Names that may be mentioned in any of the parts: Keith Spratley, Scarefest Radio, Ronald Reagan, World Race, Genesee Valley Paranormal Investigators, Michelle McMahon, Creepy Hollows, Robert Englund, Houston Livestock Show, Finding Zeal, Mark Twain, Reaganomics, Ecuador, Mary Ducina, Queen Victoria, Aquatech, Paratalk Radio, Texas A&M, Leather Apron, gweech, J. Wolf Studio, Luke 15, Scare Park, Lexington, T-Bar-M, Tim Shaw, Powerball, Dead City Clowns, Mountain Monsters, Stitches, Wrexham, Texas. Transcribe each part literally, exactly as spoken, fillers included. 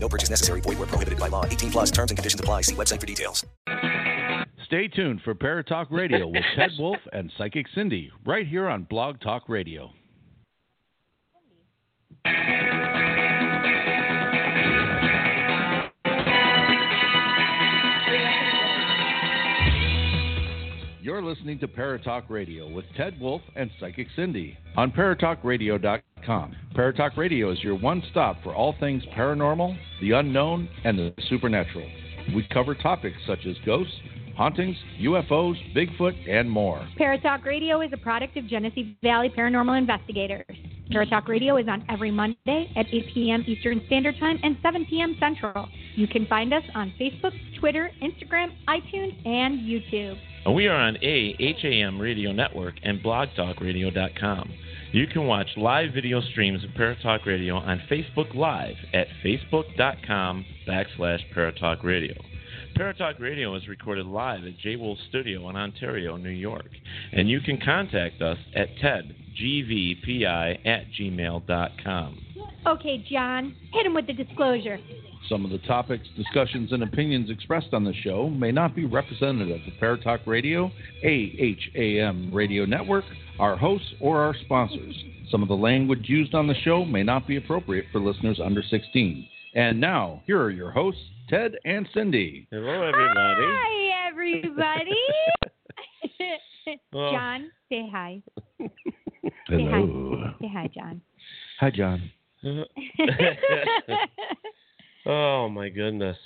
No purchase necessary. Void where prohibited by law. eighteen plus terms and conditions apply. See website for details. Stay tuned for Paratalk Radio with Ted Wolf and Psychic Cindy right here on Blog Talk Radio. You're listening to Paratalk Radio with Ted Wolf and Psychic Cindy on Paratalk Radio dot com. Paratalk Radio is your one stop for all things paranormal, the unknown, and the supernatural. We cover topics such as ghosts, hauntings, U F Os, Bigfoot, and more. Paratalk Radio is a product of Genesee Valley Paranormal Investigators. Paratalk Radio is on every Monday at eight p.m. Eastern Standard Time and seven p.m. Central. You can find us on Facebook, Twitter, Instagram, iTunes, and YouTube. We are on A H A M Radio Network and blog talk radio dot com. You can watch live video streams of Paratalk Radio on Facebook Live at facebook.com backslash Paratalk Radio. Paratalk Radio is recorded live at J. Wolf Studio in Ontario, New York. And you can contact us at ted g v p i at gmail dot com. Okay, John, hit him with the disclosure. Some of the topics, discussions, and opinions expressed on the show may not be representative of Paratalk Radio, A H A M Radio Network, our hosts, or our sponsors. Some of the language used on the show may not be appropriate for listeners under sixteen. And now, here are your hosts, Ted and Cindy. Hello, everybody. Hi, everybody. John, say hi. Hello. Say hi, say hi, John. Hi, John. Oh, my goodness.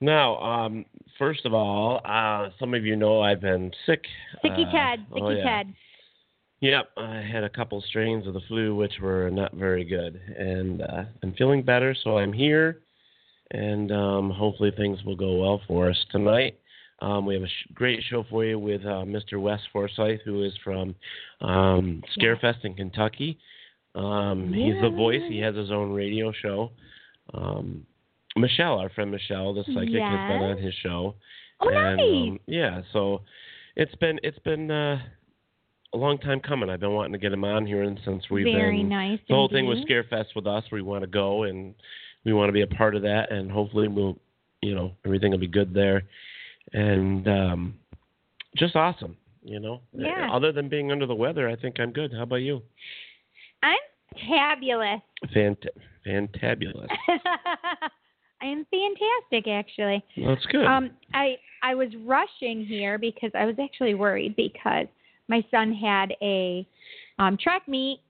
Now, um, first of all, uh, some of you know I've been sick. Sicky uh, Ted. Sicky oh, yeah. Ted. Yep. I had a couple strains of the flu, which were not very good. And uh, I'm feeling better, so I'm here. And um, hopefully things will go well for us tonight. Um, we have a sh- great show for you with uh, Mister Wes Forsyth, who is from um, Scarefest in Kentucky. Um, yeah. He's the voice. He has his own radio show. Um, Michelle, our friend Michelle, the psychic, yes. has been on his show. Oh, and, nice! Um, yeah, so it's been it's been uh, a long time coming. I've been wanting to get him on here, and since we've Very been nice the whole indeed. thing with Scarefest with us, we want to go and we want to be a part of that, and hopefully we'll, you know, everything will be good there, and um, just awesome, you know. Yeah. Other than being under the weather, I think I'm good. How about you? I'm fabulous. Fantastic. Fantabulous. I am fantastic, actually. That's good. Um, I I was rushing here because I was actually worried because my son had a um, track meet,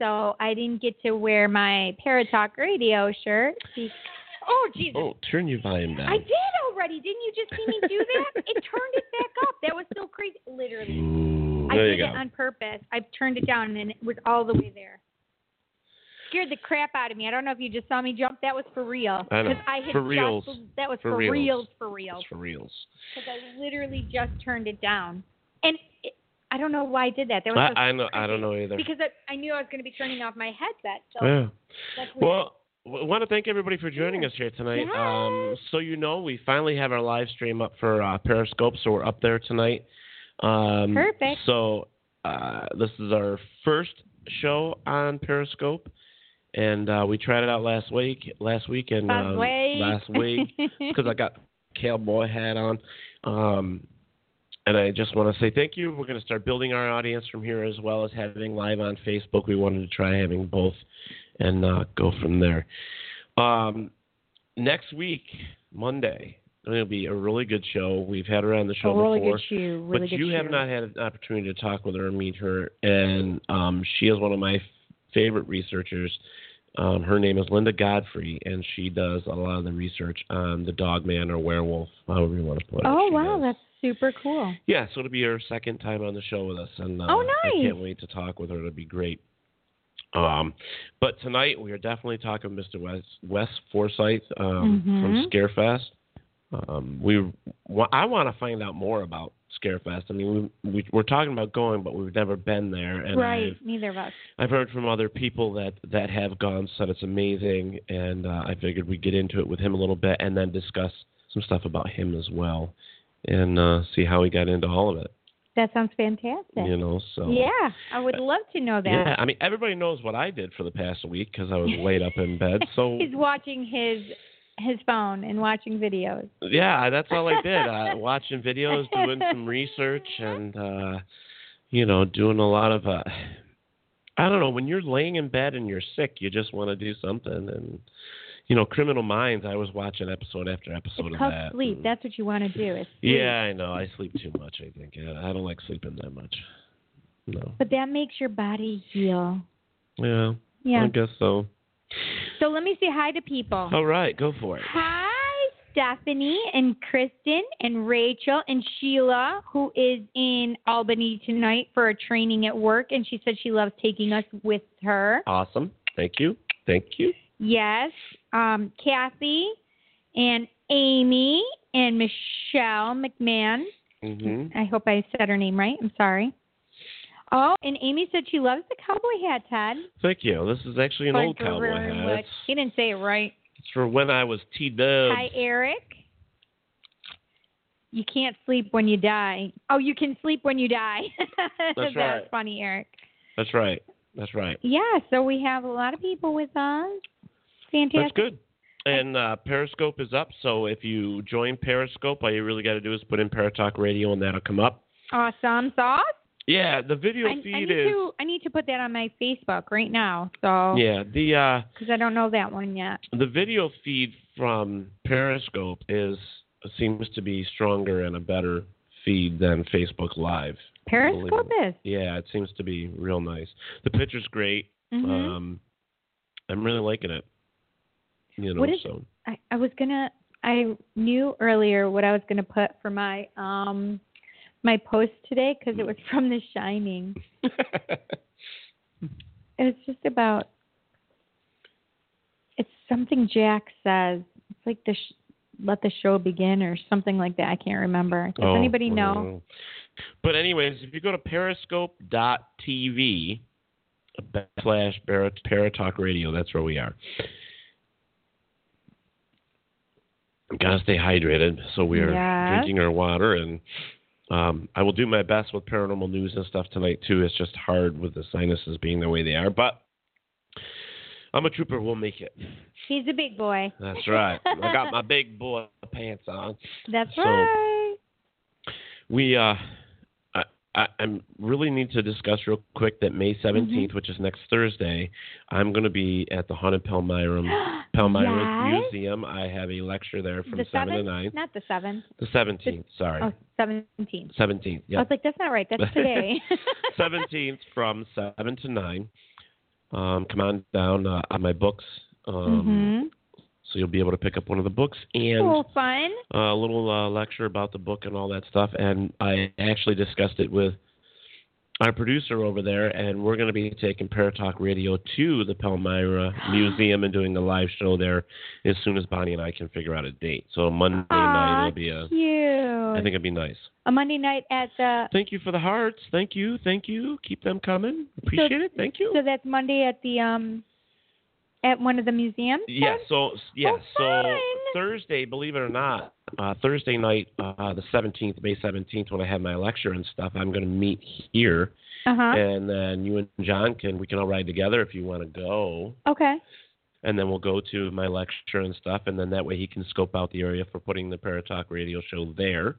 so I didn't get to wear my Paratalk Radio shirt. Oh, Jesus. Oh, turn your volume down. I did already. Didn't you just see me do that? It turned it back up. That was so crazy. Literally. Ooh, I did it on purpose. I turned it down, and it was all the way there. Scared the crap out of me. I don't know if you just saw me jump. That was for real. I know. I had for reals. Just, that was for, for reals. reals. For reals. For reals. Because I literally just turned it down, and it, I don't know why I did that. That was. I, I know. I don't know either. Because I, I knew I was going to be turning off my headset. So yeah. That's well, I want to thank everybody for joining yeah. us here tonight. Yeah. Um, so you know, we finally have our live stream up for uh, Periscope, so we're up there tonight. Um, Perfect. So uh, this is our first show on Periscope. And uh, we tried it out last week, last week, and um, last week, because I got cowboy hat on. Um, and I just want to say thank you. We're going to start building our audience from here, as well as having live on Facebook. We wanted to try having both and uh, go from there. Um, next week, Monday, it'll be a really good show. We've had her on the show a really before, good show. Really but good you show. Have not had an opportunity to talk with her or meet her, and um, she is one of my favorite researchers. Um, her name is Linda Godfrey, and she does a lot of the research on the Dogman or werewolf, however you want to put it. Oh, she wow, does. That's super cool. Yeah, so it'll be her second time on the show with us, and uh, oh, nice. I can't wait to talk with her. It'll be great. Um, but tonight we are definitely talking with Mister Wes, Wes Forsyth um, mm-hmm. from Scarefest. Um, we, I want to find out more about Scarefest. I mean, we, we, we're talking about going, but we've never been there. And right, I've, neither of us. I've heard from other people that, that have gone, said it's amazing, and uh, I figured we'd get into it with him a little bit and then discuss some stuff about him as well and uh, see how he got into all of it. That sounds fantastic. You know, so yeah, I would love to know that. Yeah, I mean, everybody knows what I did for the past week because I was laid up in bed. So he's watching his his phone and watching videos. Yeah, that's all I did. Uh, watching videos, doing some research, and uh, you know, doing a lot of. Uh, I don't know. When you're laying in bed and you're sick, you just want to do something. And you know, Criminal Minds, I was watching episode after episode it's of that. Sleep. And that's what you want to do. Is sleep. Yeah, I know. I sleep too much, I think. I don't like sleeping that much. No. But that makes your body heal. Yeah. Yeah. I guess so. So let me say hi to people. All right. Go for it. Hi, Stephanie and Kristen and Rachel and Sheila, who is in Albany tonight for a training at work. And she said she loves taking us with her. Awesome. Thank you. Thank you. Yes, um, Kathy and Amy and Michelle McMahon. Mm-hmm. I hope I said her name right. I'm sorry. Oh, and Amy said she loves the cowboy hat, Ted. Thank you. This is actually an Thank old cowboy hat. Much. He didn't say it right. It's for when I was T-Dub. Hi, Eric. You can't sleep when you die. Oh, you can sleep when you die. That's right. That's funny, Eric. That's right. That's right. Yeah, so we have a lot of people with us. Fantastic. That's good. And uh, Periscope is up, so if you join Periscope, all you really got to do is put in Paratalk Radio, and that'll come up. Awesome sauce. Yeah, the video I, feed I need is. To, I need to put that on my Facebook right now. So yeah, the because uh, I don't know that one yet. The video feed from Periscope is seems to be stronger and a better feed than Facebook Live. Periscope is. Yeah, it seems to be real nice. The picture's great. Mm-hmm. Um, I'm really liking it. You know, what is, so I, I was gonna. I knew earlier what I was gonna put for my um my post today because it was from The Shining. It's just about. It's something Jack says. It's like the sh- let the show begin or something like that. I can't remember. Does oh, anybody know? Well, but anyways, if you go to periscope dot t v backslash Paratalk Radio, that's where we are. I'm going to stay hydrated, so we are yes. drinking our water. And um, I will do my best with paranormal news and stuff tonight, too. It's just hard with the sinuses being the way they are. But I'm a trooper. We'll make it. He's a big boy. That's right. I got my big boy pants on. That's so right. We uh, I, I, I really need to discuss real quick that May seventeenth, mm-hmm. which is next Thursday, I'm going to be at the Haunted Palmyra, Palmyra yes. Museum. I have a lecture there from the seven to nine. Not the seventh. The seventeenth, the, sorry. Oh, seventeenth. seventeenth, yeah. I was like, that's not right. That's today. seventeenth from seven to nine. Um, come on down uh, on my books. Um, mm-hmm. So you'll be able to pick up one of the books and oh, fun. a little uh, lecture about the book and all that stuff. And I actually discussed it with our producer over there, and we're going to be taking Paratalk Radio to the Palmyra Museum and doing a live show there as soon as Bonnie and I can figure out a date. So Monday Aww, night it'll be a. Cute. I think it'd be nice. A Monday night at the. Thank you for the hearts. Thank you. Thank you. Keep them coming. Appreciate so, it. Thank you. So that's Monday at the um. At one of the museums? Yeah, so yeah, oh, so Thursday, believe it or not, uh, Thursday night, uh, the seventeenth, May seventeenth, when I have my lecture and stuff, I'm going to meet here. Uh-huh. And then you and John, can we can all ride together if you want to go. Okay. And then we'll go to my lecture and stuff, and then that way he can scope out the area for putting the Paratalk Radio show there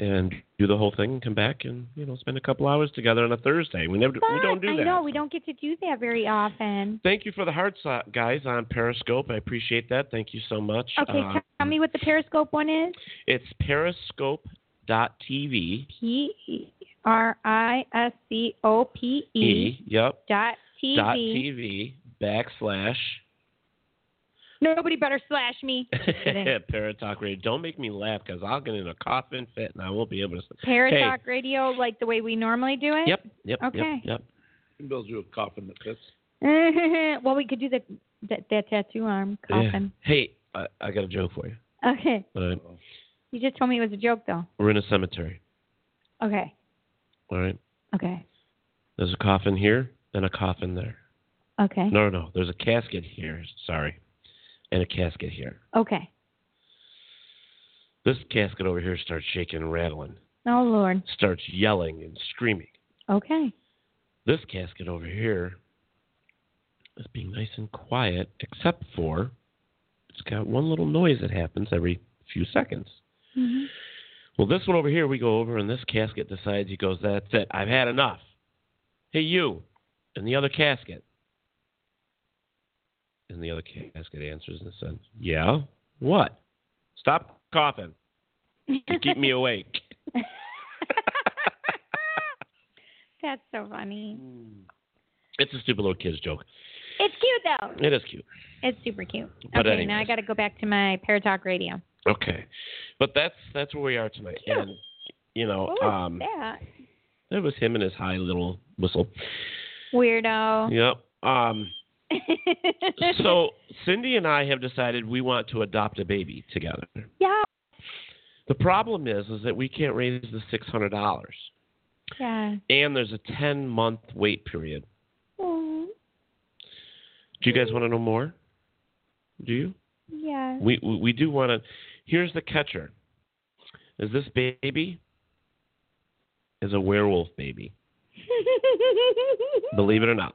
and do the whole thing and come back and, you know, spend a couple hours together on a Thursday. We never, but we don't do that. I know. We don't get to do that very often. Thank you for the hearts, guys, on Periscope. I appreciate that. Thank you so much. Okay, um, tell me what the Periscope one is. It's periscope dot t v. P R I S C O P E. E, yep. Dot T V. Dot T V backslash. Nobody better slash me. Paratalk Radio. Don't make me laugh because I'll get in a coughing fit and I won't be able to. Paratalk hey. Radio, like the way we normally do it? Yep. Yep. Okay. Yep. Yep. Builds you a coffin that fits. Well, we could do the that, that tattoo arm coffin. Yeah. Hey, I, I got a joke for you. Okay. Uh, You just told me it was a joke, though. We're in a cemetery. Okay. All right. Okay. There's a coffin here and a coffin there. Okay. No, no, no. There's a casket here. Sorry. And a casket here. Okay. This casket over here starts shaking and rattling. Oh, Lord. Starts yelling and screaming. Okay. This casket over here is being nice and quiet, except for it's got one little noise that happens every few seconds. Mm-hmm. Well, this one over here, we go over, and this casket decides, he goes, that's it. I've had enough. Hey, you. And the other casket. And the other casket answers and says, yeah? What? Stop coughing. You keep me awake. That's so funny. It's a stupid little kid's joke. It's cute, though. It is cute. It's super cute. But okay, anyways. Now I got to go back to my Paratalk Radio. Okay. But that's that's where we are tonight. Cute. And, you know, what was um, that? It was him and his high little whistle. Weirdo. Yep. Um, so Cindy and I have decided we want to adopt a baby together. Yeah. The problem is, is that we can't raise the six hundred dollars. Yeah. And there's a ten-month wait period. Mm. Do you guys want to know more? Do you? Yeah. We we, we do want to. Here's the catcher. Is this baby is a werewolf baby. Believe it or not.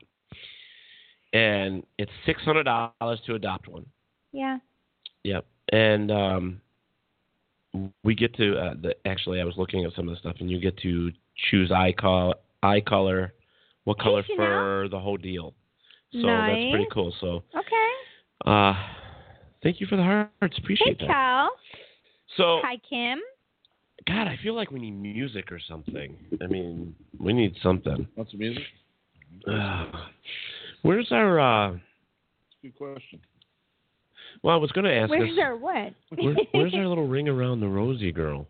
And it's six hundred dollars to adopt one. Yeah. Yep. And um, we get to, uh, the, actually, I was looking at some of the stuff, and you get to choose eye, col- eye color, what color hey, fur, know. the whole deal. So nice. That's pretty cool. So okay. Uh, thank you for the hearts. Appreciate hey, that. Cal. So, hi, Kim. God, I feel like we need music or something. I mean, we need something. What's the music? Uh, where's our... Uh... That's a good question. Well, I was going to ask Where's this, our what? Where, where's our little ring around the rosy girl?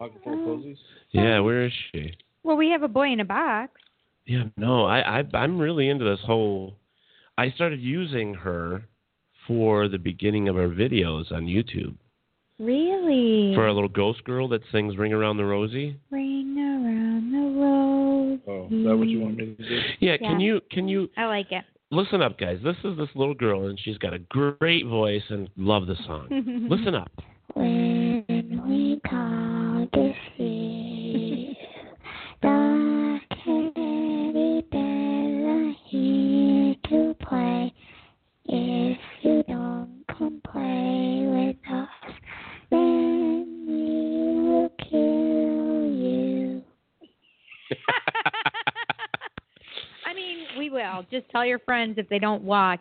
Pocket full of posies? Yeah, where is she? Well, we have a boy in a box. Yeah, no, I, I, I'm really into this whole... I started using her for the beginning of our videos on YouTube. Really? For our little ghost girl that sings Ring Around the Rosie? Ring Around the Rosie. Oh, is that what you want me to do? Yeah, yeah. can you... can you? I like it. Listen up, guys. This is this little girl, and she's got a great voice, and love the song. Listen up. When we call the sea, dark and Bella here to play. If you don't come play with us, then we will kill you. I mean, we will. Just tell your friends if they don't watch.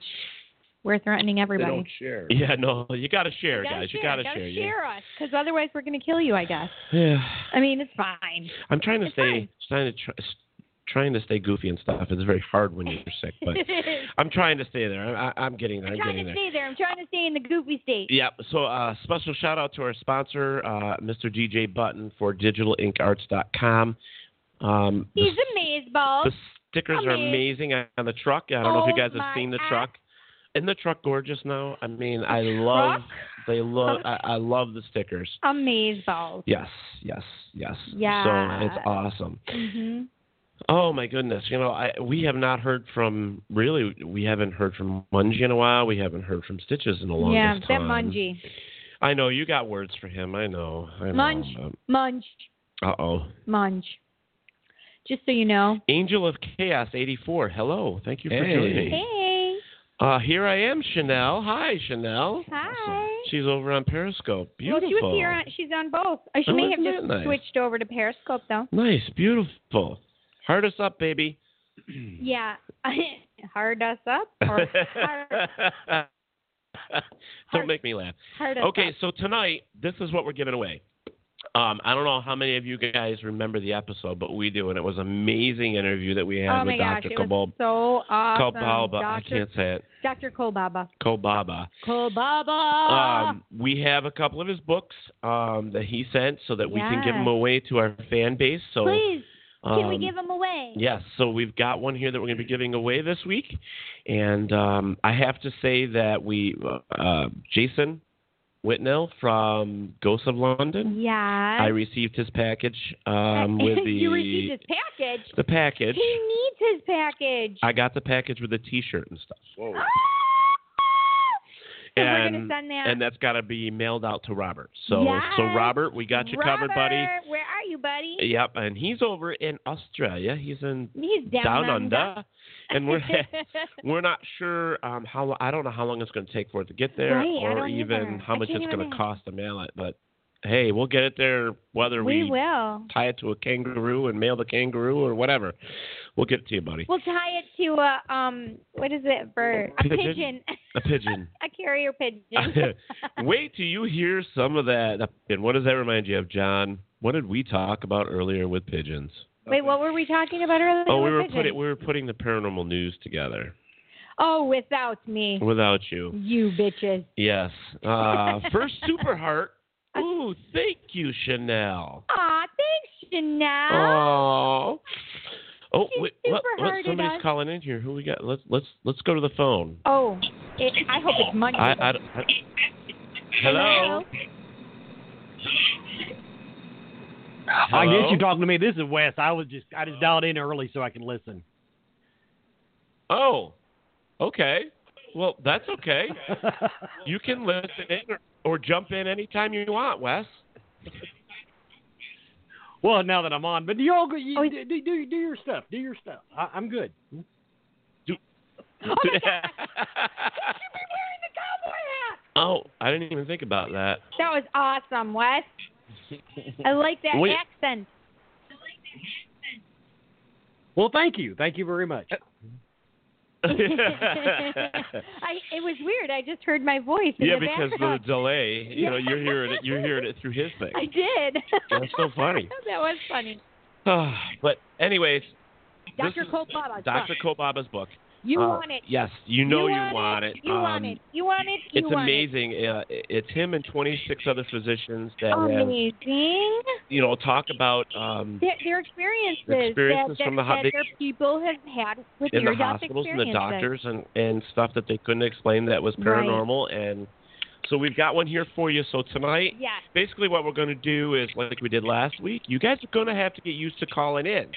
We're threatening everybody. They don't share. Yeah, no, you got to share, you gotta guys. Share. You got to share. Gotta share yeah. us, because otherwise we're going to kill you, I guess. Yeah. I mean, it's fine. I'm trying to it's stay trying to, try, trying to stay goofy and stuff. It's very hard when you're sick, but I'm trying to stay there. I, I'm getting there. I'm, I'm trying getting to there. stay there. I'm trying to stay in the goofy state. Yeah. So, uh, special shout out to our sponsor, uh, Mister D J Button for digital ink arts dot com. Um, He's the, amazeballs. The stickers Amaze. are amazing on the truck. I don't oh know if you guys have seen the ass. truck. Isn't the truck gorgeous now? I mean, I love they love I, I love the stickers. Amazeballs. Yes, yes, yes. Yeah. So it's awesome. Mm-hmm. Oh my goodness! You know, I we have not heard from really. We haven't heard from Mungie in a while. We haven't heard from Stitches in a long yeah, time. Yeah, that Mungie. I know you got words for him. I know. I know. Munge. Um, Munge. Uh oh. Munge. Just so you know. Angel of Chaos eighty-four. Hello. Thank you for hey. joining. Hey. Uh, here I am, Chanel. Hi, Chanel. Hi. She's over on Periscope. Beautiful. Well, she was here. On, she's on both. I she oh, may have just nice. switched over to Periscope, though. Nice. Beautiful. Hard us up, baby. Yeah. Hard us up? Or hard... hard... Don't make me laugh. Hard us okay, up. So tonight, this is what we're giving away. Um, I don't know how many of you guys remember the episode, but we do, and it was an amazing interview that we had oh with Doctor Kolbaba. So awesome. Kolbaba. I can't say it. Doctor Kolbaba. Kolbaba. Kolbaba. Um, we have a couple of his books um, that he sent so that we yes. can give them away to our fan base. So, please, um, can we give them away? Yes. So we've got one here that we're going to be giving away this week, and um, I have to say that we, uh, Jason Whitnell from Ghosts of London. Yeah. I received his package um, with the... You received his package? The package. He needs his package. I got the package with a T-shirt and stuff. Whoa. Ah! And, and we're going to send that. And that's got to be mailed out to Robert. So, yes. so Robert, we got you Robert, covered, buddy. Where are you, buddy? Yep, and he's over in Australia. He's in he's down, down under. under. And we're we're not sure um, how I don't know how long it's going to take for it to get there, right, or even either. how much it's going to cost to mail it. But hey, we'll get it there whether we, we will. tie it to a kangaroo and mail the kangaroo or whatever. We'll get it to you, buddy. We'll tie it to a um, what is it bird? A pigeon. pigeon. A pigeon. A carrier pigeon. Wait till you hear some of that. And what does that remind you of, John? What did we talk about earlier with pigeons? Wait, what were we talking about earlier? Oh, we were putting we were putting the paranormal news together. Oh, without me. Without you. You bitches. Yes. Uh, first super heart. Ooh, thank you, Chanel. Aw, thanks, Chanel. Oh. Oh, wait, what, what, somebody's us. calling in here. Who we got? Let's let's let's go to the phone. Oh, it, I hope it's Monday. I, I, I, hello. hello? Hello? I guess you're talking to me. This is Wes. I was just I just dialed in early so I can listen. Oh, okay. Well, that's okay. You can listen in or, or jump in anytime you want, Wes. Well, now that I'm on, but you're all good. You, oh, do, do, do your stuff. Do your stuff. I, I'm good. Do, oh, my God. You should be wearing the cowboy hat. Oh, I didn't even think about that. That was awesome, Wes. I like that Wait. accent. I like that accent. Well, thank you. Thank you very much. I, it was weird. I just heard my voice. In yeah, the because background. the delay. You yeah. know, you're hearing it. You're hearing it through his thing. I did. That's so funny. That was funny. But anyways, Doctor Kolbaba. Doctor Kolbaba's book. You uh, want it. Yes, you know you, you want it. it. You um, want it. You want it. You it's want amazing. It. Uh, it's him and twenty-six other physicians that amazing. Have, you know, talk about um, their, their experiences, experiences that, that, from the that ho- their people have had with in the hospitals and the doctors and, and stuff that they couldn't explain that was paranormal. Right. And so we've got one here for you. So tonight, yes. basically what we're going to do is like we did last week. You guys are going to have to get used to calling in.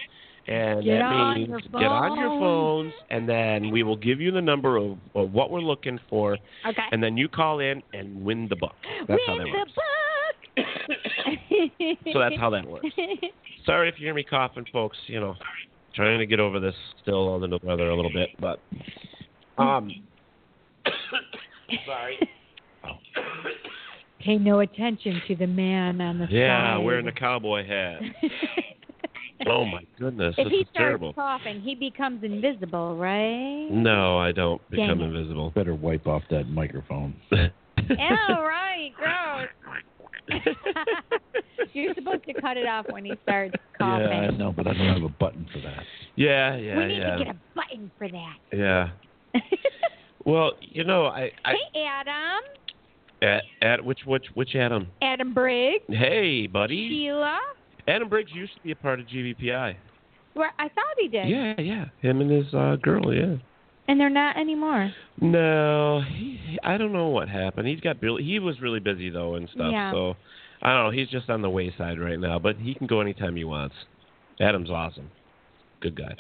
And get that means get on your phones, and then we will give you the number of, of what we're looking for. Okay. And then you call in and win the book. That's win how that works. Win the book! So that's how that works. Sorry if you hear me coughing, folks. You know, trying to get over this still under the weather a little bit, but. um, Sorry. Oh. Pay no attention to the man on the yeah, side. Yeah, wearing the cowboy hat. Oh, my goodness. If this he is starts terrible. coughing, he becomes invisible, right? No, I don't Dang become it. invisible. Better wipe off that microphone. All right, gross. You're supposed to cut it off when he starts coughing. Yeah, I know, but I don't have a button for that. Yeah, yeah, yeah. We need yeah. to get a button for that. Yeah. Well, you know, I... I hey, Adam. At, at which, which, which Adam? Adam Briggs. Hey, buddy. Sheila. Adam Briggs used to be a part of G V P I. Well, I thought he did. Yeah, yeah. Him and his uh, girl, yeah. And they're not anymore. No. He, he, I don't know what happened. He's got Bill, he was really busy, though, and stuff. Yeah. So, I don't know. He's just on the wayside right now. But he can go anytime he wants. Adam's awesome. Good guy.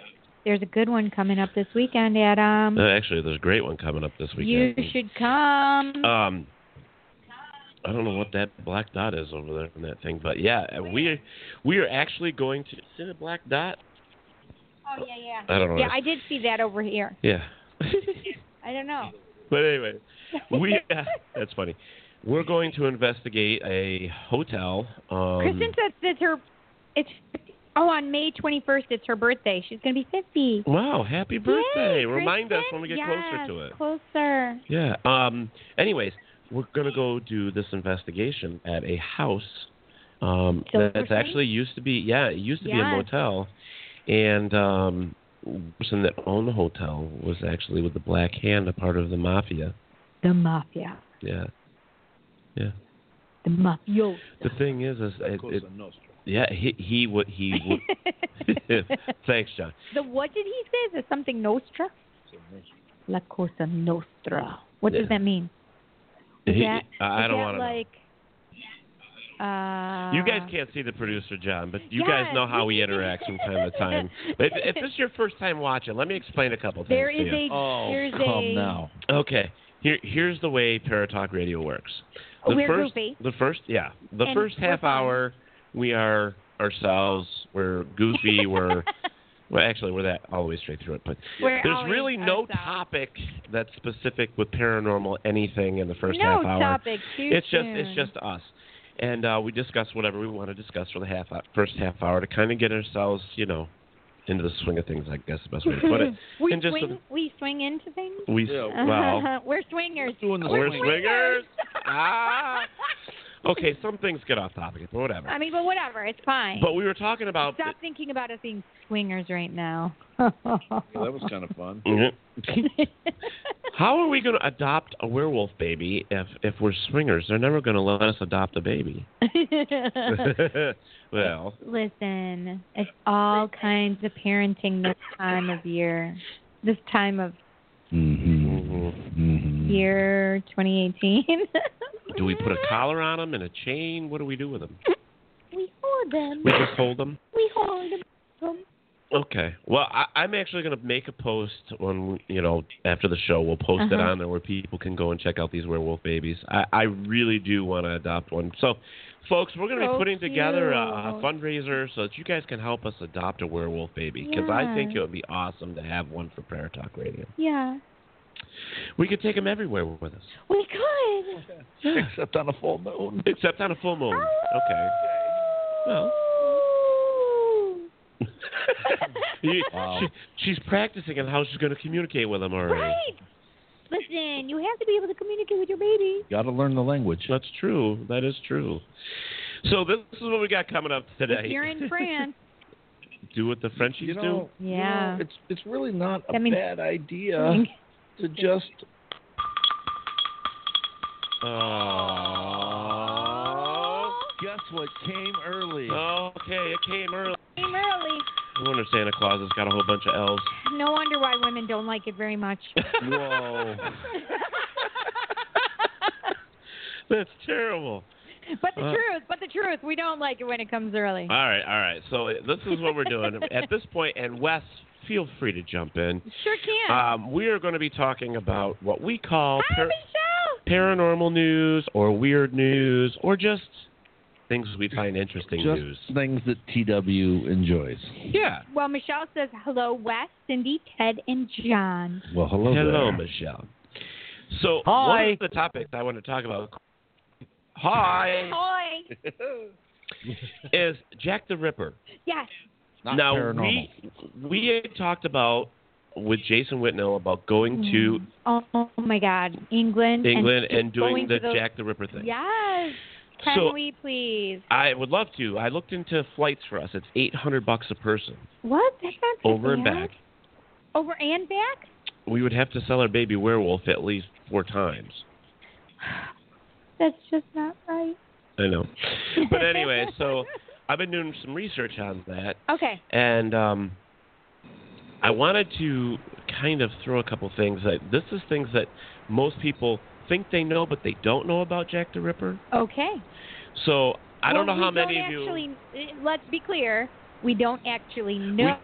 There's a good one coming up this weekend, Adam. Uh, actually, there's a great one coming up this weekend. You should come. Um. I don't know what that black dot is over there on that thing, but yeah, we are, we are actually going to see the black dot. Oh yeah, yeah. I don't know. Yeah, I did see that over here. Yeah. I don't know. But anyway, we uh, that's funny. We're going to investigate a hotel. Um, Kristen says it's her. It's oh on May twenty-first. It's her birthday. She's going to be fifty. Wow! Happy birthday! Yay, Remind Kristen? us when we get yes, closer to it. Closer. Yeah. Um. Anyways. We're going to go do this investigation at a house um, that's actually used to be, yeah, it used to yes. be a motel. And um, the person that owned the hotel was actually with the Black Hand, a part of the Mafia. The Mafia. Yeah. Yeah. The Mafiosa. The thing is, is it, it, yeah, he, he would, he would. Thanks, John. The what did he say? Is it something Nostra? La Cosa Nostra. What yeah. does that mean? He, that, I, I don't want to like, know. Uh, you guys can't see the producer, John, but you yeah. guys know how he interacts from time to time. If, if this is your first time watching, let me explain a couple things there to is you. A, oh, there's come a... now. Okay. Here, here's the way Paratalk Radio works. The we're first, goofy. The first, yeah. The and first half hour, we are ourselves. We're goofy. We're... Well, actually, we're that all the way straight through it. But we're there's really no ourselves. topic that's specific with paranormal anything in the first no half hour. No topic. Too it's soon. just it's just us, and uh, we discuss whatever we want to discuss for the half hour, first half hour to kind of get ourselves, you know, into the swing of things. I guess the best way to put it. we and just swing. With, we swing into things. We yeah, well, we're swingers. Doing the we're swing. swingers. ah. Okay, some things get off topic, but whatever. I mean, but whatever. It's fine. But we were talking about... Stop th- thinking about us being swingers right now. Well, that was kind of fun. Mm-hmm. How are we going to adopt a werewolf baby if, if we're swingers? They're never going to let us adopt a baby. Well... Listen, it's all kinds of parenting this time of year. This time of... Mm-hmm. Mm-hmm. Year twenty eighteen. Do we put a collar on them and a chain? What do we do with them? We hold them. We just hold them? We hold them. Okay. Well, I, I'm actually going to make a post on, you know, after the show. We'll post uh-huh. it on there where people can go and check out these werewolf babies. I, I really do want to adopt one. So, folks, we're going to so be putting cute. together a, a fundraiser so that you guys can help us adopt a werewolf baby. Because yeah. I think it would be awesome to have one for Paratalk Radio. Yeah. We could take them everywhere with us. We could. Yeah. Except on a full moon. Except on a full moon. Oh. Okay. Well. you, wow. she, she's practicing on how she's going to communicate with them already. Right. Listen, you have to be able to communicate with your baby. Got to learn the language. That's true. That is true. So this is what we got coming up today. If you're in France. Do what the Frenchies you know, do. Yeah. You know, it's it's really not a means- bad idea. To just. Oh. Guess what came early? Okay, it came early. It came early. I wonder if Santa Claus has got a whole bunch of elves. No wonder why women don't like it very much. Whoa. That's terrible. But the uh, truth, but the truth, we don't like it when it comes early. All right, all right. So this is what we're doing at this point, and Wes, feel free to jump in. Sure can. Um, we are going to be talking about what we call par- paranormal news or weird news or just things we find interesting just news. Things that T W enjoys. Yeah. Well, Michelle says, hello, Wes, Cindy, Ted, and John. Well, hello Hello, there. Michelle. So Hi. One of the topics I want to talk about Hi. Hi. is Jack the Ripper. Yes. Not now, paranormal. we we had talked about, with Jason Whitnell, about going to... Oh, oh my God. England. England and, and doing the those... Jack the Ripper thing. Yes. Can so, we please? I would love to. I looked into flights for us. It's eight hundred bucks a person. What? That's not Over and back. back. Over and back? We would have to sell our baby werewolf at least four times. That's just not right. I know. But anyway, so... I've been doing some research on that. Okay. And um, I wanted to kind of throw a couple things. That, this is things that most people think they know, but they don't know about Jack the Ripper. Okay. So I well, don't know how many of you... Actually, let's be clear. We don't actually know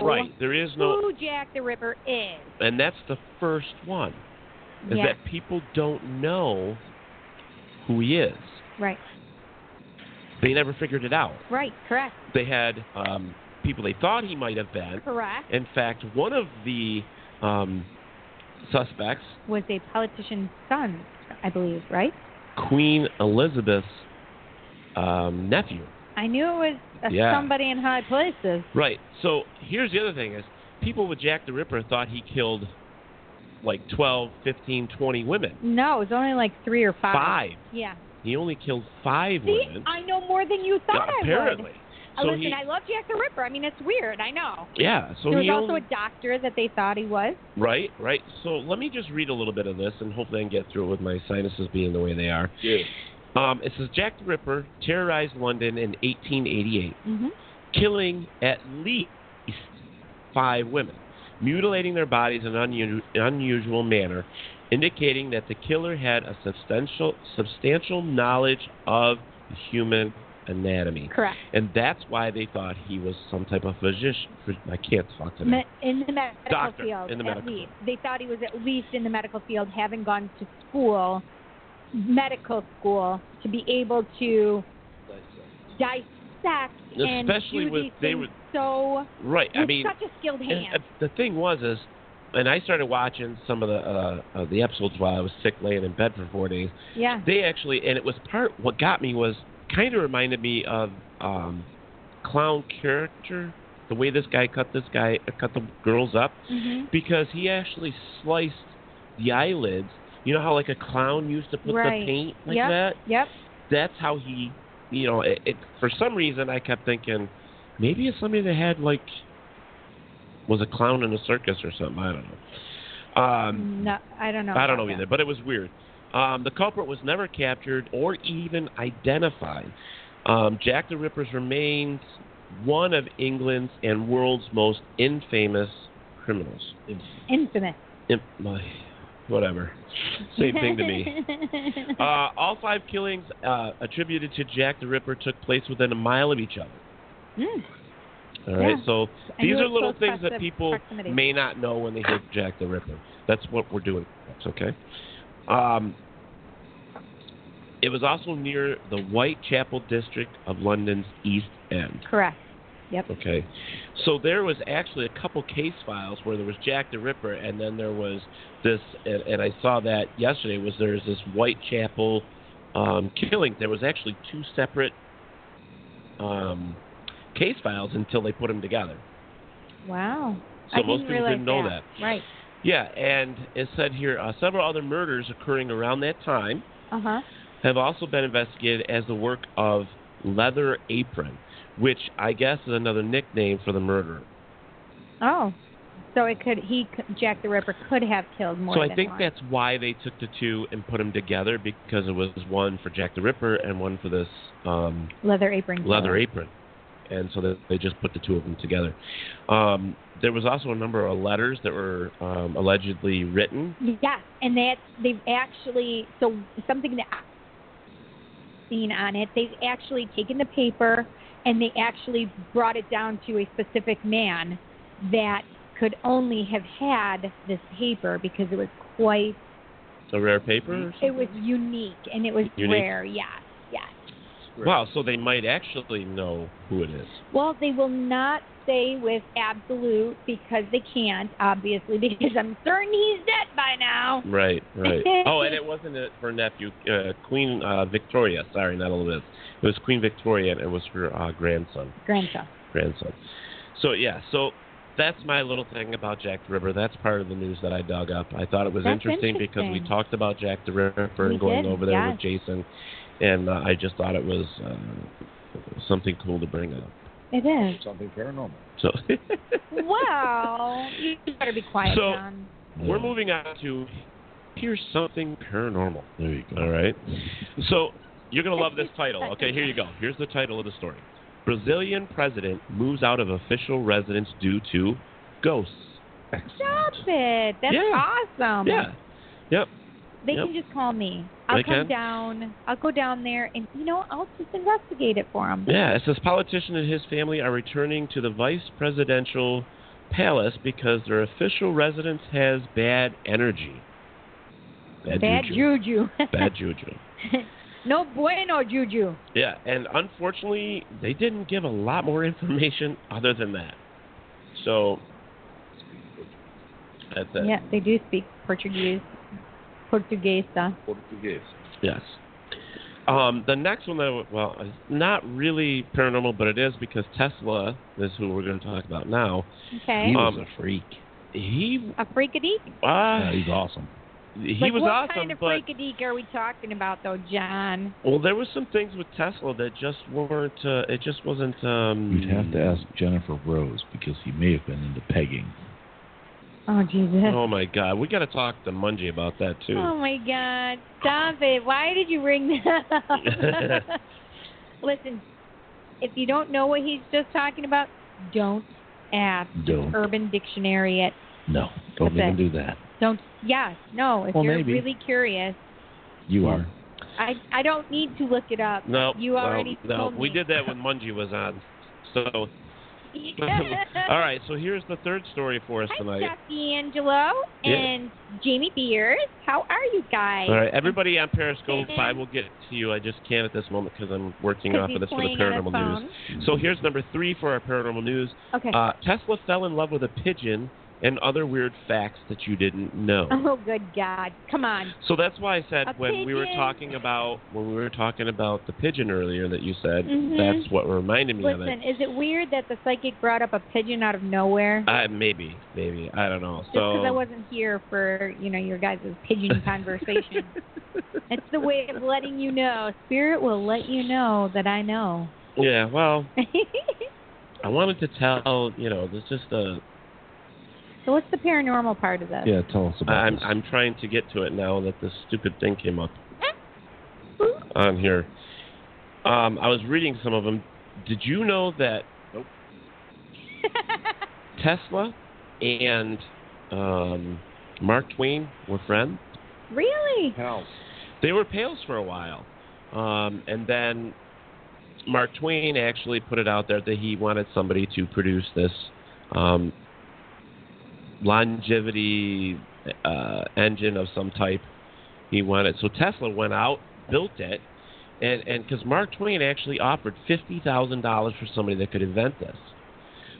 we, right. There is no, who Jack the Ripper is. And that's the first one, is yes. that people don't know who he is. Right. They never figured it out. Right, correct. They had um, people they thought he might have been. Correct. In fact, one of the um, suspects... was a politician's son, I believe, right? Queen Elizabeth's um, nephew. I knew it was a yeah. somebody in high places. Right. So here's the other thing is, people with Jack the Ripper thought he killed like twelve, fifteen, twenty women. No, it was only like three or five. Five. Yeah. He only killed five See, women. I know more than you thought yeah, apparently. I would. So Listen, he, I love Jack the Ripper. I mean, it's weird. I know. Yeah. So There was he also only, a doctor that they thought he was. Right, right. So let me just read a little bit of this, and hopefully I can get through it with my sinuses being the way they are. Yeah. Um, it says, Jack the Ripper terrorized London in eighteen eighty-eight, mm-hmm. killing at least five women, mutilating their bodies in an unu- unusual manner, indicating that the killer had a substantial substantial knowledge of the human anatomy. Correct. And that's why they thought he was some type of physician. I can't talk to Me- In the medical Doctor, field, in the medical. At least. They thought he was at least in the medical field, having gone to school, medical school, to be able to dissect. dissect and Especially do with, these they were so right. I mean, such a skilled hand. The thing was is, and I started watching some of the uh, of the episodes while I was sick, laying in bed for four days. Yeah. They actually, and it was part. What got me was kind of reminded me of um, Clown Character, the way this guy cut this guy uh, cut the girls up, mm-hmm. because he actually sliced the eyelids. You know how like a clown used to put right. the paint like yep. that. Yep. That's how he. You know, it, it, for some reason I kept thinking maybe it's somebody that had like. Was a clown in a circus or something. I don't know. Um, no, I don't know. I don't know either, that. But it was weird. Um, the culprit was never captured or even identified. Um, Jack the Ripper's remains one of England's and world's most infamous criminals. Infamous. Inf- whatever. Same thing to me. uh, all five killings uh, attributed to Jack the Ripper took place within a mile of each other. Mm. All right, yeah. So these are little things that people proximity. may not know when they hear Jack the Ripper. That's what we're doing. That's okay. Um, it was also near the Whitechapel district of London's East End. Correct. Yep. Okay. So there was actually a couple case files where there was Jack the Ripper, and then there was this, and, and I saw that yesterday, was there was this Whitechapel um, killing. There was actually two separate... Um, case files until they put them together. Wow. So I most didn't people didn't know that. that. Right. Yeah, and it said here, uh, several other murders occurring around that time uh-huh. have also been investigated as the work of Leather Apron, which I guess is another nickname for the murderer. Oh. So it could he Jack the Ripper could have killed more so than one. So I think one. that's why they took the two and put them together, because it was one for Jack the Ripper and one for this um, Leather Apron. Leather Apron. And so that they just put the two of them together. Um, there was also a number of letters that were um, allegedly written. Yes, and that they've actually, so something that I've seen on it, they've actually taken the paper and they actually brought it down to a specific man that could only have had this paper because it was quite... A rare paper? Or it was unique, and it was unique. rare, yes, yes. Wow, so they might actually know who it is. Well, they will not say with absolute because they can't, obviously, because I'm certain he's dead by now. Right, right. Oh, and it wasn't her nephew, uh, Queen uh, Victoria. Sorry, not Elizabeth. It was Queen Victoria, and it was her uh, grandson. Grandson. Grandson. So, yeah, so that's my little thing about Jack the Ripper. That's part of the news that I dug up. I thought it was interesting, interesting because we talked about Jack the Ripper and going over there yeah. with Jason. And uh, I just thought it was uh, something cool to bring up. It is. Something paranormal. So well, you better be quiet, so John. We're moving on to Here's Something Paranormal. There you go. All right. So you're going to love this title. Okay, here you go. Here's the title of the story. Brazilian president moves out of official residence due to ghosts. Excellent. Stop it. That's yeah. awesome. Yeah. Yep. They yep. can just call me. I'll they come can. down. I'll go down there, and, you know, I'll just investigate it for him. Yeah, it says politician and his family are returning to the vice presidential palace because their official residence has bad energy. Bad, bad juju. juju. Bad juju. No bueno juju. Yeah, and unfortunately, they didn't give a lot more information other than that. So, that's it. Yeah, they do speak Portuguese. Portuguesa. Portuguesa. Yes. Um, the next one, that well, it's not really paranormal, but it is because Tesla is who we're going to talk about now. Okay. He um, was a freak. He a freakadeek? Uh, yeah, he's awesome. He like was what awesome. What kind of freakadeek are we talking about, though, John? Well, there were some things with Tesla that just weren't. Uh, it just wasn't. Um, You'd have to ask Jennifer Rose because he may have been into pegging. Oh, Jesus. Oh, my God. We got to talk to Mungie about that, too. Oh, my God. Stop it. Why did you ring that up? Listen, if you don't know what he's just talking about, don't ask don't. Urban Dictionary it. No, don't That's even it. do that. Don't. Yeah. No. If well, you're maybe. really curious. You are. I I don't need to look it up. No. You already well, told no. me. We did that when Mungie was on. So. All right. So here's the third story for us Hi, tonight. Hi, Chuck D'Angelo and yeah. Jamie Beers. How are you guys? All right. Everybody on Periscope, I will get to you. I just can't at this moment because I'm working off of this for the paranormal news. So here's number three for our paranormal news. Okay. Uh, Tesla fell in love with a pigeon and other weird facts that you didn't know. Oh, good God. Come on. So that's why I said a when pigeon. we were talking about when we were talking about the pigeon earlier that you said, mm-hmm. that's what reminded me Listen, of it. Listen, is it weird that the psychic brought up a pigeon out of nowhere? Uh, maybe. Maybe. I don't know. Just because so, I wasn't here for, you know, your guys' pigeon conversation. It's the way of letting you know. Spirit will let you know that I know. Yeah, well, I wanted to tell, you know, there's just a... So what's the paranormal part of this? Yeah, tell us about it. I'm, I'm trying to get to it now that this stupid thing came up on here. Um, I was reading some of them. Did you know that nope. Tesla and um, Mark Twain were friends? Really? Pals. They were pals for a while. Um, and then Mark Twain actually put it out there that he wanted somebody to produce this um longevity uh, engine of some type he wanted. So Tesla went out, built it, and and because Mark Twain actually offered fifty thousand dollars for somebody that could invent this.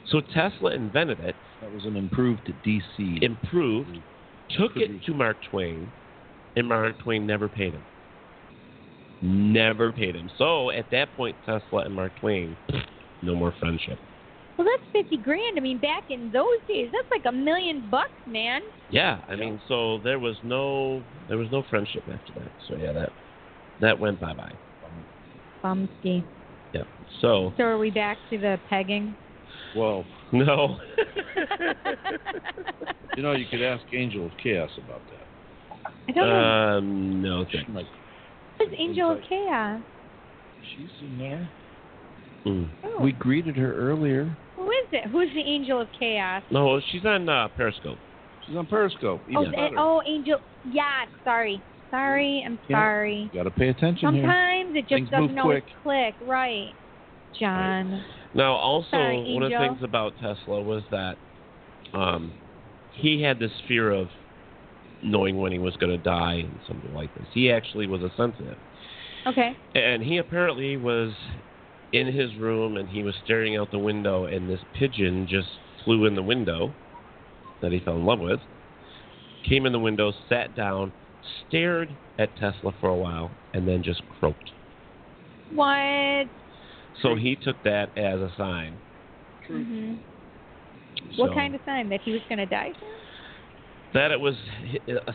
So Tesla invented it. That was an improved D C. Improved. Took it to Mark Twain, and Mark Twain never paid him. Never paid him. So at that point, Tesla and Mark Twain, no more friendship. Well, that's fifty grand. I mean, back in those days, that's like a million bucks, man. Yeah, I mean, so there was no there was no friendship after that. So yeah, that that went bye bye. Bumsky. Yeah. So. So are we back to the pegging? Whoa. No. You know, you could ask Angel of Chaos about that. I don't know. Um, no thanks. Like, Who's Angel like, of Chaos? She's in there. Mm. Oh. We greeted her earlier. Who is it? Who's the Angel of Chaos? No, she's on uh, Periscope. She's on Periscope. Oh, the, oh, Angel. Yeah, sorry. Sorry, I'm yeah. sorry. You got to pay attention Sometimes here. It just things doesn't always click. Right, John. Right. Now, also, sorry, one of the things about Tesla was that um, he had this fear of knowing when he was going to die and something like this. He actually was a sensitive. Okay. And he apparently was in his room, and he was staring out the window, and this pigeon just flew in the window that he fell in love with, came in the window, sat down, stared at Tesla for a while, and then just croaked. What? So he took that as a sign. Mm-hmm. So, what kind of sign? That he was going to die? That it was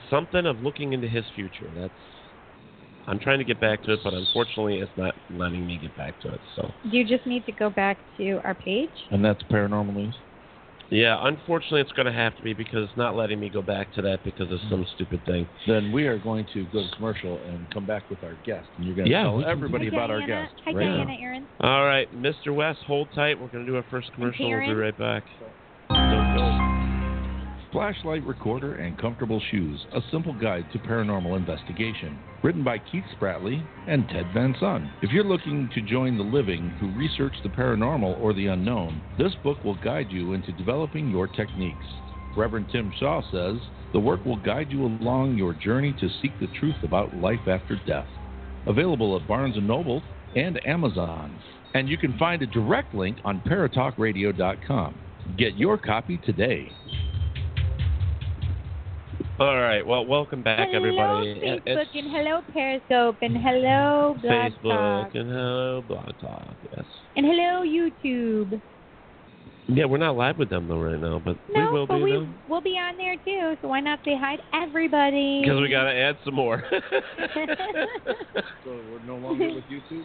something of looking into his future. That's I'm trying to get back to it, but unfortunately it's not letting me get back to it. So you just need to go back to our page? And that's paranormal news? Yeah, unfortunately it's going to have to be because it's not letting me go back to that because of some stupid thing. Then we are going to go to commercial and come back with our guest. And you're going to yeah, tell everybody Hi, about Diana. our guest. Hi, right Diana, Aaron. All right, Mister West, hold tight. We're going to do our first commercial. We'll be right back. Flashlight recorder and comfortable shoes, a simple guide to paranormal investigation. Written by Keith Spratley and Ted Van Son. If you're looking to join the living who research the paranormal or the unknown, this book will guide you into developing your techniques. Reverend Tim Shaw says, the work will guide you along your journey to seek the truth about life after death. Available at Barnes and Noble and Amazon. And you can find a direct link on paratalk radio dot com. Get your copy today. All right. Well, welcome back, hello, everybody. Hello, Facebook, it's, and hello, Periscope, and hello, Blog Facebook, Talk. and hello, Blog Talk, yes. And hello, YouTube. Yeah, we're not live with them, though, right now, but no, we will but be, we, though. We'll be on there, too, so why not say hi to everybody? Because we got to add some more. So we're no longer with YouTube?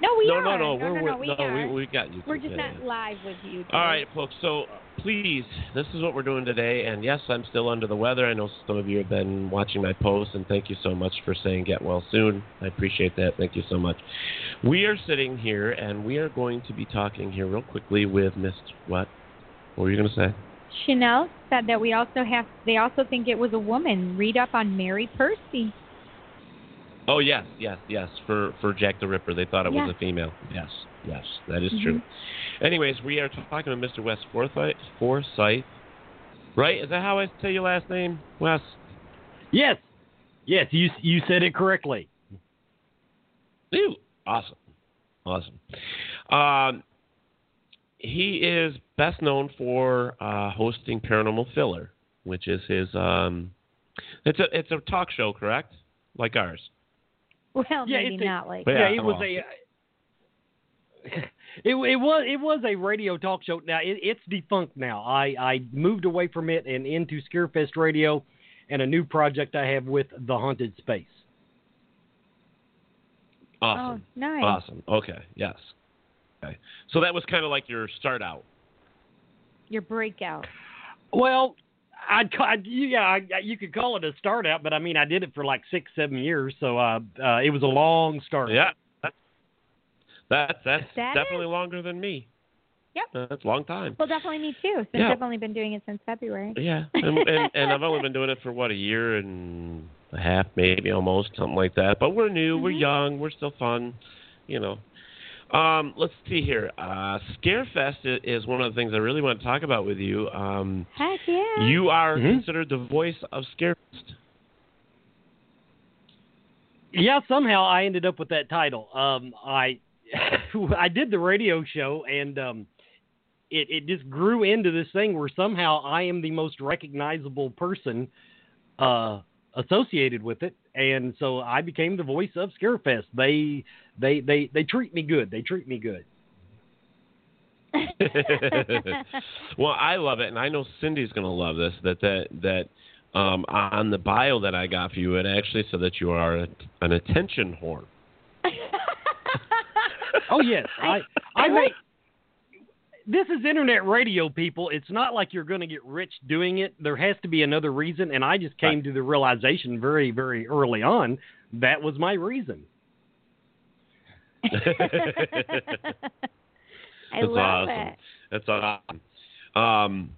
No, we no, are. No, no, no, we're, no, no, we, no are. we, we got you. We're just yeah, not yeah. live with you. All right, folks, so please, this is what we're doing today, and yes, I'm still under the weather. I know some of you have been watching my posts, and thank you so much for saying get well soon. I appreciate that. Thank you so much. We are sitting here, and we are going to be talking here real quickly with Miss What? What were you going to say? Chanel said that we also have, they also think it was a woman. Read up on Mary Percy. Oh, yes, yes, yes, for, for Jack the Ripper. They thought it yeah. was a female. Yes, yes, that is mm-hmm. true. Anyways, we are talking to Mister Wes Forsyth, Forsyth, right? Is that how I say your last name, Wes? Yes, yes, you you said it correctly. Ew, awesome, awesome. Um, he is best known for uh, hosting Paranormal Filler, which is his, um, it's a it's a talk show, correct? Like ours. Well, yeah, maybe a, not like yeah, it was on. a it, it was it was a radio talk show. Now it, it's defunct now. I, I moved away from it and into Scarefest Radio, and a new project I have with the Haunted Space. Awesome, oh, nice, awesome. Okay, yes. Okay, so that was kind of like your start out, your breakout. Well, I'd call, yeah, I, you could call it a start out, but I mean, I did it for like six, seven years, so uh, uh, it was a long start. Yeah, that's that's, that's that definitely is. longer than me. Yep, that's a long time. Well, definitely me too, since yeah. I've only been doing it since February. Yeah, and, and, and I've only been doing it for what, a year and a half, maybe almost, something like that. But we're new, mm-hmm. we're young, we're still fun, you know. Um, let's see here. Uh, Scarefest is one of the things I really want to talk about with you. Um, Heck yeah. You are mm-hmm. considered the voice of Scarefest. Yeah, somehow I ended up with that title. Um, I I did the radio show, and um, it, it just grew into this thing where somehow I am the most recognizable person uh, associated with it. And so I became the voice of Scarefest. They, they, they, they treat me good. They treat me good. Well, I love it, and I know Cindy's going to love this. That that that um, on the bio that I got for you, it actually said that you are a, an attention whore. Oh yes, I, I make. This is internet radio, people. It's not like you're going to get rich doing it. There has to be another reason, and I just came to the realization very, very early on that was my reason. That's I love awesome. It. That's awesome. Um,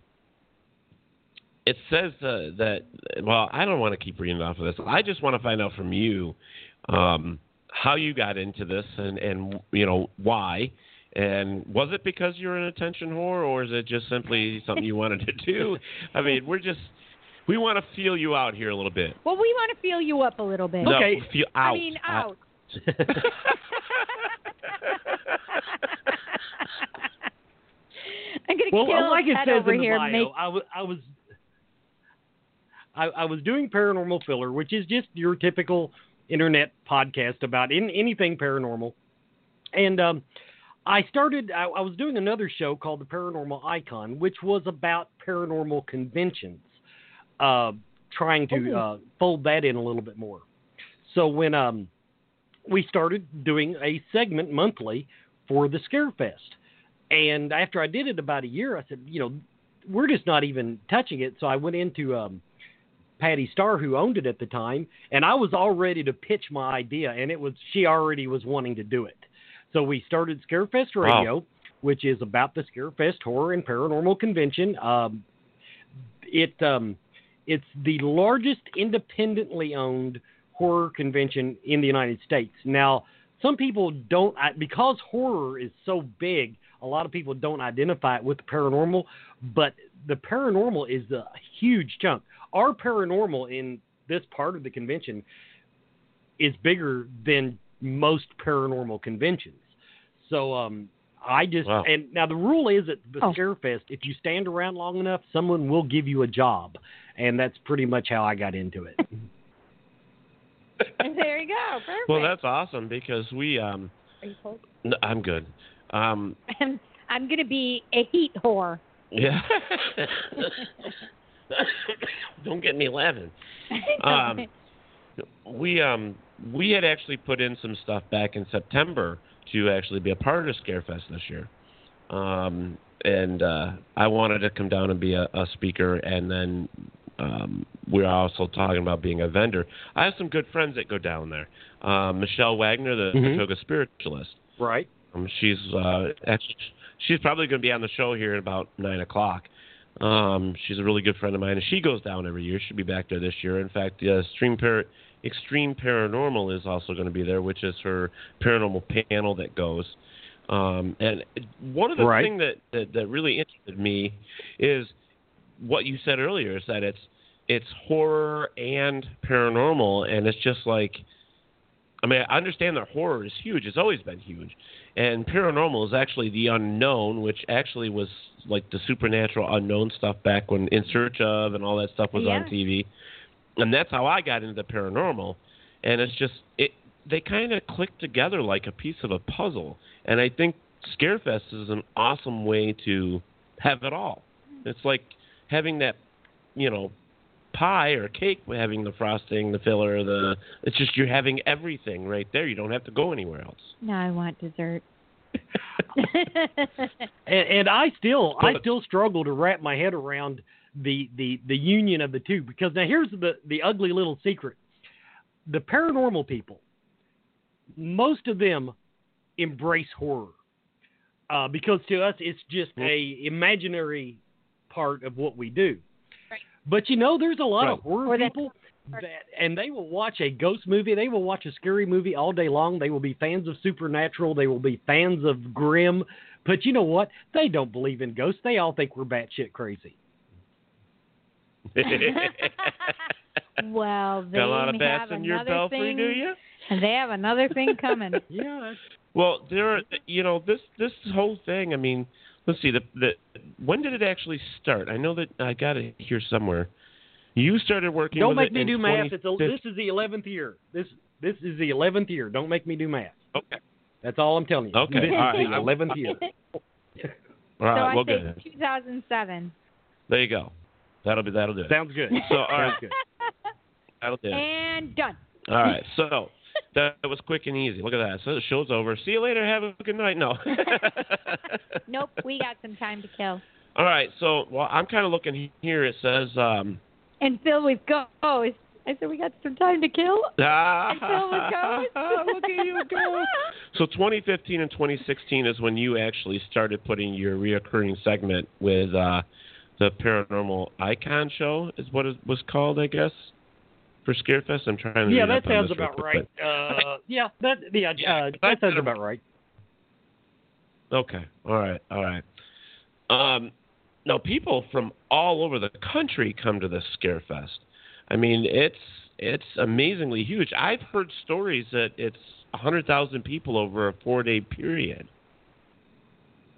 it says uh, that, well, I don't want to keep reading off of this. I just want to find out from you um, how you got into this and, and you know, why. And was it because you're an attention whore, or is it just simply something you wanted to do? I mean, we're just, we want to feel you out here a little bit. Well, we want to feel you up a little bit. No, okay. Feel out. I mean, out. out. I'm going to well, kill like Ted over here. Bio, make... I, w- I was I, I was doing Paranormal Filler, which is just your typical internet podcast about in, anything paranormal. And, um, I started, I, I was doing another show called the Paranormal Icon, which was about paranormal conventions, uh, trying to uh, fold that in a little bit more. So when um, we started doing a segment monthly for the Scarefest, and after I did it about a year, I said, you know, we're just not even touching it. So I went into um, Patty Starr, who owned it at the time, and I was all ready to pitch my idea, and it was, she already was wanting to do it. So we started Scarefest Radio, wow. which is about the Scarefest Horror and Paranormal Convention. Um, it um, it's the largest independently owned horror convention in the United States. Now, some people don't, because horror is so big, a lot of people don't identify it with the paranormal, but the paranormal is a huge chunk. Our paranormal in this part of the convention is bigger than most paranormal conventions. So um, I just wow. and now the rule is at the oh. Scarefest, if you stand around long enough, someone will give you a job, and that's pretty much how I got into it. And there you go. Perfect. Well, that's awesome because we. Um, Are you cold? No, I'm good. Um, I'm I'm gonna be a heat whore. Yeah. Don't get me laughing. Um, we um. We had actually put in some stuff back in September to actually be a part of Scarefest this year. Um, and uh, I wanted to come down and be a, a speaker, and then um, we we're also talking about being a vendor. I have some good friends that go down there. Uh, Michelle Wagner, the mm-hmm. Toga Spiritualist. Right. Um, she's, uh, actually, she's probably going to be on the show here at about nine o'clock. Um, she's a really good friend of mine, and she goes down every year. She'll be back there this year. In fact, the uh, Extreme, Par- Extreme Paranormal is also going to be there, which is her paranormal panel that goes. Um, and one of the right. things that, that, that really interested me is what you said earlier, is that it's it's horror and paranormal, and it's just like, I mean, I understand that horror is huge. It's always been huge. And paranormal is actually the unknown, which actually was like the supernatural unknown stuff back when In Search Of and all that stuff was yeah. on T V. And that's how I got into the paranormal. And it's just, it they kind of click together like a piece of a puzzle. And I think Scarefest is an awesome way to have it all. It's like having that, you know, pie or cake, having the frosting, the filler, the it's just you're having everything right there. You don't have to go anywhere else. No, I want dessert. and, and I still I still struggle to wrap my head around the, the, the union of the two, because now here's the, the ugly little secret. The paranormal people, most of them embrace horror uh, because to us it's just a imaginary part of what we do. But, you know, there's a lot right. of horror people, that, and they will watch a ghost movie. They will watch a scary movie all day long. They will be fans of supernatural. They will be fans of grim. But you know what? They don't believe in ghosts. They all think we're batshit crazy. Well, they got a lot of bats in your belfry, do you? They have another thing coming. Yeah. Well, there are, you know, this, this whole thing, I mean, let's see, the, the when did it actually start? I know that I got it here somewhere. You started working Don't with it Don't make me do math. It's a, this is the eleventh year. This this is the eleventh year. Don't make me do math. Okay. That's all I'm telling you. Okay. This all is right. the eleventh year. All right, so well, good. two thousand seven. There you go. That'll be that'll do it. Sounds good. So, all right. Sounds good. That'll do it. And done. All right. So, that was quick and easy. Look at that. So the show's over. See you later. Have a good night. No. Nope. We got some time to kill. All right. So, well, I'm kind of looking here. It says. Um, and Phil with ghosts. I said we got some time to kill. Ah, and Phil with ghosts. Look at you go. So twenty fifteen and twenty sixteen is when you actually started putting your reoccurring segment with uh, the Paranormal Icon show, is what it was called, I guess. For Scarefest, I'm trying to. Yeah, that sounds about right. Uh, yeah, that yeah, uh, that sounds about right. Okay, all right, all right. Um, now, people from all over the country come to this Scarefest. I mean, it's it's amazingly huge. I've heard stories that it's a hundred thousand people over a four day period.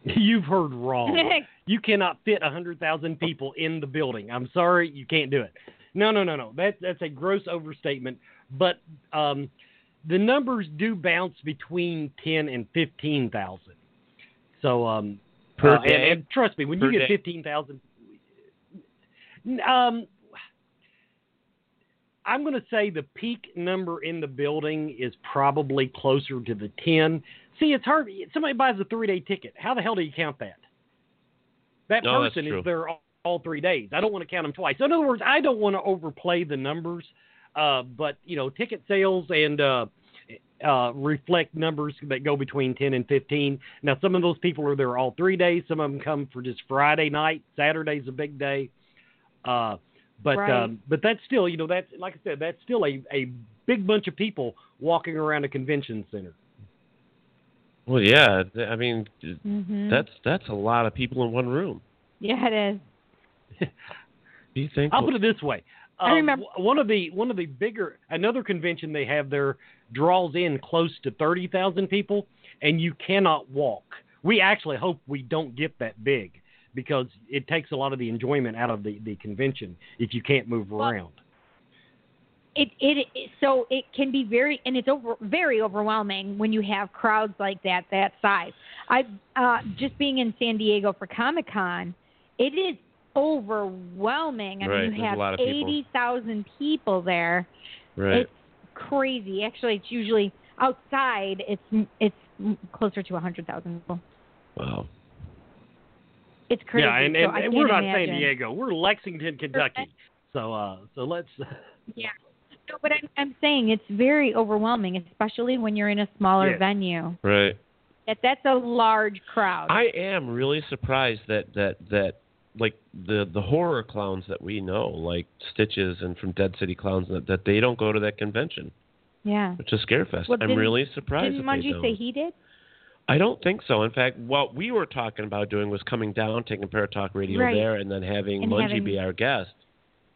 You've heard wrong. You cannot fit a hundred thousand people in the building. I'm sorry, you can't do it. No, no, no, no. That, that's a gross overstatement. But um, the numbers do bounce between ten and fifteen thousand. So, um, per uh, day. And, and trust me, when per you get day. fifteen thousand, um, I'm going to say the peak number in the building is probably closer to the ten. See, it's hard. Somebody buys a three-day ticket. How the hell do you count that? That no, person is there. All three days. I don't want to count them twice. So in other words, I don't want to overplay the numbers, uh, but you know, ticket sales and uh, uh, reflect numbers that go between ten and fifteen. Now, some of those people are there all three days. Some of them come for just Friday night. Saturday's a big day, uh, but right. um, but that's still, you know, that's like I said, that's still a, a big bunch of people walking around a convention center. Well, yeah, I mean, mm-hmm. that's that's a lot of people in one room. Yeah, it is. Be thankful. I'll put it this way. Um, I remember one of the one of the bigger another convention they have there draws in close to thirty thousand people, and you cannot walk. We actually hope we don't get that big because it takes a lot of the enjoyment out of the, the convention if you can't move well, around. It, it it so it can be very and it's over, very overwhelming when you have crowds like that that size. I uh, just being in San Diego for Comic-Con, it is. Overwhelming. I right. mean, you have eighty thousand people there. Right. It's crazy. Actually, it's usually outside. It's it's closer to one hundred thousand people. Wow. It's crazy. Yeah, and, and, so and we're not imagine. San Diego. We're Lexington, Kentucky. So, uh, so let's. Yeah. No, but I'm I'm saying it's very overwhelming, especially when you're in a smaller yes. venue. Right. That that's a large crowd. I am really surprised that that that. like the the horror clowns that we know, like Stitches and from Dead City Clowns, that, that they don't go to that convention. Yeah. It's a Scarefest. Well, I'm really surprised. Didn't Mungie say he did? I don't think so. In fact, what we were talking about doing was coming down, taking Paratalk Radio right. there, and then having and Mungie having, be our guest.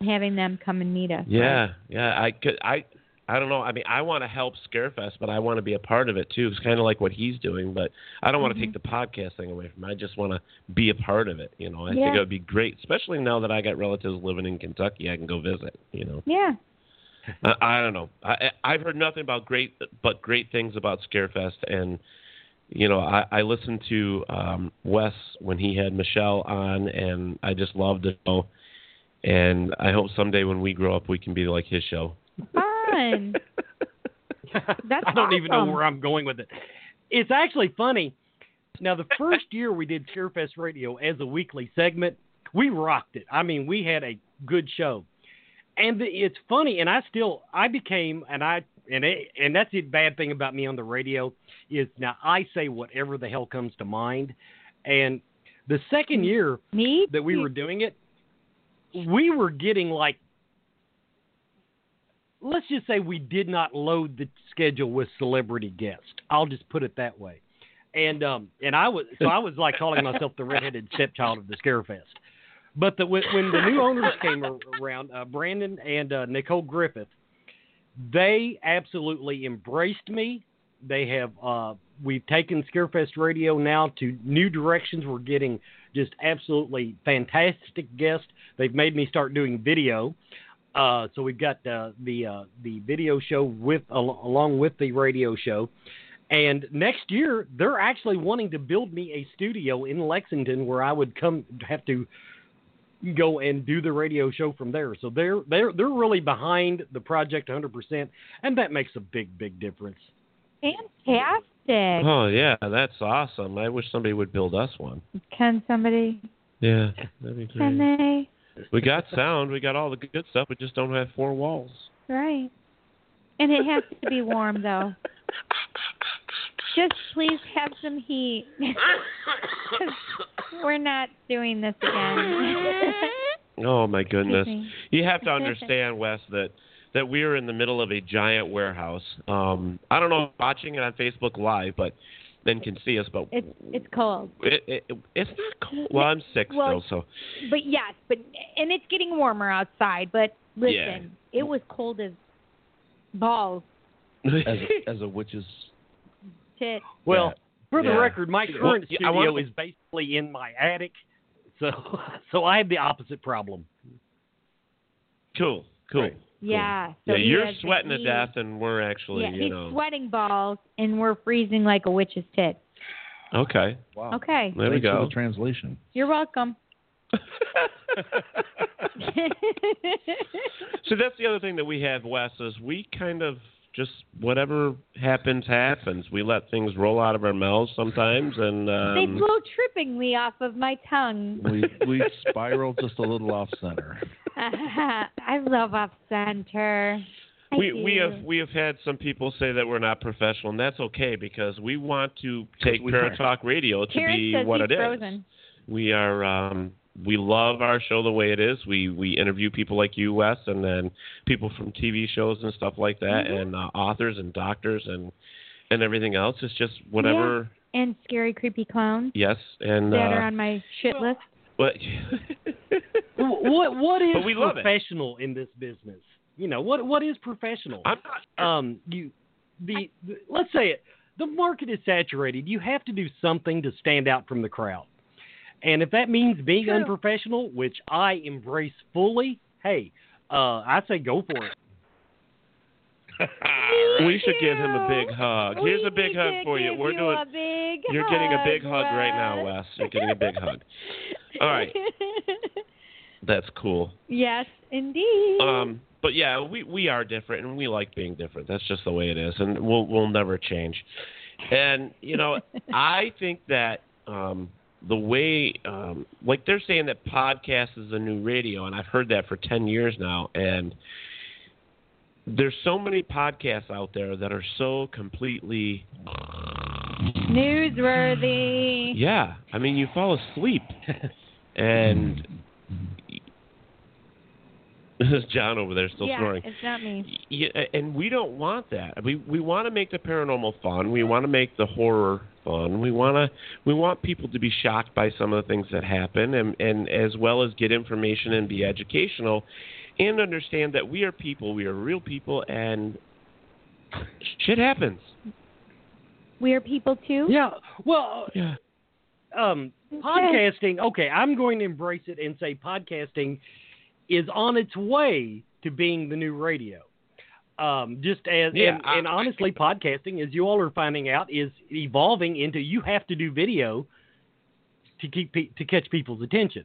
Having them come and meet us. Yeah, right? yeah. I, could, I, I don't know. I mean, I want to help Scarefest, but I want to be a part of it, too. It's kind of like what he's doing, but I don't want to mm-hmm. take the podcast thing away from it. I just want to be a part of it. You know, I yeah. think it would be great, especially now that I got relatives living in Kentucky. I can go visit, you know. Yeah. I, I don't know. I, I've heard nothing about great, but great things about Scarefest, and you know, I, I listened to um, Wes when he had Michelle on, and I just loved the show. And I hope someday when we grow up, we can be like his show. Fun. That's I don't awesome. even know where I'm going with it. It's actually funny. Now, the first year we did Scarefest Radio as a weekly segment, we rocked it. I mean, we had a good show. And it's funny, and I still, I became, and I, and it, and that's the bad thing about me on the radio is now I say whatever the hell comes to mind. And the second year me? that we were doing it, we were getting like, let's just say we did not load the schedule with celebrity guests. I'll just put it that way. And um, and I was, so I was like calling myself the redheaded stepchild of the Scarefest. But the, when the new owners came around, uh, Brandon and uh, Nicole Griffith, they absolutely embraced me. They have uh, we've taken Scarefest Radio now to new directions. We're getting just absolutely fantastic guests. They've made me start doing video, uh, so we've got uh, the uh, the video show with al- along with the radio show. And next year, they're actually wanting to build me a studio in Lexington where I would come have to. go and do the radio show from there. So they're they're they're really behind the project one hundred percent, and that makes a big big difference. Fantastic. Oh yeah, that's awesome. I wish somebody would build us one. Can somebody? Yeah, that'd be great. Can they? We got sound. We got all the good stuff. We just don't have four walls. Right. And it has to be warm though. Just please have some heat. We're not doing this again. Oh, my goodness. You have to understand, Wes, that, that we are in the middle of a giant warehouse. Um, I don't know if you're watching it on Facebook Live, but then can see us. But It's, it's cold. It, it, it's not cold. Well, I'm sick well, still. So. But, yes, but and it's getting warmer outside. But, listen, yeah. it was cold as balls. As, as a witch's... It. Well, for the yeah. record, my current well, studio to... is basically in my attic, so so I have the opposite problem. Cool, cool. Right. cool. Yeah. So yeah, you're sweating to death, and we're actually, yeah, you he's know. sweating balls, and we're freezing like a witch's tit. Okay. Wow. Okay. There Thanks we go. For the translation. You're welcome. So that's the other thing that we have, Wes, is we kind of just whatever happens, happens. We let things roll out of our mouths sometimes. and um, They blow trippingly off of my tongue. We we spiral just a little off-center. Uh, I love off-center. I we do. we have we have had some people say that we're not professional, and that's okay because we want to take Paratalk Radio to Karen be says what he's it frozen. is. We are... Um, We love our show the way it is. We we interview people like you, Wes, and then people from T V shows and stuff like that, mm-hmm. and uh, authors and doctors and and everything else. It's just whatever. Yeah. And scary, creepy clowns. Yes, and that uh, are on my shit well, list. What? what what is but we professional love it. in this business? You know what what is professional? I'm not, um, you the, the let's say it. The market is saturated. You have to do something to stand out from the crowd. And if that means being True. unprofessional, which I embrace fully, hey, uh, I say go for it. We should you. give him a big hug. We Here's a big hug for you. We're you doing. You're hug, getting a big hug Wes. right now, Wes. You're getting a big hug. All right. That's cool. Yes, indeed. Um, but yeah, we we are different, and we like being different. That's just the way it is, and we'll we'll never change. And you know, I think that. Um, The way, um, like they're saying that podcast is the new radio, and I've heard that for ten years now, and there's so many podcasts out there that are so completely... Newsworthy. Yeah. I mean, you fall asleep. And this is John over there still yeah, snoring. Yeah, it's not me. Yeah, and we don't want that. We we want to make the paranormal fun. We want to make the horror fun. We want to we want people to be shocked by some of the things that happen, and, and as well as get information and be educational, and understand that we are people. We are real people, and shit happens. We are people too? Yeah. Well, yeah. Um, podcasting, okay, I'm going to embrace it and say podcasting is on its way to being the new radio. Um, just as, yeah, and, I, and honestly, I, podcasting, as you all are finding out, is evolving into you have to do video to keep pe- to catch people's attention.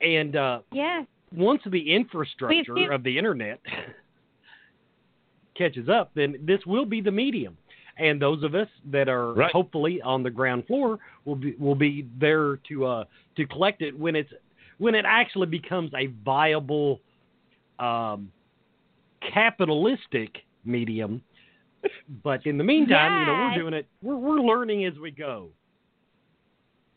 And uh, yeah. once the infrastructure Please, of the internet catches up, then this will be the medium. And those of us that are right. hopefully on the ground floor will be will be there to uh, to collect it when it's when it actually becomes a viable um, capitalistic medium. But in the meantime, yeah. you know, we're doing it. We're we're learning as we go.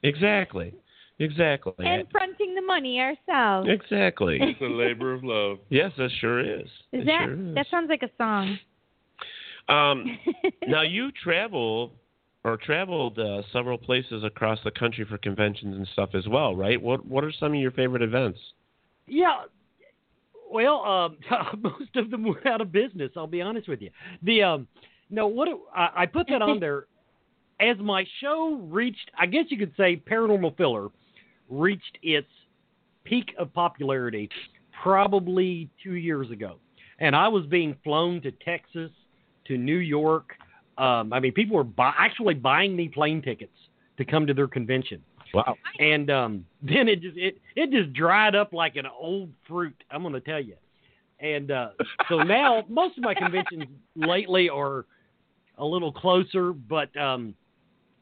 Exactly, exactly. And fronting the money ourselves. Exactly. It's a labor of love. Yes, that sure is. Is it that sure is. That sounds like a song. Um, now you travel or traveled uh, several places across the country for conventions and stuff as well, right? What What are some of your favorite events? Yeah, well, um, most of them went out of business. I'll be honest with you. The um, no, what I, I put that on there as my show reached. I guess you could say Paranormal Filler reached its peak of popularity probably two years ago, and I was being flown to Texas. To New York, um, I mean, people were bu- actually buying me plane tickets to come to their convention. Wow! And um, then it just it, it just dried up like an old fruit. I'm going to tell you. And uh, so now most of my conventions lately are a little closer, but um,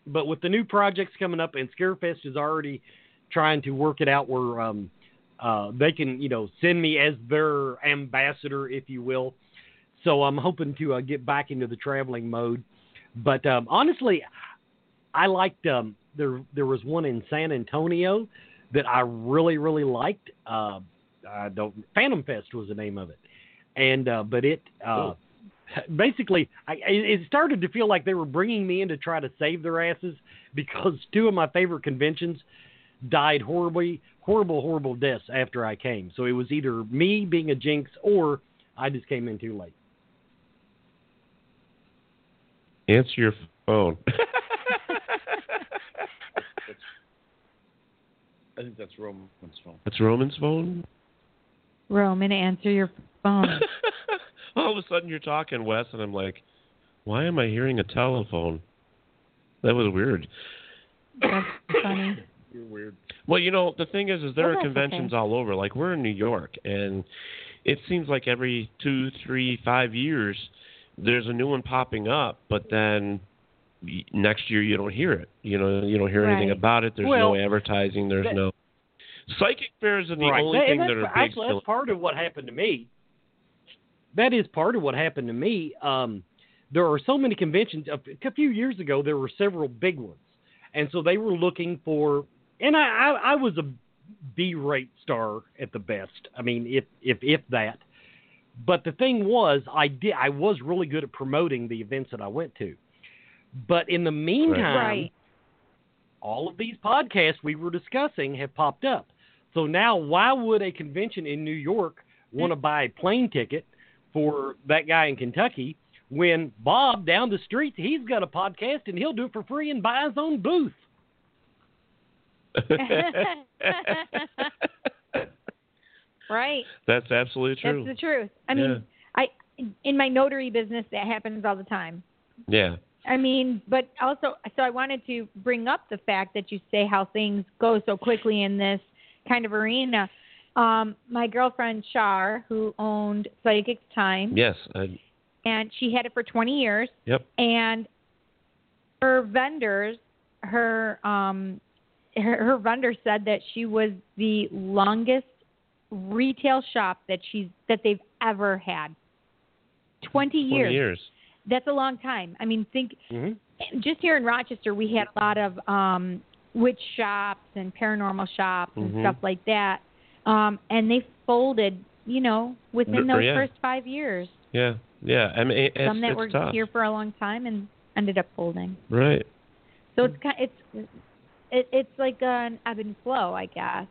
but with the new projects coming up, and Scarefest is already trying to work it out where um, uh, they can you know send me as their ambassador, if you will. So I'm hoping to uh, get back into the traveling mode. But um, honestly, I liked um, – there There was one in San Antonio that I really, really liked. Uh, I don't, Phantom Fest was the name of it. And uh, But it uh, – basically, I, it started to feel like they were bringing me in to try to save their asses because two of my favorite conventions died horribly, horrible, horrible deaths after I came. So it was either me being a jinx or I just came in too late. Answer your phone. I think that's Roman's phone. That's Roman's phone? Roman, answer your phone. All of a sudden you're talking, Wes, and I'm like, why am I hearing a telephone? That was weird. That's funny. You're weird. Well, you know, the thing is, is there well, are conventions okay. all over. Like, we're in New York, and it seems like every two, three, five years, there's a new one popping up, but then next year you don't hear it. You know, you don't hear right. anything about it. There's well, no advertising. There's that, no psychic fairs are the right. only that, thing that are big. Actually, still. That's part of what happened to me. That is part of what happened to me. Um, there are so many conventions. A, a few years ago, there were several big ones, and so they were looking for. And I, I, I was a B-rate star at the best. I mean, if if if that. But the thing was, I did. I was really good at promoting the events that I went to. But in the meantime, right. all of these podcasts we were discussing have popped up. So now why would a convention in New York want to buy a plane ticket for that guy in Kentucky when Bob down the street, he's got a podcast and he'll do it for free and buy his own booth? Right. That's absolutely true. That's the truth. I yeah. mean, I in my notary business, that happens all the time. Yeah. I mean, but also, so I wanted to bring up the fact that you say how things go so quickly in this kind of arena. Um, my girlfriend, Char, who owned Psychic Time. Yes. I... And she had it for twenty years. Yep. And her vendors, her, um, her, her vendor said that she was the longest retail shop that she's that they've ever had. Twenty years. twenty years. That's a long time. I mean, think mm-hmm. just here in Rochester, we had a lot of um, witch shops and paranormal shops and mm-hmm. stuff like that. Um, and they folded, you know, within those yeah. first five years. Yeah, yeah. I mean, it's, some that it's were tough. Here for a long time and ended up folding. Right. So it's kind of, it's it, it's like an ebb and flow, I guess.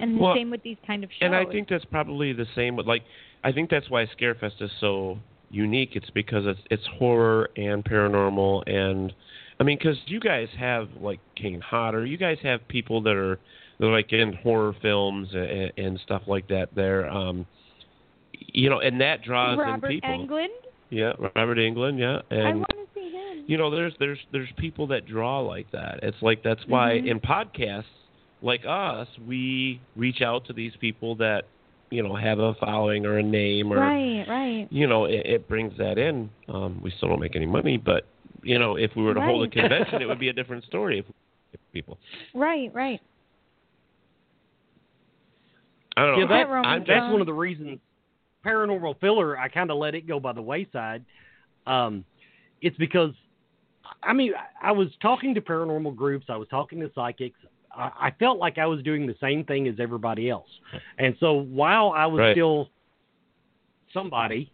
And well, the same with these kind of shows. And I think that's probably the same with, like, I think that's why Scarefest is so unique. It's because it's it's horror and paranormal and, I mean, because you guys have, like, Kane Hodder. You guys have people that are, that are like, in horror films and, and stuff like that there. Um, you know, and that draws Robert in people. Robert Englund? Yeah, Robert Englund, yeah. And, I want to see him. You know, there's, there's, there's people that draw like that. It's like that's why mm-hmm. in podcasts, like us, we reach out to these people that, you know, have a following or a name, or right, right. You know, it, it brings that in. Um, we still don't make any money, but you know, if we were to right. hold a convention, it would be a different story. If, if people, right, right. I don't know. Yeah, that, I, that's one of the reasons Paranormal Filler, I kind of let it go by the wayside. Um, it's because, I mean, I, I was talking to paranormal groups, I was talking to psychics. I felt like I was doing the same thing as everybody else. And so while I was right. still somebody,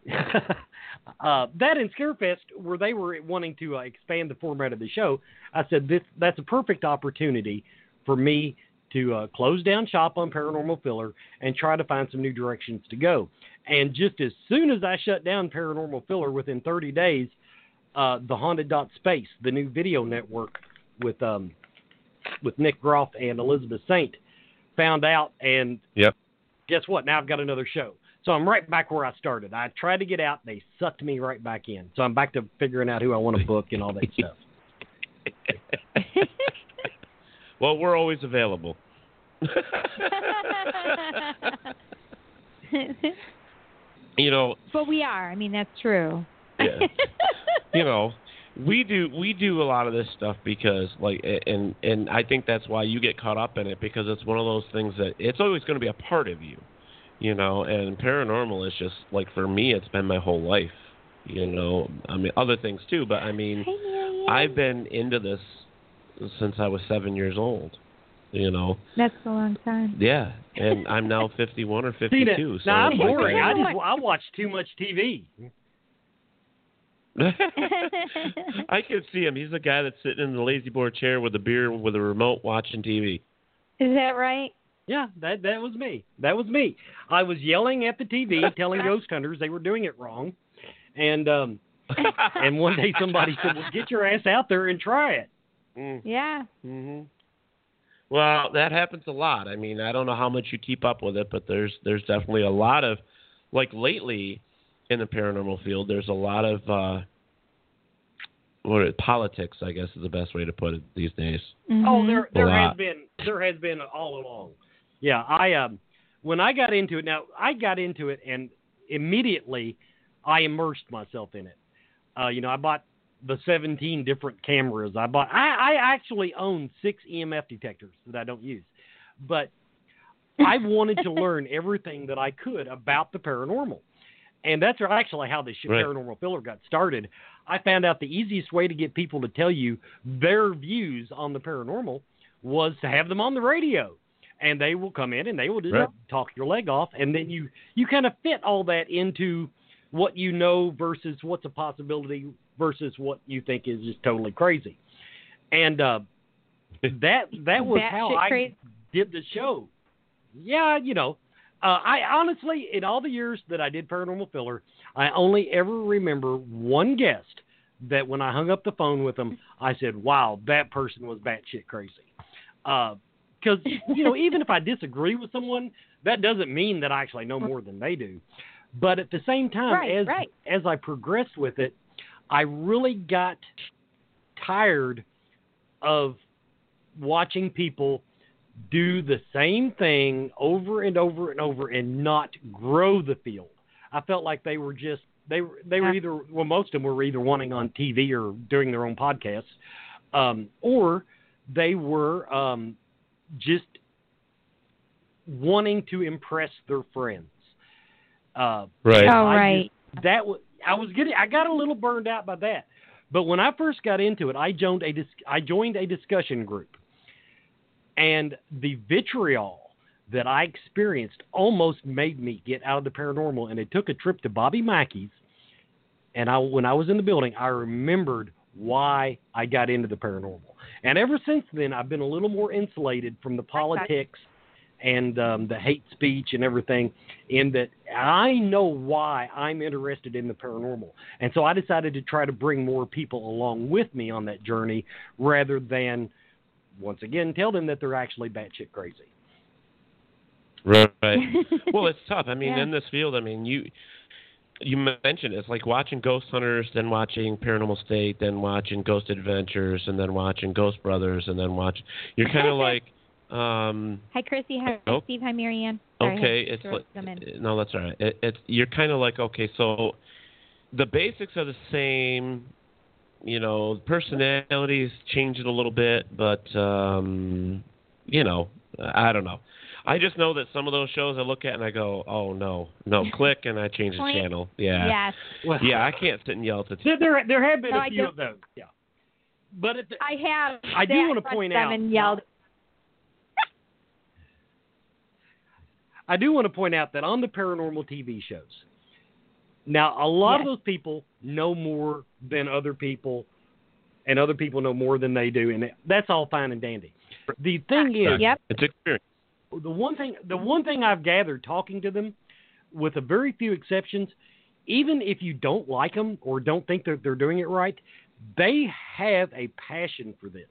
uh, that and Scarefest, where they were wanting to uh, expand the format of the show, I said, this that's a perfect opportunity for me to uh, close down shop on Paranormal Filler and try to find some new directions to go. And just as soon as I shut down Paranormal Filler, within thirty days, uh, the Haunted.Space, the new video network with... Um, with Nick Groff and Elizabeth Saint, found out, and yep. guess what? Now I've got another show. So I'm right back where I started. I tried to get out. They sucked me right back in. So I'm back to figuring out who I want to book and all that stuff. Well, we're always available. You know. But we are. I mean, that's true. Yeah. You know. We do we do a lot of this stuff because, like, and and I think that's why you get caught up in it, because it's one of those things that it's always going to be a part of you, you know. And paranormal is just, like, for me, it's been my whole life, you know. I mean, other things too, but I mean, I've been into this since I was seven years old, you know. That's a long time. Yeah, and I'm now fifty-one or fifty-two. So no, I'm boring. Like, I just I watch too much T V. I can see him. He's the guy that's sitting in the lazy boy chair with a beer, with a remote, watching T V. Is that right? Yeah, that that was me. That was me. I was yelling at the T V, telling ghost hunters they were doing it wrong. And um, and one day somebody said, "Well, get your ass out there and try it." Mm. Yeah. Mm-hmm. Well, that happens a lot. I mean, I don't know how much you keep up with it, but there's there's definitely a lot of, like, lately. In the paranormal field, there's a lot of uh, what is it, politics, I guess, is the best way to put it these days. Mm-hmm. Oh, there there has been there has been all along. Yeah, I um, when I got into it, now I got into it and immediately I immersed myself in it. Uh, you know, I bought the seventeen different cameras. I bought I, I actually own six E M F detectors that I don't use, but I wanted to learn everything that I could about the paranormal. And that's actually how this right. Paranormal Filler got started. I found out the easiest way to get people to tell you their views on the paranormal was to have them on the radio. And they will come in and they will just right. talk your leg off. And then you, you kind of fit all that into what you know versus what's a possibility versus what you think is just totally crazy. And uh, that that was that how I crazy. did the show. Yeah, you know. Uh, I honestly, in all the years that I did Paranormal Filler, I only ever remember one guest that when I hung up the phone with them, I said, wow, that person was batshit crazy. Because, uh, you know, even if I disagree with someone, that doesn't mean that I actually know more than they do. But at the same time, right, as right. as I progressed with it, I really got tired of watching people do the same thing over and over and over and not grow the field. I felt like they were just, they were, they were either, well, most of them were either wanting on T V or doing their own podcasts, um, or they were um, just wanting to impress their friends. Uh, right. Oh, right. I, that was, I was getting, I got a little burned out by that. But when I first got into it, I joined a, dis, I joined a discussion group. And the vitriol that I experienced almost made me get out of the paranormal. And it took a trip to Bobby Mackey's. And I, when I was in the building, I remembered why I got into the paranormal. And ever since then, I've been a little more insulated from the politics and um, the hate speech and everything, in that I know why I'm interested in the paranormal. And so I decided to try to bring more people along with me on that journey, rather than, once again, tell them that they're actually batshit crazy. Right. Well, it's tough. I mean, yeah. in this field, I mean, you... You mentioned it. It's like watching Ghost Hunters, then watching Paranormal State, then watching Ghost Adventures, and then watching Ghost Brothers, and then watch. You're kind of like, um, hi Chrissy, hi oh, Steve, hi Marianne. Sorry, okay, it's like, no, that's all right. It, it's you're kind of like, okay, so the basics are the same. You know, personalities change it a little bit, but um, you know, I don't know. I just know that some of those shows I look at and I go, oh, no, no, click, and I change the channel. Yeah. Yes. Well, yeah, I can't sit and yell at the t- There There have been no, a few of those, yeah. But at the, I have. I do want to point out. And yelled. I do want to point out that on the paranormal T V shows, now, a lot yes. of those people know more than other people, and other people know more than they do, and that's all fine and dandy. The thing is. Yep. It's experience. The one thing the one thing I've gathered talking to them, with a very few exceptions, even if you don't like them or don't think that they're doing it right, they have a passion for this.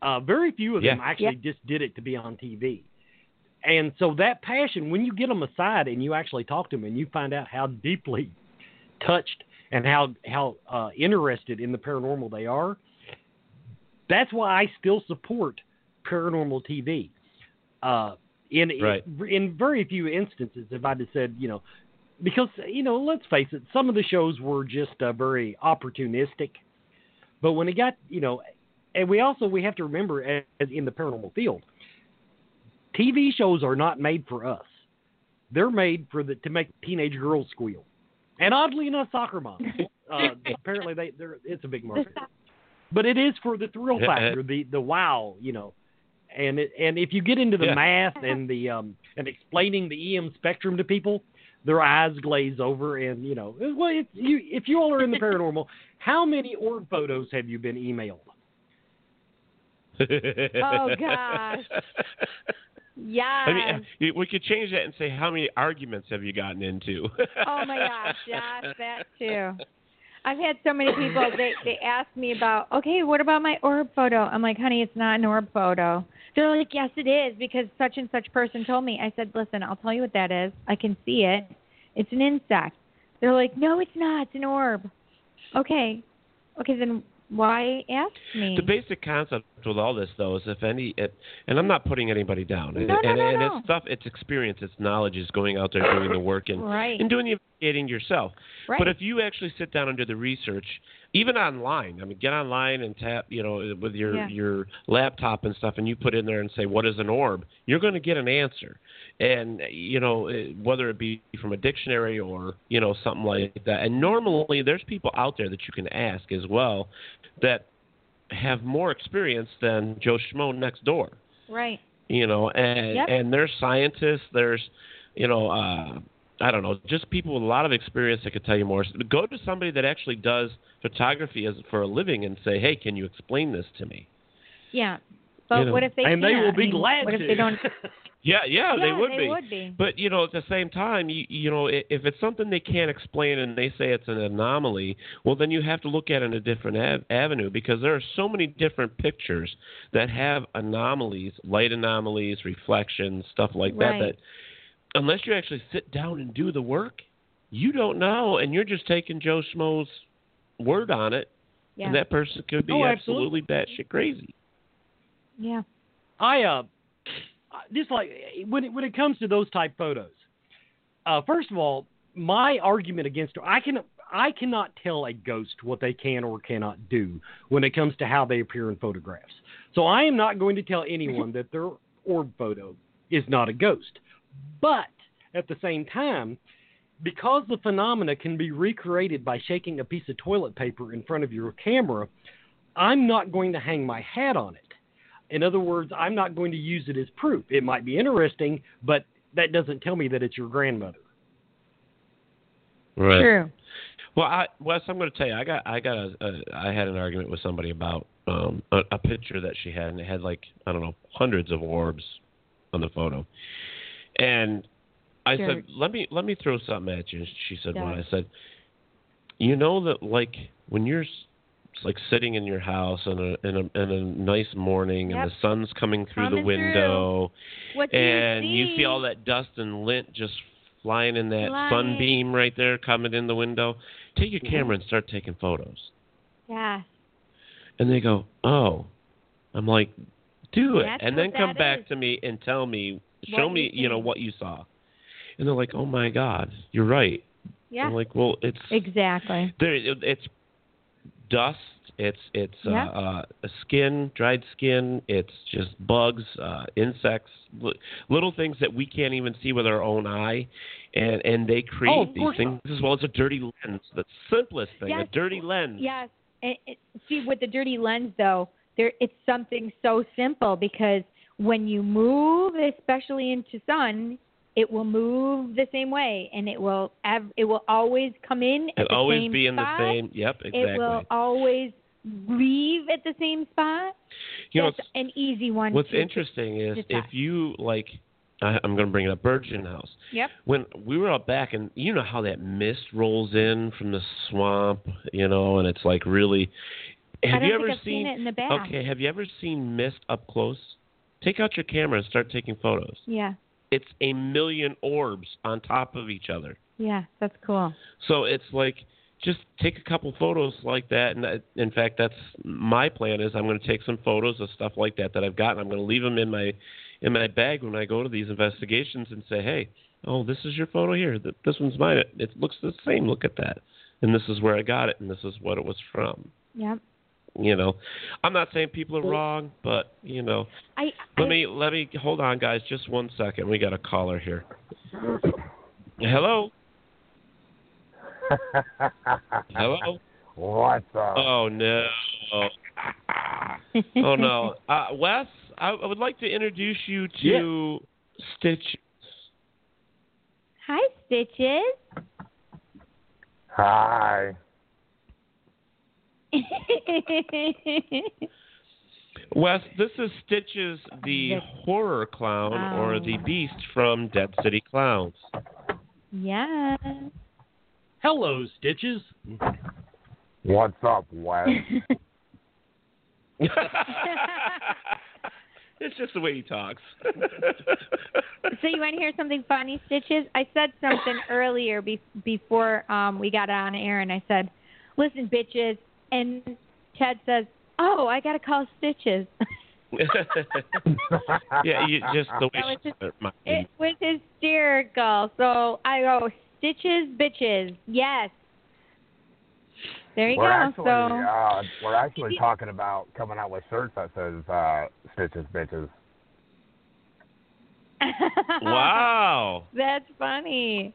Uh, very few of yeah. them actually yeah. just did it to be on T V. And so that passion, when you get them aside and you actually talk to them and you find out how deeply touched and how, how uh, interested in the paranormal they are, that's why I still support paranormal T V. Uh, in, right. in in very few instances have I just said, you know, because, you know, let's face it, some of the shows were just uh, very opportunistic. But when it got, you know, and we also, we have to remember, as, as in the paranormal field, T V shows are not made for us. They're made for the, to make teenage girls squeal. And oddly enough, soccer moms. uh, apparently, they they're it's a big market. But it is for the thrill factor, the, the wow, you know. And it, and if you get into the yeah. math and the um, and explaining the E M spectrum to people, their eyes glaze over. And, you know, well, it's, you, if you all are in the paranormal, how many orb photos have you been emailed? Oh, gosh. Yeah. I mean, we could change that and say, how many arguments have you gotten into? Oh, my gosh. Yes, that too. I've had so many people, they, they ask me about, okay, what about my orb photo? I'm like, honey, it's not an orb photo. They're like, yes, it is, because such and such person told me. I said, listen, I'll tell you what that is. I can see it. It's an insect. They're like, no, it's not. It's an orb. Okay. Okay, then why ask me? The basic concept with all this, though, is if any, it, and I'm not putting anybody down. No, and, no, and, no, and no. It's stuff, it's experience, it's knowledge, is going out there doing the work and, right. and doing the investigating yourself. Right. But if you actually sit down and do the research, even online, I mean, get online and tap, you know, with your, yeah. your laptop and stuff, and you put in there and say, what is an orb? You're going to get an answer. And, you know, whether it be from a dictionary or, you know, something like that. And normally there's people out there that you can ask as well that have more experience than Joe Schmo next door. Right. You know, and yep. and there's scientists, there's, you know, uh, I don't know, just people with a lot of experience that could tell you more. So go to somebody that actually does photography as for a living and say, hey, can you explain this to me? Yeah. But you know, what if they And they will be I mean, glad what to. If they don't... Yeah, yeah, yeah, they would they be. would be. But, you know, at the same time, you, you know, if it's something they can't explain and they say it's an anomaly, well, then you have to look at it in a different av- avenue, because there are so many different pictures that have anomalies, light anomalies, reflections, stuff like right. that, that unless you actually sit down and do the work, you don't know, and you're just taking Joe Schmo's word on it, yeah. and that person could be oh, absolutely, absolutely batshit crazy. Yeah. I, uh... Just like when it, when it comes to those type photos, uh, first of all, my argument against I can I cannot tell a ghost what they can or cannot do when it comes to how they appear in photographs. So I am not going to tell anyone that their orb photo is not a ghost. But at the same time, because the phenomena can be recreated by shaking a piece of toilet paper in front of your camera, I'm not going to hang my hat on it. In other words, I'm not going to use it as proof. It might be interesting, but that doesn't tell me that it's your grandmother. Right. True. Well, I, Wes, I'm going to tell you, I got, I got, a, a, I had an argument with somebody about um, a, a picture that she had, and it had like, I don't know, hundreds of orbs on the photo. And I sure. said, let me, let me throw something at you. And she said, yeah. well, I said, you know that like when you're like sitting in your house on a, in a, in a nice morning yep. and the sun's coming through coming the window through. What do and you see? You see all that dust and lint just flying in that flying. sunbeam right there coming in the window. Take your camera and start taking photos. Yeah. And they go, oh. I'm like, do it. That's and then come back is. to me and tell me, what show you me, see? you know, what you saw. And they're like, oh, my God, you're right. Yeah. I'm like, well, it's. Exactly. There, it, it's dust. It's it's yeah. uh, uh, skin, dried skin. It's just bugs, uh, insects, li- little things that we can't even see with our own eye. And, and they create oh, these things as well as a dirty lens. The simplest thing, yes. a dirty lens. Yes. And it, see, with the dirty lens, though, there it's something so simple because when you move, especially into sun, it will move the same way, and it will av- it will always come in at It'll the always same be in spot. the same. Yep, exactly. It will always leave at the same spot. You That's know, an easy one. What's to interesting is decide. if you like. I, I'm going to bring it up, Virgin House. Yep. When we were out back, and you know how that mist rolls in from the swamp, you know, and it's like really. Have I don't you ever think I've seen, seen it in the back? Okay. Have you ever seen mist up close? Take out your camera and start taking photos. Yeah. It's a million orbs on top of each other. Yeah, that's cool. So it's like just take a couple photos like that. And in fact, that's my plan is I'm going to take some photos of stuff like that that I've got. And I'm going to leave them in my in my bag when I go to these investigations and say, hey, oh, this is your photo here. This one's mine. It looks the same. Look at that. And this is where I got it. And this is what it was from. Yep. You know, I'm not saying people are wrong, but, you know, I, I, let me let me hold on, guys. Just one second. We got a caller here. Hello. Hello. What's up? Oh, no. Oh, oh no. Uh, Wes, I, I would like to introduce you to yeah. Stitches. Hi, Stitches. Hi. Wes, this is Stitches, the horror clown oh. or the beast from Dead City Clowns. Yeah. Hello, Stitches. What's up, Wes? It's just the way he talks. So you want to hear something funny, Stitches? I said something earlier be- before um, we got on air, and I said, listen, bitches. And Ted says, oh, I got to call Stitches. yeah, you just the way she put my name. It was hysterical. So I go, Stitches, bitches. Yes. There you we're go. Actually, so uh, we're actually talking about coming out with shirts that says uh, Stitches, bitches. Wow. That's funny.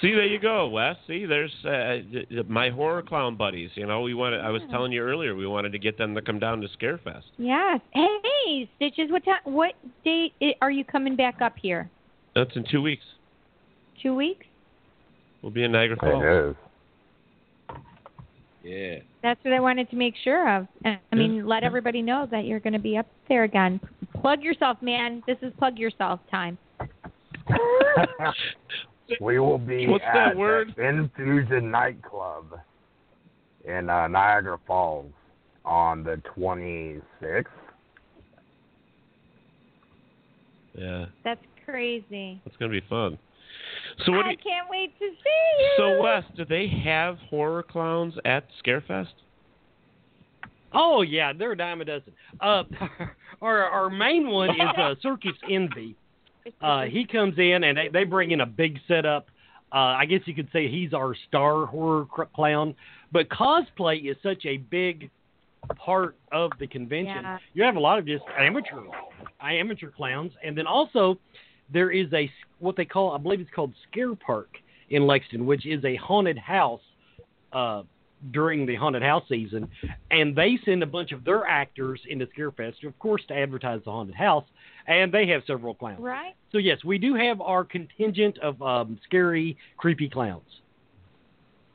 See, there you go, Wes. See, there's uh, my horror clown buddies. You know, we wanted. I was telling you earlier, we wanted to get them to come down to Scarefest. Yes. Hey, Stitches. What time? What date are you coming back up here? That's in two weeks. Two weeks. We'll be in Niagara Falls. It is. Yeah. That's what I wanted to make sure of. I mean, let everybody know that you're going to be up there again. Plug yourself, man. This is plug yourself time. We will be What's at that word? the Infusion Nightclub in uh, Niagara Falls on the twenty-sixth. Yeah. That's crazy. It's going to be fun. So what I you, can't wait to see you. So, Wes, do they have horror clowns at Scarefest? Oh, yeah. They're a dime a dozen. Uh, our, our main one is uh, Circus Envy. Uh, he comes in, and they, they bring in a big setup. Uh, I guess you could say he's our star horror clown. But cosplay is such a big part of the convention. Yeah. You have a lot of just amateur amateur clowns. And then also there is a what they call, I believe it's called Scare Park in Lexington, which is a haunted house uh, during the haunted house season, and they send a bunch of their actors into Scarefest, of course, to advertise the haunted house, and they have several clowns. Right. So, yes, we do have our contingent of um, scary, creepy clowns.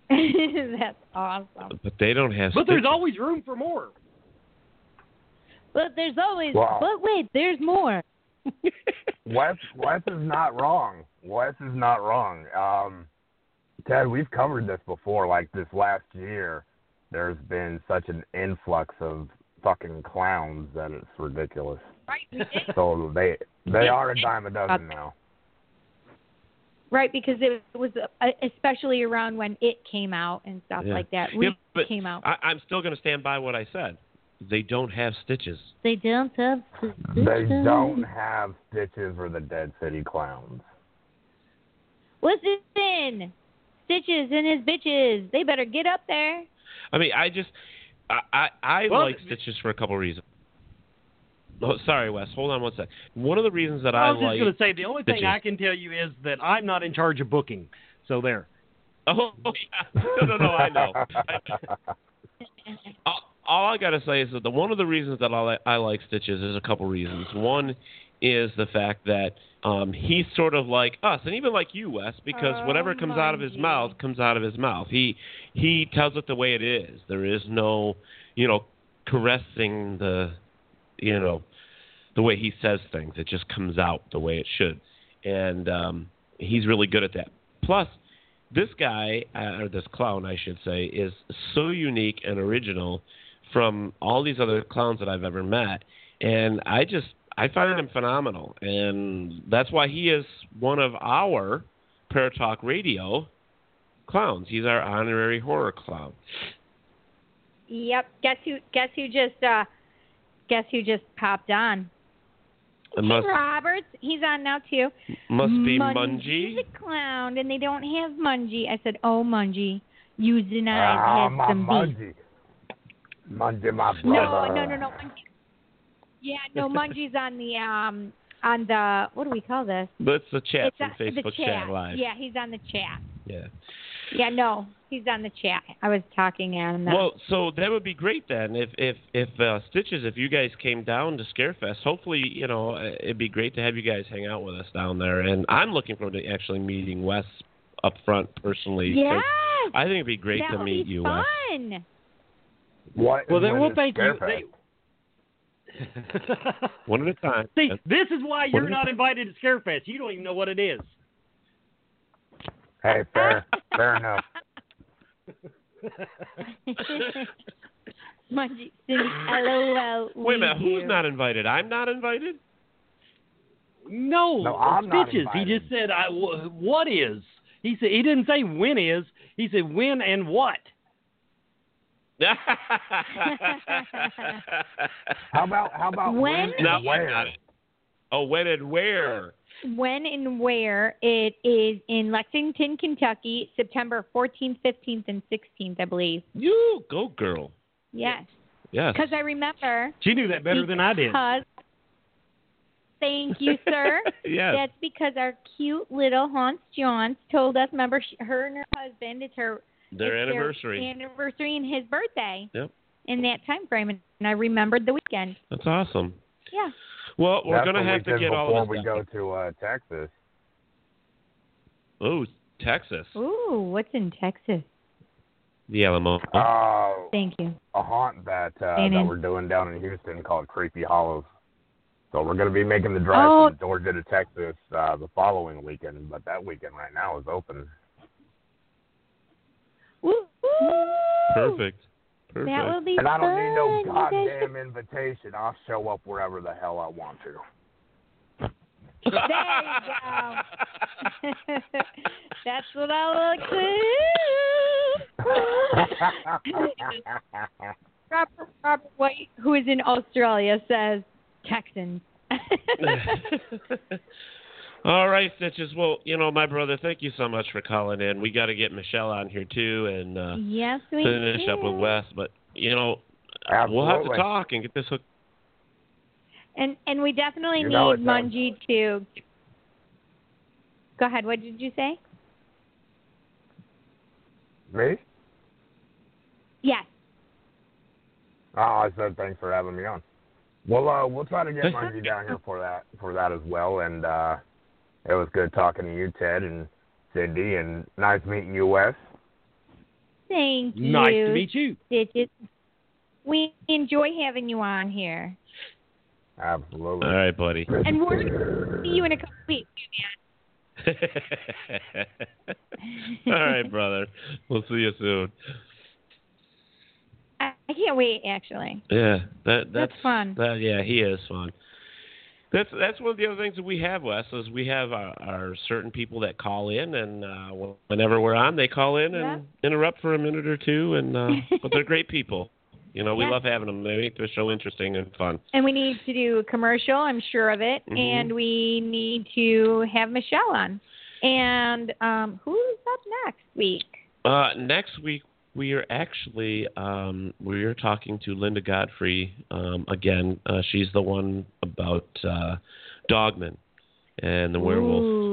That's awesome. But they don't have... But Stitches. There's always room for more. But there's always... Wow. But wait, there's more. Wes, Wes is not wrong. Wes is not wrong. Um... Ted, we've covered this before. Like, this last year, there's been such an influx of fucking clowns that it's ridiculous. Right. So they they are a dime a dozen now. Right, because it was especially around when it came out and stuff yeah. like that. We yeah, came out. I, I'm still going to stand by what I said. They don't have Stitches. They don't have Stitches. They don't have Stitches or the Dead City Clowns. Listen. Stitches and his bitches. They better get up there. I mean, I just, I, I, I well, like Stitches for a couple reasons. Oh, sorry, Wes. Hold on one sec. One of the reasons that I, I was like just going to say, the only Stitches. Thing I can tell you is that I'm not in charge of booking. So there. Oh, yeah. No, no, no, I know. all, all I got to say is that the, one of the reasons that I, li- I like Stitches is a couple reasons. One is the fact that um, he's sort of like us, and even like you, Wes, because oh, whatever comes out of his God. mouth comes out of his mouth. He he tells it the way it is. There is no, you know, caressing the, you know, the way he says things. It just comes out the way it should, and um, he's really good at that. Plus, this guy uh, or this clown, I should say, is so unique and original from all these other clowns that I've ever met, and I just. I find him phenomenal, and that's why he is one of our Paratalk Radio clowns. He's our honorary horror clown. Yep. Guess who? Guess who just? Uh, guess who just popped on? Must, Roberts. He's on now too. Must be Mungie. He's a clown, and they don't have Mungie. I said, "Oh, Mungie, you denied ah, have some Mungie. Mungie, my brother. No, no, no, no. Mungie. Yeah, no, Mungie's on the, um, on the, what do we call this? That's the chat it's from a, Facebook chat. chat live. Yeah, he's on the chat. Yeah. Yeah, no, he's on the chat. I was talking on the... Well, so that would be great then. If, if, if uh, Stitches, if you guys came down to Scarefest, hopefully, you know, it'd be great to have you guys hang out with us down there. And I'm looking forward to actually meeting Wes up front personally. Yeah. I think it'd be great that to meet you, Wes. That would be fun. What? Well, then we'll thank you. They, one at a time. See, this is why you're not invited to Scarefest. You don't even know what it is. Hey, fair, fair enough. Wait a minute, who's not invited? I'm not invited? No, no I'm Stitches. Not he just said, "I what is?" He said he didn't say when is. He said when and what. how about how about when, when and where? Oh, when and where? When and where? It is in Lexington, Kentucky, September fourteenth, fifteenth, and sixteenth, I believe. You go, girl. Yes. Yes. Because I remember. She knew that better than I did. Thank you, sir. Yes. That's because our cute little Haunts Johns told us. Remember, she, her and her husband. It's her. Their it's anniversary. Their anniversary and his birthday. Yep. In that time frame, and I remembered the weekend. That's awesome. Yeah. Well, we're going to have to get all of this before we stuff. go to uh, Texas. Oh, Texas. Ooh, what's in Texas? The Alamo. Oh. Uh, Thank you. A haunt that uh, that we're doing down in Houston called Creepy Hollows. So we're going to be making the drive oh. from Georgia to Texas uh, the following weekend, but that weekend right now is open. Woo! Perfect. Perfect. That will be and I don't fun. need no goddamn invitation. I'll show up wherever the hell I want to. There you go. That's what I look to. Robert, Robert White, who is in Australia, says Texans. All right, Stitches. Well, you know, my brother, thank you so much for calling in. We got to get Michelle on here, too, and uh, yes, we finish do. up with Wes. But, you know, Absolutely. we'll have to talk and get this hooked. And and we definitely you need Mungie, too. Go ahead. What did you say? Me? Yes. Oh, I said thanks for having me on. Well, uh, we'll try to get Margie down here for that for that as well. And uh, it was good talking to you, Ted and Cindy, and nice meeting you, Wes. Thank you. Nice to meet you. Stitches. We enjoy having you on here. Absolutely. All right, buddy. And we're going to see you in a couple weeks, man. All right, brother. We'll see you soon. I, I can't wait, actually. Yeah, that that's, that's fun. That, yeah, he is fun. That's that's one of the other things that we have, Wes, is we have our, our certain people that call in, and uh, whenever we're on, they call in yeah. and interrupt for a minute or two, and uh, but they're great people. You know, we yeah. love having them. They make the show interesting and fun. And we need to do a commercial, I'm sure of it, mm-hmm. and we need to have Michelle on. And um, who's up next week? Uh, next week, we are actually um, we are talking to Linda Godfrey um, again. Uh, she's the one about uh, Dogman and the werewolf. Ooh.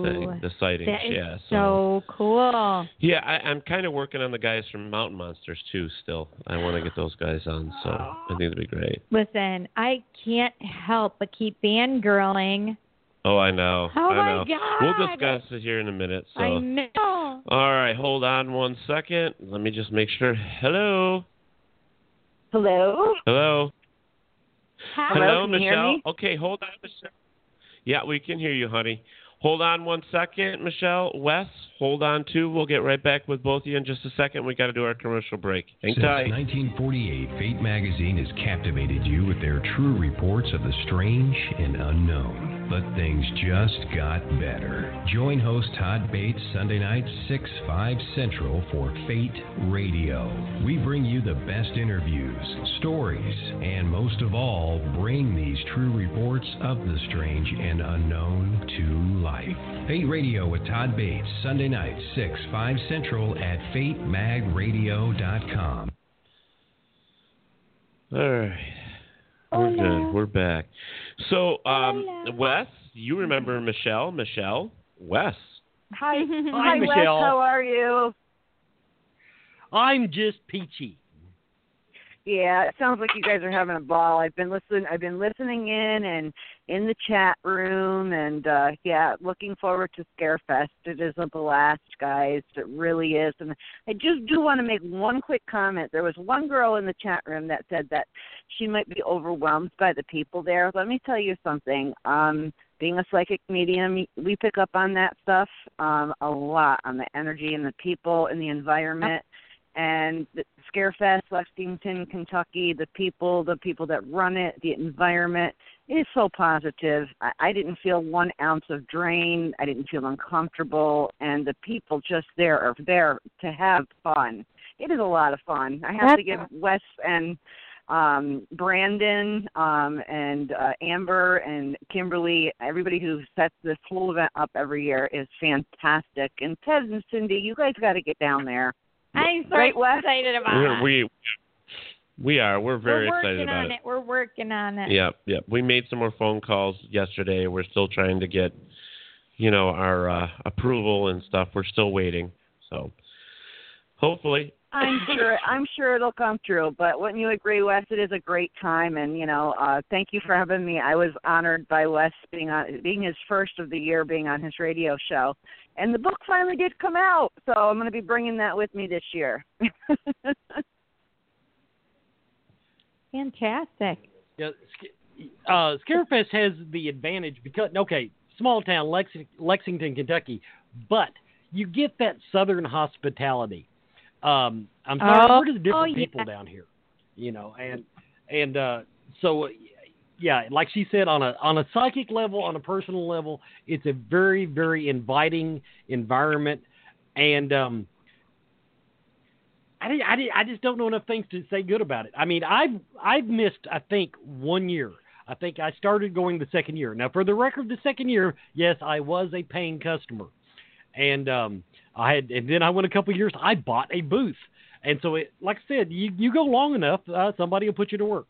The, the sightings, that is yeah. So, so cool. Yeah, I, I'm kind of working on the guys from Mountain Monsters too. Still, I want to get those guys on. So I think it'd be great. Listen, I can't help but keep fangirling. Oh, I know. Oh I my know. God. We'll discuss it here in a minute. So. I know. All right, hold on one second. Let me just make sure. Hello. Hello. Hello. Hi. Hello, can Michelle. You hear me? Okay, hold on, Michelle. Yeah, we can hear you, honey. Hold on one second, Michelle. Wes, hold on, too. We'll get right back with both of you in just a second. We've got to do our commercial break. Hang tight. Since nineteen forty-eight, Fate magazine has captivated you with their true reports of the strange and unknown. But things just got better. Join host Todd Bates Sunday night, six, five Central for Fate Radio. We bring you the best interviews, stories, and most of all, bring these true reports of the strange and unknown to life. Fate Radio with Todd Bates, Sunday night, six, five Central at fate mag radio dot com. All right. We're good. We're back. So, um, Wes, you remember Michelle? Michelle? Wes. Hi. Hi, Michelle. Wes, how are you? I'm just peachy. Yeah, it sounds like you guys are having a ball. I've been listening. I've been listening in and in the chat room, and uh, yeah, looking forward to Scarefest. It is a blast, guys. It really is. And I just do want to make one quick comment. There was one girl in the chat room that said that she might be overwhelmed by the people there. Let me tell you something. Um, being a psychic medium, we pick up on that stuff um, a lot, on the energy and the people and the environment. And Scarefest, Lexington, Kentucky, the people, the people that run it, the environment, it is so positive. I, I didn't feel one ounce of drain. I didn't feel uncomfortable. And the people just there are there to have fun. It is a lot of fun. I have That's to give Wes and um, Brandon um, and uh, Amber and Kimberly, everybody who sets this whole event up every year is fantastic. And Ted and Cindy, you guys got to get down there. I'm so right, excited about We're, it. We, we are. We're very We're excited about it. it. We're working on it. Yeah, yeah. We made some more phone calls yesterday. We're still trying to get, you know, our uh, approval and stuff. We're still waiting. So hopefully. I'm sure I'm sure it'll come through, but wouldn't you agree, Wes? It is a great time, and, you know, uh, thank you for having me. I was honored by Wes being on, being his first of the year, being on his radio show. And the book finally did come out, so I'm going to be bringing that with me this year. Fantastic. Yeah, uh, Scarefest has the advantage because, okay, small town, Lex- Lexington, Kentucky, but you get that southern hospitality. Um, I'm sorry, oh, we're just different oh, people yeah. down here, you know, and, and, uh, so yeah, like she said, on a, on a psychic level, on a personal level, it's a very, very inviting environment. And, um, I did, I did, I just don't know enough things to say good about it. I mean, I've, I've missed, I think one year, I think I started going the second year. Now for the record, the second year, yes, I was a paying customer. And, um, I had, and then I went a couple of years, I bought a booth. And so, it, like I said, you, you go long enough, uh, somebody will put you to work.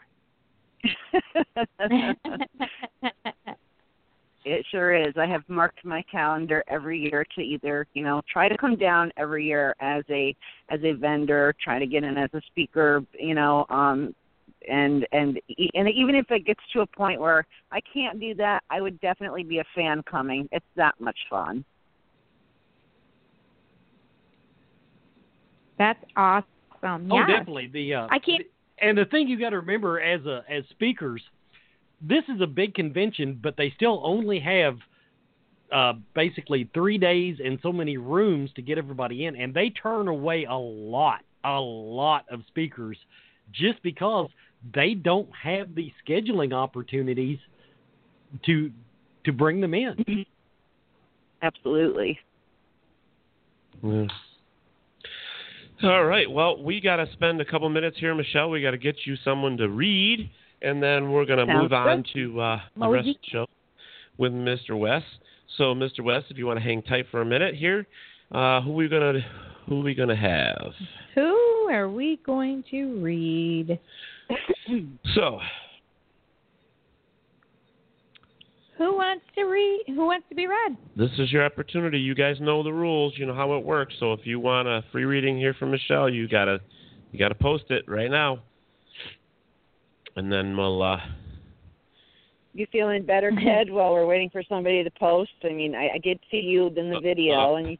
It sure is. I have marked my calendar every year to either, you know, try to come down every year as a as a vendor, try to get in as a speaker, you know, um, and and and even if it gets to a point where I can't do that, I would definitely be a fan coming. It's that much fun. That's awesome. Oh, yeah. Definitely. The uh, I can't. And the thing you got to remember as a as speakers. This is a big convention, but they still only have uh, basically three days and so many rooms to get everybody in, and they turn away a lot, a lot of speakers just because they don't have the scheduling opportunities to to bring them in. Absolutely. Yes. All right. Well, we got to spend a couple minutes here, Michelle. We got to get you someone to read. And then we're going to Sounds move on good. to uh, the rest of the show with Mister Wes. So, Mister Wes, if you want to hang tight for a minute here, uh, who are we going to who are we going to have? Who are we going to read? So, who wants to read? Who wants to be read? This is your opportunity. You guys know the rules. You know how it works. So, if you want a free reading here from Michelle, you gotta you gotta post it right now. And then we'll... Uh... You feeling better, Ted, while we're waiting for somebody to post? I mean, I, I did see you in the uh, video, uh, and you,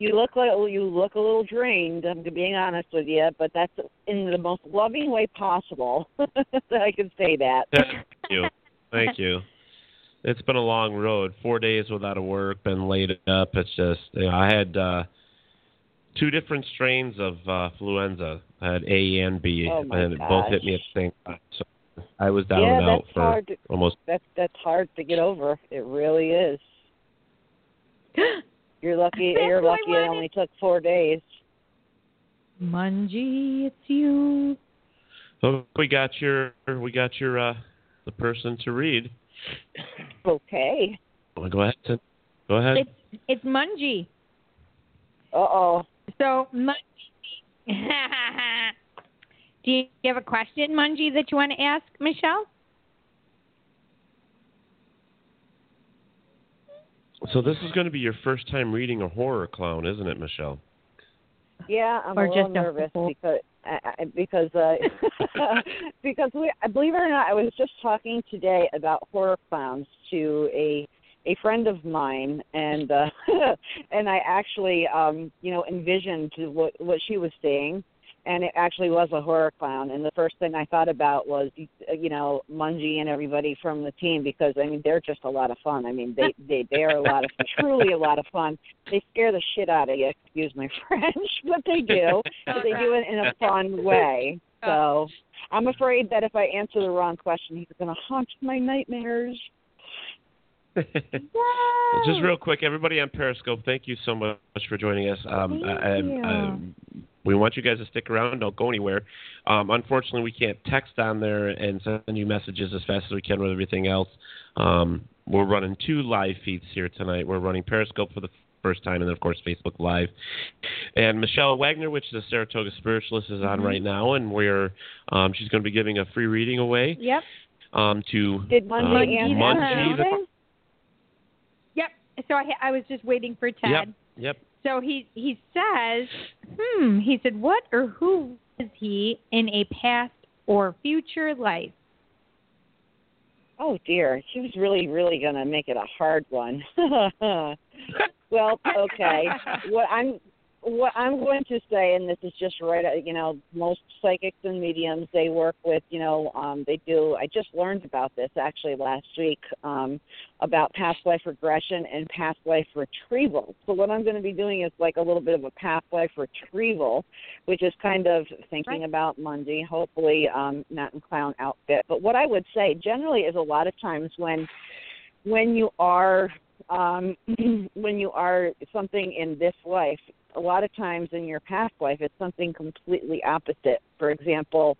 you look like you look a little drained, I'm being honest with you, but that's in the most loving way possible that I can say that. Thank you. Thank you. It's been a long road. Four days without a work, been laid up. It's just, you know, I had uh, two different strains of uh, influenza. I had A and B, oh and it both hit me at the same time. So I was down yeah, and out for hard to, almost... That's, that's hard to get over. It really is. You're lucky You're lucky it only took four days. Mungie, it's you. So we got your... We got your... Uh, the person to read. Okay. Go ahead. Go ahead. It's, it's Mungie. Uh-oh. So, Mungie... Do you have a question, Mungie, that you want to ask, Michelle? So this is going to be your first time reading a horror clown, isn't it, Michelle? Yeah, I'm or a little nervous a because I, because uh, because we, believe it or not, I was just talking today about horror clowns to a. a friend of mine, and uh, and I actually, um, you know, envisioned what, what she was seeing, and it actually was a horror clown. And the first thing I thought about was, you know, Mungie and everybody from the team, because, I mean, they're just a lot of fun. I mean, they, they, they are a lot of, truly a lot of fun. They scare the shit out of you, excuse my French, but they do. But they do it in a fun way. So I'm afraid that if I answer the wrong question, he's going to haunt my nightmares. Just real quick, everybody on Periscope, thank you so much for joining us. Um, I, I, I, we want you guys to stick around. Don't go anywhere. Um, unfortunately, we can't text on there and send you messages as fast as we can with everything else. Um, we're running two live feeds here tonight. We're running Periscope for the first time, and then, of course, Facebook Live. And Michelle Wagner, which is a Saratoga Spiritualist, is on mm-hmm. right now, and we're um, she's going to be giving a free reading away. Yep. Um, to Did Monday um, Mungie the So I, I was just waiting for Ted. Yep, yep. So he, he says, hmm, he said, what or who was he in a past or future life? Oh, dear. She was really, really going to make it a hard one. Well, okay. What I'm what I'm going to say, and this is just right, you know, most psychics and mediums, they work with, you know, um, they do, I just learned about this actually last week, um, about past life regression and past life retrieval. So what I'm going to be doing is like a little bit of a past life retrieval, which is kind of thinking right. about Mungie, hopefully um, not in clown outfit. But what I would say generally is a lot of times when when you are um, when you are something in this life, a lot of times in your past life, it's something completely opposite. For example,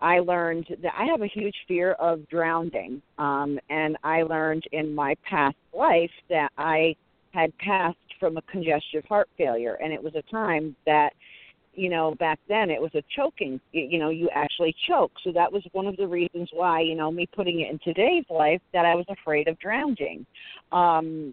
I learned that I have a huge fear of drowning, um, and I learned in my past life that I had passed from a congestive heart failure, and it was a time that you know, back then it was a choking, you know, you actually choke. So that was one of the reasons why, you know, me putting it in today's life, that I was afraid of drowning. Um,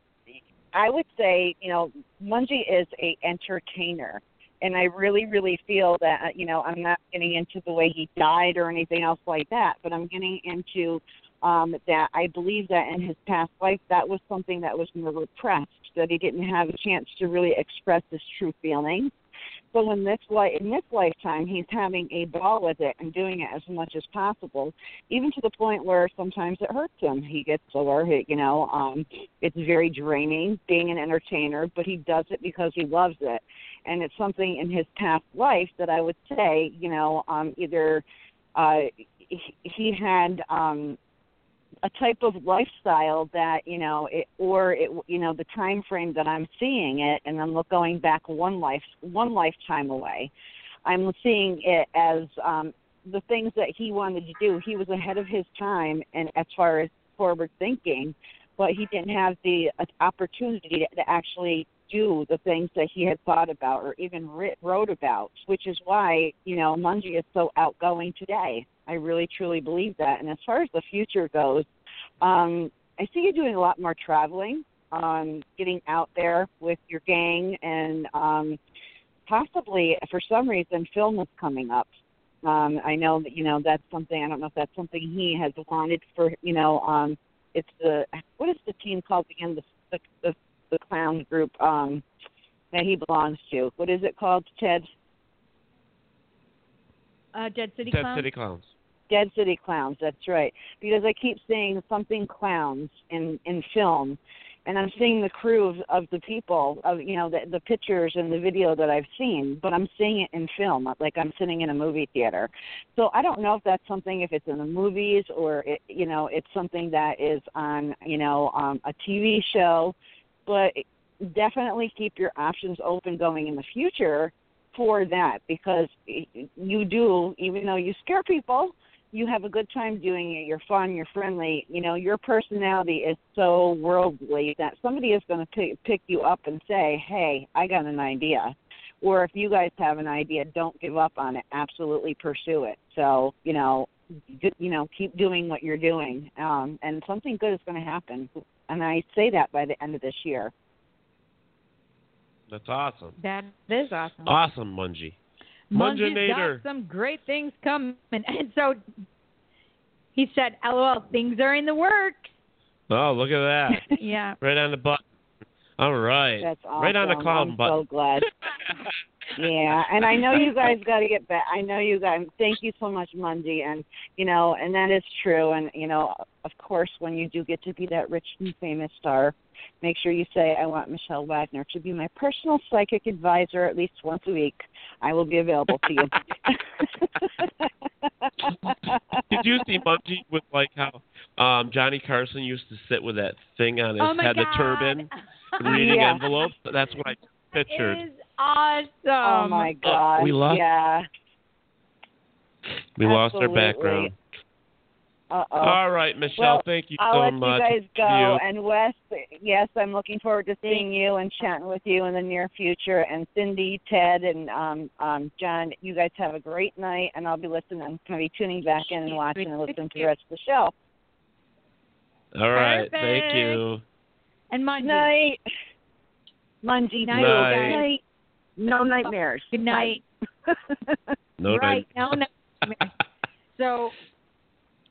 I would say, you know, Mungie is a entertainer. And I really, really feel that, you know, I'm not getting into the way he died or anything else like that, but I'm getting into um, that I believe that in his past life, that was something that was more repressed, that he didn't have a chance to really express his true feelings. So in this, li- in this lifetime, he's having a ball with it and doing it as much as possible, even to the point where sometimes it hurts him. He gets sore, he, you know. Um, it's very draining being an entertainer, but he does it because he loves it. And it's something in his past life that I would say, you know, um, either uh, he had um, a type of lifestyle that, you know, it, or, it, you know, the time frame that I'm seeing it, and I'm going back one life, one lifetime away. I'm seeing it as um, the things that he wanted to do. He was ahead of his time, and as far as forward thinking, but he didn't have the opportunity to actually do the things that he had thought about or even writ, wrote about, which is why, you know, Mungie is so outgoing today. I really, truly believe that. And as far as the future goes, um, I see you doing a lot more traveling, um, getting out there with your gang, and um, possibly, for some reason, film is coming up. Um, I know that, you know, that's something, I don't know if that's something he has wanted for, you know, um, it's the, what is the team called again, the, the, the the clown group um, that he belongs to. What is it called, Ted? Uh, Dead City Clowns? Dead City Clowns. Dead City Clowns, that's right. Because I keep seeing something clowns in, in film, and I'm seeing the crew of, of the people, of you know, the, the pictures and the video that I've seen, but I'm seeing it in film, like I'm sitting in a movie theater. So I don't know if that's something, if it's in the movies or, it, you know, it's something that is on, you know, um, a T V show. But definitely keep your options open going in the future for that, because you do, even though you scare people, you have a good time doing it. You're fun, you're friendly. You know, your personality is so worldly that somebody is going to pick, pick you up and say, hey, I got an idea. Or if you guys have an idea, don't give up on it. Absolutely pursue it. So, you know, you know, keep doing what you're doing, um, and something good is going to happen. And I say that by the end of this year. That's awesome. That is awesome. Awesome, Mungie. Munginator. Mungie's got some great things coming. And so he said, LOL, things are in the works. Oh, look at that. Yeah. Right on the button. All right. That's awesome. Right on the clown I'm button. I'm so glad. Yeah, and I know you guys got to get back. I know you guys. Thank you so much, Mungie, and you know, and that is true. And you know, of course, when you do get to be that rich and famous star, make sure you say, "I want Michelle Wagner to be my personal psychic advisor at least once a week. I will be available to you." Did you see Mungie with like how um, Johnny Carson used to sit with that thing on his oh head, God. The turban, reading yeah. envelopes? That's what I pictured. It is awesome. Oh, my God. We lost, yeah. we lost our background. Uh-oh. All right, Michelle, well, thank you I'll so much. I'll let you guys go. You. And, Wes, yes, I'm looking forward to seeing you and chatting with you in the near future. And Cindy, Ted, and um, um, John, you guys have a great night, and I'll be listening. I'm going to be tuning back in and watching and listening to the rest of the show. All right, Perfect. Thank you. And Monday. Night. Mungie, night. Night. Night. No nightmares. Good night. No right. nightmares. No nightmares. So,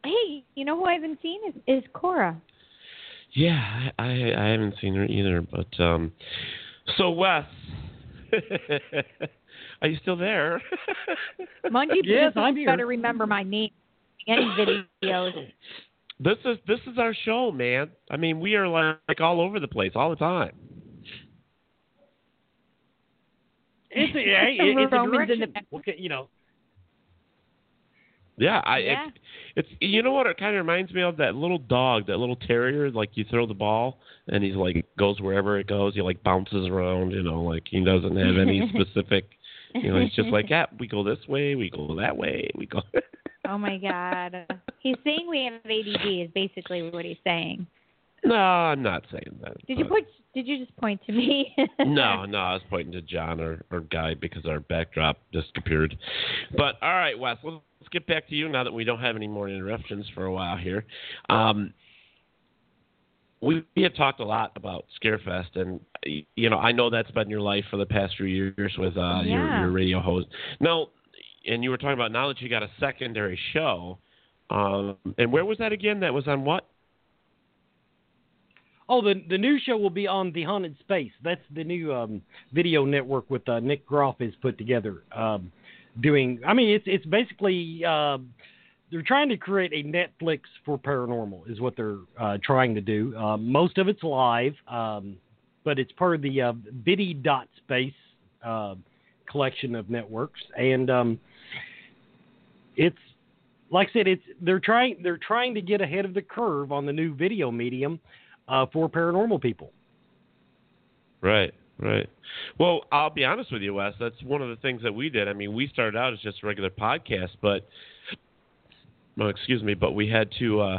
hey, you know who I haven't seen is, is Cora. Yeah, I, I haven't seen her either. But um, so Wes, are you still there? Mungie, yes, I'm here. Better remember my name. Any videos. This is this is our show, man. I mean, we are like, like all over the place all the time. It's a, yeah, it's a direction. Okay, you know. Yeah, I. Yeah. It, it's you know what it kind of reminds me of that little dog, that little terrier. Like you throw the ball, and he's like goes wherever it goes. He like bounces around, you know, like he doesn't have any specific. You know, he's just like, yeah, we go this way, we go that way, we go. Oh my God, he's saying we have A D D is basically what he's saying. No, I'm not saying that. Did you point? Did you just point to me? no, no, I was pointing to John or, or Guy because our backdrop disappeared. But all right, Wes, let's get back to you now that we don't have any more interruptions for a while here. Um, we, we have talked a lot about Scarefest, and you know, I know that's been your life for the past few years with uh, yeah. your, your radio host. Now, and you were talking about now that you got a secondary show, um, and where was that again? That was on what? Oh, the the new show will be on the Haunted Space. That's the new um, video network with uh, Nick Groff has put together. Um, doing, I mean, it's it's basically uh, they're trying to create a Netflix for paranormal is what they're uh, trying to do. Uh, most of it's live, um, but it's part of the uh, Viddy.Space uh, collection of networks, and um, it's like I said, it's they're trying they're trying to get ahead of the curve on the new video medium. Uh, for paranormal people. Right, right. Well, I'll be honest with you, Wes. That's one of the things that we did. I mean, we started out as just a regular podcast, but, well, excuse me, but we had to, uh,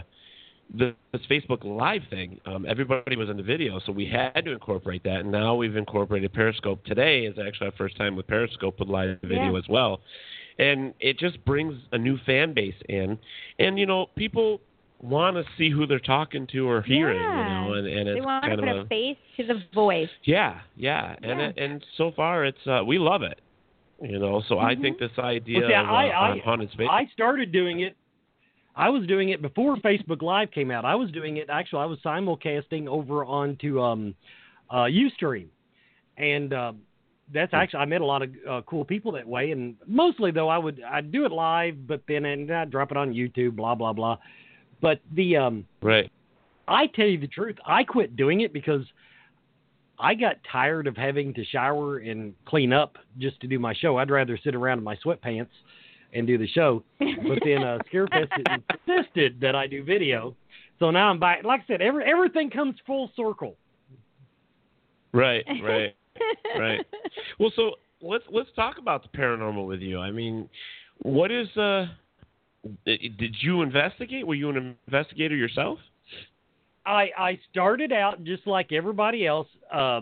this Facebook Live thing, um, everybody was in the video, so we had to incorporate that. And now we've incorporated Periscope. Today is actually our first time with Periscope with live video yeah. as well. And it just brings a new fan base in. And, you know, people want to see who they're talking to or hearing, yeah. you know, and, and it's they want kind to put of a, a face to the voice. Yeah, yeah, yeah. and it, and so far it's uh, we love it, you know. So mm-hmm. I think this idea well, see, of I, uh, I, haunted space. I started doing it. I was doing it before Facebook Live came out. I was doing it actually. I was simulcasting over onto um, uh, Ustream, and uh, that's actually I met a lot of uh, cool people that way. And mostly though, I would I do it live, but then and I drop it on YouTube. Blah blah blah. But the um, right, I tell you the truth, I quit doing it because I got tired of having to shower and clean up just to do my show. I'd rather sit around in my sweatpants and do the show. But then uh, Scarefest insisted that I do video, so now I'm back. Like I said, every everything comes full circle. Right, right, right. Well, so let's let's talk about the paranormal with you. I mean, what is uh. Did you investigate? Were you an investigator yourself? I I started out just like everybody else, uh,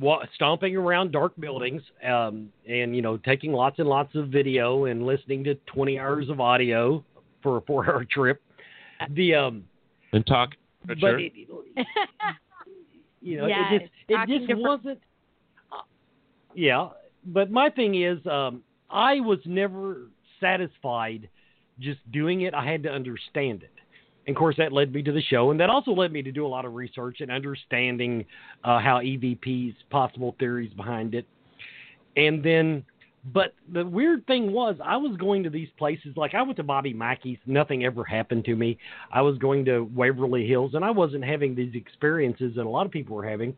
wa- stomping around dark buildings um, and, you know, taking lots and lots of video and listening to twenty hours of audio for a four-hour trip. The um, and talk. But sure. it, you know, yeah, it just, it just wasn't. Uh, yeah, but my thing is, um, I was never satisfied just doing it. I had to understand it, and of course that led me to the show, and that also led me to do a lot of research and understanding uh, how E V Ps, possible theories behind it. And then but the weird thing was, I was going to these places, like I went to Bobby Mackey's, nothing ever happened to me. I was going to Waverly Hills, and I wasn't having these experiences that a lot of people were having.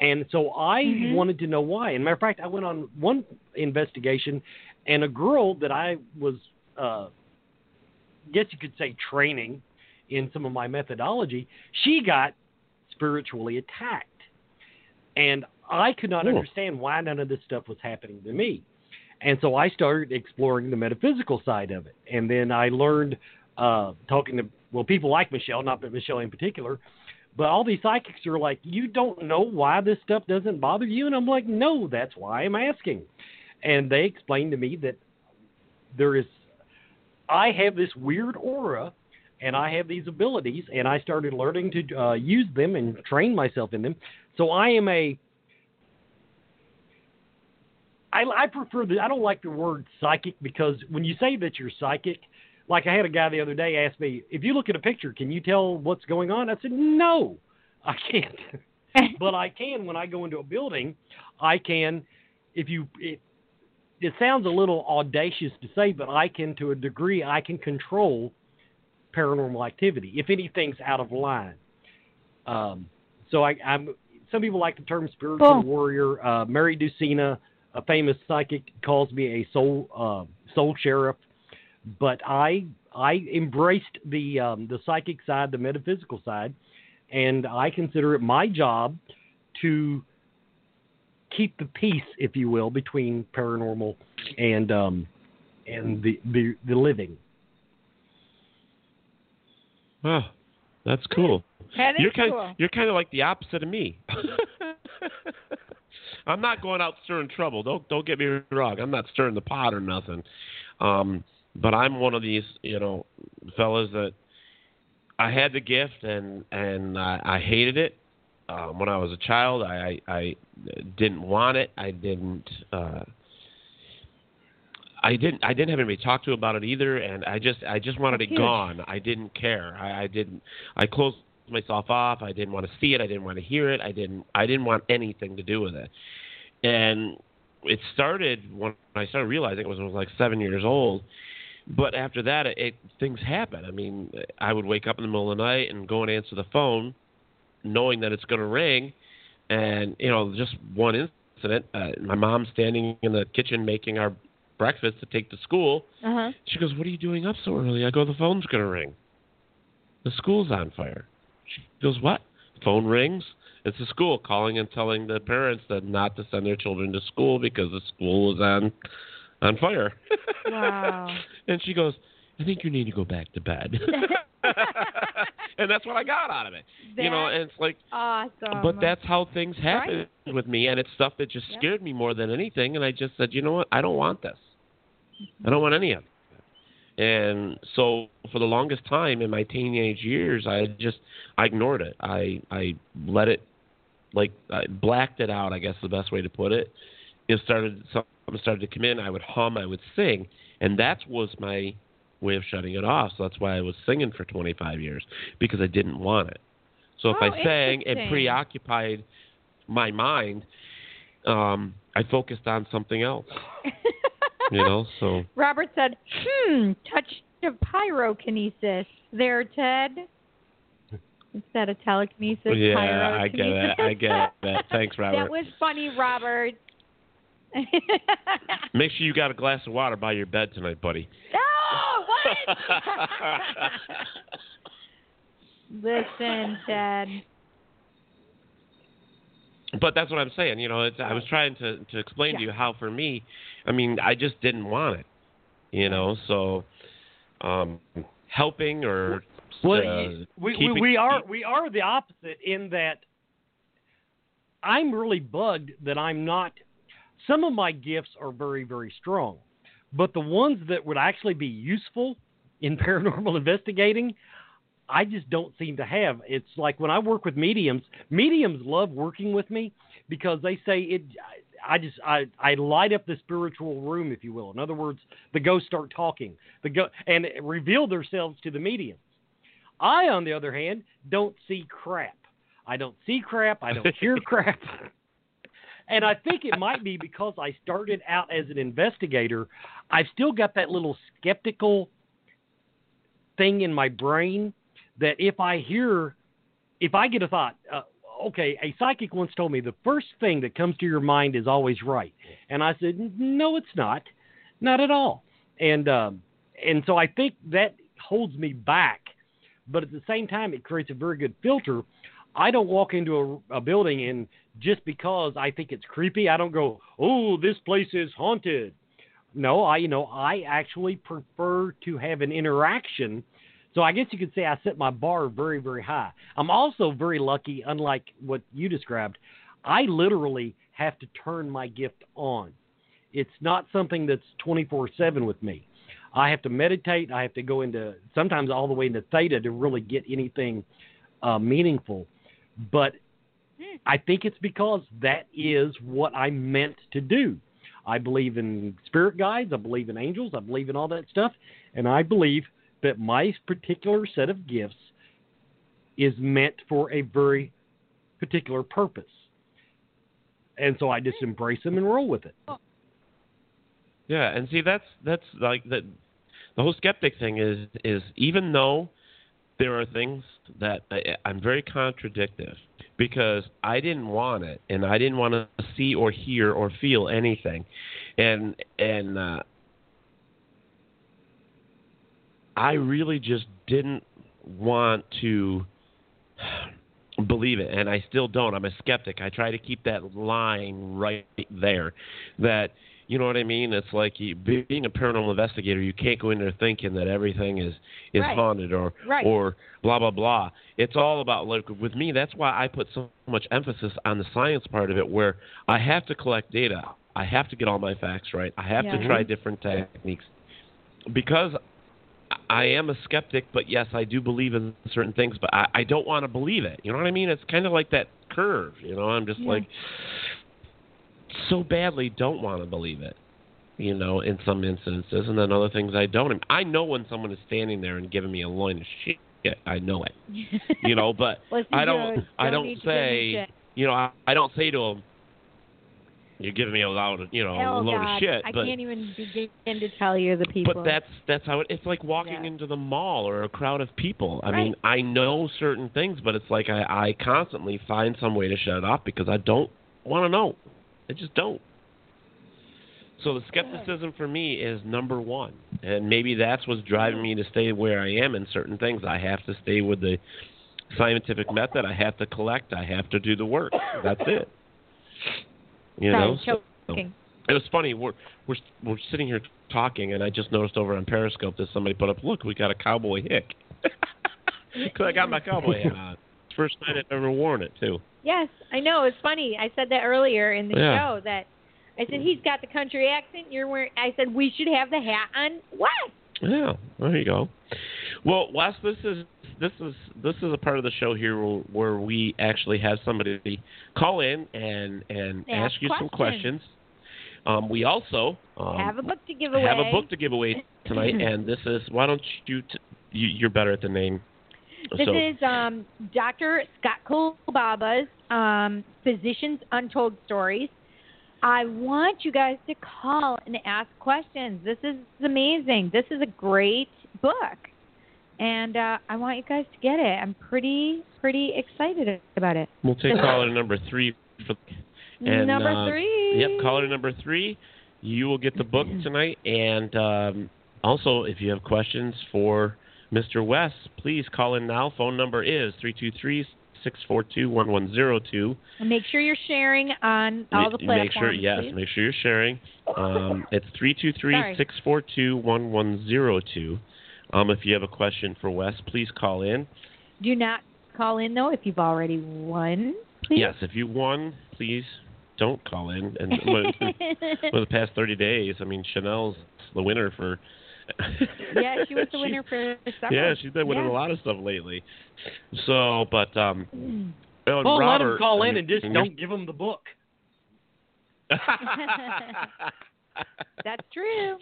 And so I mm-hmm. wanted to know why. And matter of fact, I went on one investigation, and a girl that I was, uh, guess you could say, training in some of my methodology, she got spiritually attacked. And I could not cool. understand why none of this stuff was happening to me. And so I started exploring the metaphysical side of it. And then I learned, uh, talking to, well, people like Michelle, not that Michelle in particular, but all these psychics are like, you don't know why this stuff doesn't bother you? And I'm like, no, that's why I'm asking. And they explained to me that there is, I have this weird aura, and I have these abilities, and I started learning to uh, use them and train myself in them. So I am a, I, I prefer, the, I don't like the word psychic, because when you say that you're psychic, like I had a guy the other day ask me, if you look at a picture, can you tell what's going on? I said, no, I can't. But I can when I go into a building. I can, if you, it, it sounds a little audacious to say, but I can, to a degree, I can control paranormal activity, if anything's out of line. Um, so I, I'm, some people like the term spiritual oh. warrior. Uh, Mary Ducina, a famous psychic, calls me a soul, uh, soul sheriff. But I I embraced the um, the psychic side, the metaphysical side, and I consider it my job to keep the peace, if you will, between paranormal and um, and the, the the living. Wow, That's cool. That is you're kind cool. Of, you're kind of like the opposite of me. I'm not going out stirring trouble. Don't don't get me wrong. I'm not stirring the pot or nothing. Um, but I'm one of these, you know, fellas that I had the gift and and I, I hated it. Um, when I was a child, I, I didn't want it. I didn't. Uh, I didn't. I didn't have anybody to talk to about it either, and I just. I just wanted it gone. I didn't care. I, I didn't. I closed myself off. I didn't want to see it. I didn't want to hear it. I didn't. I didn't want anything to do with it. And it started when I started realizing it was, when I was like seven years old. But after that, it, it things happened. I mean, I would wake up in the middle of the night and go and answer the phone, knowing that it's going to ring. And, you know, just one incident, uh, my mom standing in the kitchen making our breakfast to take to school. Uh-huh. She goes, "What are you doing up so early?" I go, "The phone's going to ring. The school's on fire." She goes, "What?" Phone rings. It's the school calling and telling the parents that not to send their children to school because the school is on, on fire. Wow. And she goes, "I think you need to go back to bed." And that's what I got out of it. That's you know, and it's like, awesome. But that's how things happened right. with me, and it's stuff that just yep. scared me more than anything. And I just said, you know what? I don't want this. Mm-hmm. I don't want any of it. And so, for the longest time in my teenage years, I just I ignored it. I I let it, like I blacked it out. I guess the best way to put it. It started. Something started to come in. I would hum. I would sing, and that was my way of shutting it off. So that's why I was singing for twenty-five years, because I didn't want it. So if oh, I sang and preoccupied my mind, um, I focused on something else. You know, so Robert said, hmm, touch of pyrokinesis there, Ted. Instead of telekinesis, yeah, pyrokinesis. I get it. I get it. Thanks, Robert. That was funny, Robert. Make sure you got a glass of water by your bed tonight, buddy. No! What? Listen, Ted. But that's what I'm saying. You know, it's, I was trying to, to explain yeah. to you how, for me, I mean, I just didn't want it. You know, so um, helping or well, uh, we, we, we are we are the opposite in that I'm really bugged that I'm not. Some of my gifts are very, very strong, but the ones that would actually be useful in paranormal investigating, I just don't seem to have. It's like when I work with mediums, mediums love working with me because they say it. I just I, I light up the spiritual room, if you will. In other words, the ghosts start talking, the go- and reveal themselves to the mediums. I, on the other hand, don't see crap. I don't see crap. I don't hear crap. And I think it might be because I started out as an investigator. I've still got that little skeptical thing in my brain that if I hear, if I get a thought, uh, okay, a psychic once told me the first thing that comes to your mind is always right. And I said, no, it's not. Not at all. And, um, and so I think that holds me back. But at the same time, it creates a very good filter. I don't walk into a, a building and just because I think it's creepy, I don't go, oh, this place is haunted. No, I, you know, I actually prefer to have an interaction. So I guess you could say I set my bar very, very high. I'm also very lucky, unlike what you described. I literally have to turn my gift on. It's not something that's twenty-four seven with me. I have to meditate. I have to go into sometimes all the way into theta to really get anything uh, meaningful. But I think it's because that is what I meant to do. I believe in spirit guides. I believe in angels. I believe in all that stuff. And I believe that my particular set of gifts is meant for a very particular purpose. And so I just embrace them and roll with it. Yeah, and see, that's that's like the, the whole skeptic thing is, is even though there are things that I, I'm very contradictive, because I didn't want it, and I didn't want to see or hear or feel anything. And and uh, I really just didn't want to believe it, and I still don't. I'm a skeptic. I try to keep that line right there, that You know what I mean? It's like you, being a paranormal investigator, you can't go in there thinking that everything is, is right. haunted or right. or blah, blah, blah. It's all about, like, with me, that's why I put so much emphasis on the science part of it, where I have to collect data. I have to get all my facts right. I have yeah. to try different techniques. Because I am a skeptic, but, yes, I do believe in certain things, but I, I don't want to believe it. You know what I mean? It's kind of like that curve. You know, I'm just yeah. like... so badly don't want to believe it, you know, in some instances, and then other things I don't. I know when someone is standing there and giving me a loin of shit. I know it, you know, but Listen, I don't, don't I don't say, you know, I, I don't say to them, you're giving me a load of, you know, oh, a load God. of shit. I but, can't even begin to tell you the people. But that's that's how it, it's like walking yeah. into the mall or a crowd of people. I right. mean, I know certain things, but it's like I, I constantly find some way to shut it off because I don't want to know. I just don't. So the skepticism for me is number one. And maybe that's what's driving me to stay where I am in certain things. I have to stay with the scientific method. I have to collect. I have to do the work. That's it. You know? So, it was funny. We're, we're, we're sitting here talking, and I just noticed over on Periscope that somebody put up, look, we got a cowboy hick. Because I got my cowboy hat on. First night I've ever worn it, too. Yes, I know. It's funny. I said that earlier in the yeah. show that I said, he's got the country accent. You're wearing. I said, we should have the hat on Wes. Yeah, there you go. Well, Wes, this is this is this is a part of the show here where we actually have somebody call in and and they ask you questions. some questions. Um, we also um, have a book to give away. Have a book to give away tonight, and this is why don't you? T- you you're better at the name. This so. is um, Doctor Scott Kolbaba's um, Physicians Untold Stories. I want you guys to call and ask questions. This is amazing. This is a great book. And uh, I want you guys to get it. I'm pretty, pretty excited about it. We'll take caller number three. For, and, number uh, three. Yep, caller number three. You will get the book tonight. And um, also, if you have questions for Mister Wes, please call in now. Phone number is three two three, six four two, one one zero two. And make sure you're sharing on all the platforms. Make sure, yes, please. Make sure you're sharing. Um, it's three two three, six four two, one one zero two. Um, if you have a question for Wes, please call in. Do not call in, though, if you've already won. Please. Yes, if you won, please don't call in. And for the past thirty days, I mean, Chanel's the winner for... yeah, she was the winner she, for summer. Yeah, she's been winning yeah. a lot of stuff lately. So, but um, mm. well, well Robert, let them call in and just don't give them the book. That's true.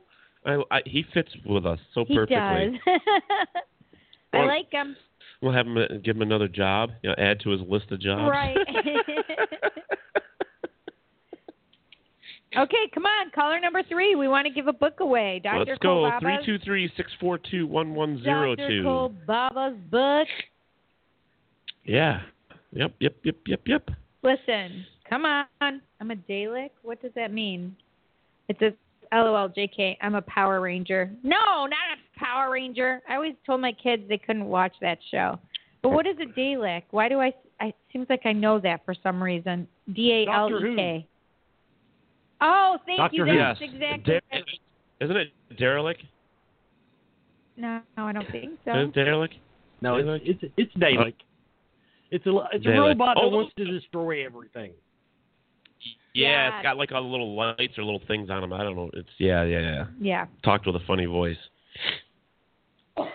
I, I, he fits with us so he perfectly. Does. I well, like him. We'll have him give him another job. You know, add to his list of jobs. Right. Okay, come on, caller number three. We want to give a book away. Doctor Let's go, three two three six four two one one zero two. Doctor Kolbaba's book. Yeah. Yep, yep, yep, yep, yep. Listen, come on. I'm a Dalek. What does that mean? It says, LOL, J K, I'm a Power Ranger. No, not a Power Ranger. I always told my kids they couldn't watch that show. But what is a Dalek? Why do I, I it seems like I know that for some reason. D A L E K. Oh, thank Doctor you. That's yes. exactly right. Isn't it derelict? No, no, I don't think so. Is it derelict? No, derelict? it's it's it's Dalek. It's a it's Dalek. a robot oh, that wants to destroy everything. Yeah, yeah, it's got like all the little lights or little things on them. I don't know. It's yeah, yeah, yeah. Yeah. Talked with a funny voice. But,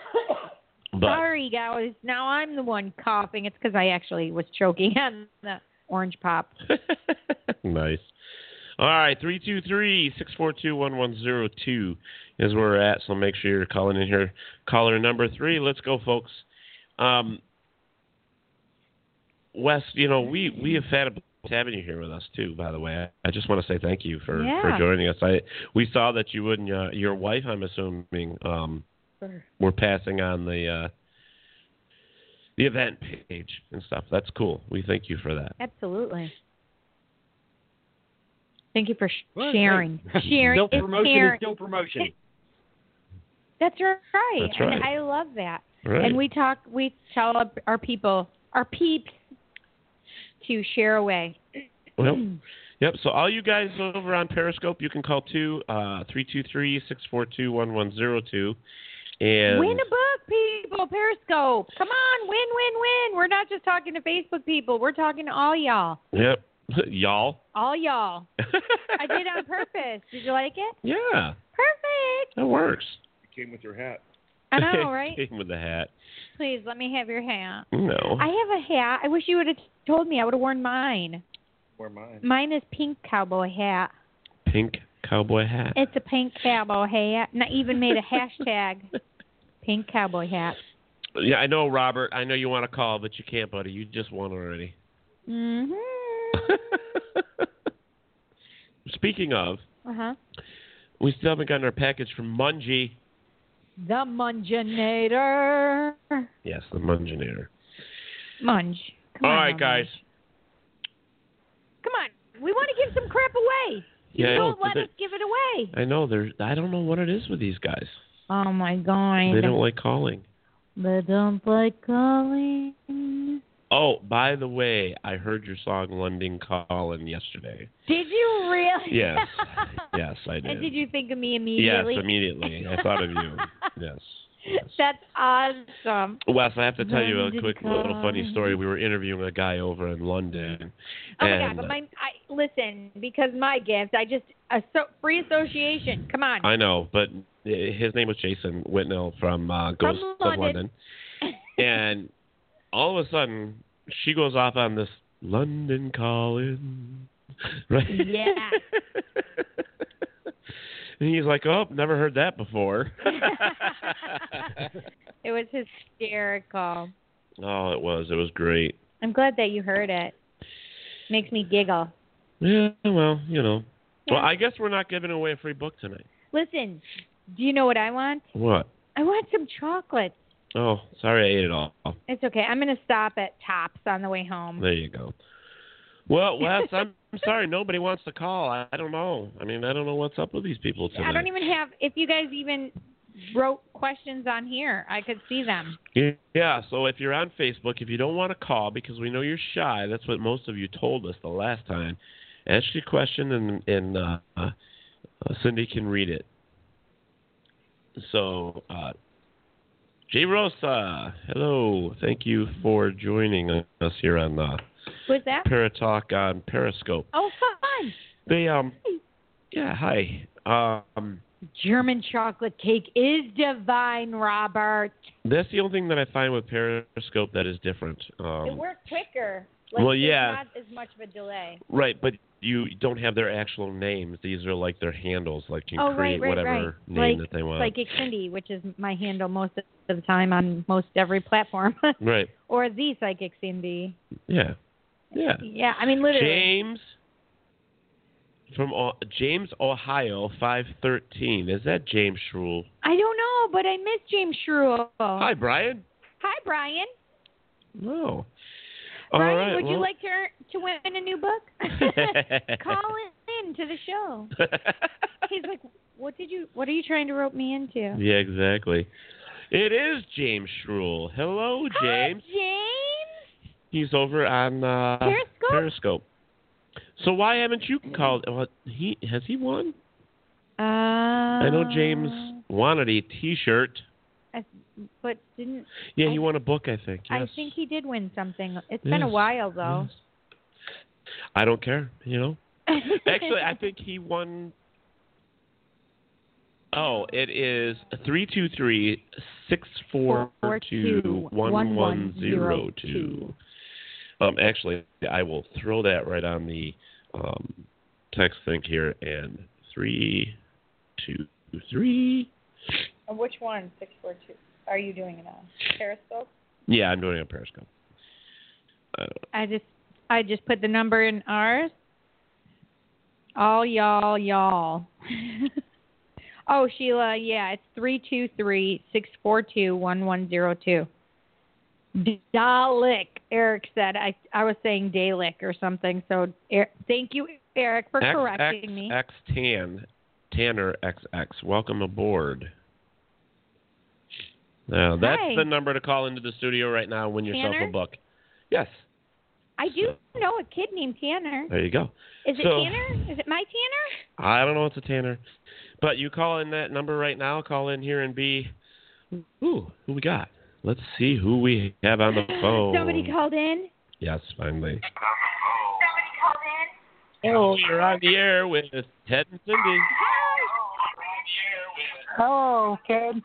sorry, guys. Now I'm the one coughing. It's because I actually was choking on the orange pop. Nice. All right, three two three, six four two, one one zero two is where we're at, so make sure you're calling in here. Caller number three, let's go, folks. Um, Wes, you know, we, we have had a blast having you here with us, too, by the way. I just want to say thank you for, yeah. for joining us. I We saw that you and uh, your wife, I'm assuming, um, sure. were passing on the uh, the event page and stuff. That's cool. We thank you for that. Absolutely. Thank you for sh- well, sharing. Right. Sharing no promotion sharing. is still promotion. That's right. That's right. And I love that. Right. And we talk. We tell our people, our peeps, to share away. Well, Yep, so all you guys over on Periscope, you can call too, uh, three two three, six four two, one one zero two. And win a book, people, Periscope. Come on, win, win, win. We're not just talking to Facebook people. We're talking to all y'all. Yep, y'all. All y'all. I did it on purpose. Did you like it? Yeah. Perfect. That works. You came with your hat. I know, right? Came with the hat. Please, let me have your hat. No. I have a hat. I wish you would have told me. I would have worn mine. Wear mine. Mine is pink cowboy hat. Pink cowboy hat. It's a pink cowboy hat. And I even made a hashtag. Pink cowboy hat. Yeah, I know, Robert. I know you want to call, but you can't, buddy. You just won already. Mm-hmm. Speaking of, uh-huh. we still haven't gotten our package from Mungie. The Munginator. Yes, the Munginator. Munge. All right, guys. Come on. We want to give some crap away. You yeah, don't let they, us give it away. I know. I don't know what it is with these guys. Oh, my God. They don't like calling. They don't like calling. Oh, by the way, I heard your song, London Calling, yesterday. Did you really? Yes. Yes, I did. And did you think of me immediately? Yes, immediately. I thought of you. Yes. Yes. That's awesome. Wes, I have to tell you a quick little funny story. We were interviewing a guy over in London. Oh, my God. But my, I, listen, because my gift, I just, a so, free association. Come on. I know, but his name was Jason Whitnell from uh, Ghost from London. of London. And all of a sudden, she goes off on this London Calling. Right? Yeah. And he's like, oh, never heard that before. It was hysterical. Oh, it was. It was great. I'm glad that you heard it. Makes me giggle. Yeah, well, you know. Yeah. Well, I guess we're not giving away a free book tonight. Listen, do you know what I want? What? I want some chocolates. Oh, sorry I ate it all. It's okay. I'm going to stop at Tops on the way home. There you go. Well, Wes, I'm sorry. Nobody wants to call. I, I don't know. I mean, I don't know what's up with these people tonight. I don't even have, if you guys even wrote questions on here, I could see them. Yeah, so if you're on Facebook, if you don't want to call, because we know you're shy, that's what most of you told us the last time, ask your question and, and uh, uh, Cindy can read it. So, uh, J. Rosa, hello. Thank you for joining us here on the What's that? Paratalk on Periscope. Oh, fun. They, um, yeah, hi. Um, German chocolate cake is divine, Robert. That's the only thing that I find with Periscope that is different. Um, it works quicker. Like, well, yeah. There's not as much of a delay. Right, but you don't have their actual names. These are like their handles. Like you can oh, create right, right, whatever right. name like, that they want. Psychic Cindy, which is my handle most of the time on most every platform. Right. Or the Psychic Cindy. Yeah. Yeah. Yeah. I mean, literally. James from o- James, Ohio, five thirteen. Is that James Shruel? I don't know, but I miss James Shruel. Hi, Brian. Hi, Brian. No. Brian, right, would well. you like to to win a new book? Call in to the show. He's like, what did you? What are you trying to rope me into? Yeah, exactly. It is James Shruel. Hello, James. Hi, James. He's over on uh, Periscope. Periscope. So why haven't you called? Well, he has he won? Uh, I know James wanted a T-shirt. I, but didn't Yeah, he I, won a book, I think. Yes. I think he did win something. It's yes. been a while, though. Yes. I don't care, you know. Actually, I think he won. Oh, it is three two three, six four two, one one zero two. Um, actually, I will throw that right on the um, text thing here. And three two three. Which one? six four two. Are you doing it on Periscope? Yeah, I'm doing it on Periscope. I, I just I just put the number in ours. All y'all, y'all. Oh, Sheila, yeah, it's three two three, six four two, one one zero two. Dalek, Eric said. I I was saying Dalek or something. So er, thank you, Eric, for X, correcting X, me. X Tan. Tanner X X, welcome aboard. Now, that's Hi. the number to call into the studio right now and win yourself Tanner? a book. Yes. I do so. know a kid named Tanner. There you go. Is it so, Tanner? Is it my Tanner? I don't know. It's a Tanner. But you call in that number right now. Call in here and be, ooh, who we got? Let's see who we have on the phone. Somebody called in? Yes, finally. Somebody called in? Hello, you're on the air with Ted and Cindy. Hello, Ted.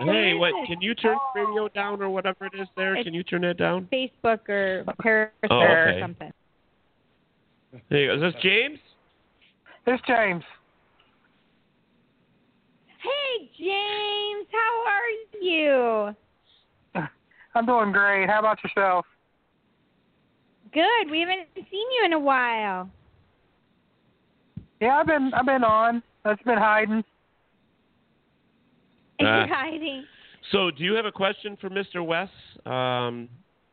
Hey, what? Can you turn the radio down or whatever it is there? It's can you turn that down? Facebook or Periscope oh, okay. or something. Hey, is this James? This is James. Hey, James, how are you? I'm doing great. How about yourself? Good. We haven't seen you in a while. Yeah, I've been I've been on. I've been hiding. Uh, hiding. So, do you have a question for Mister Wes um,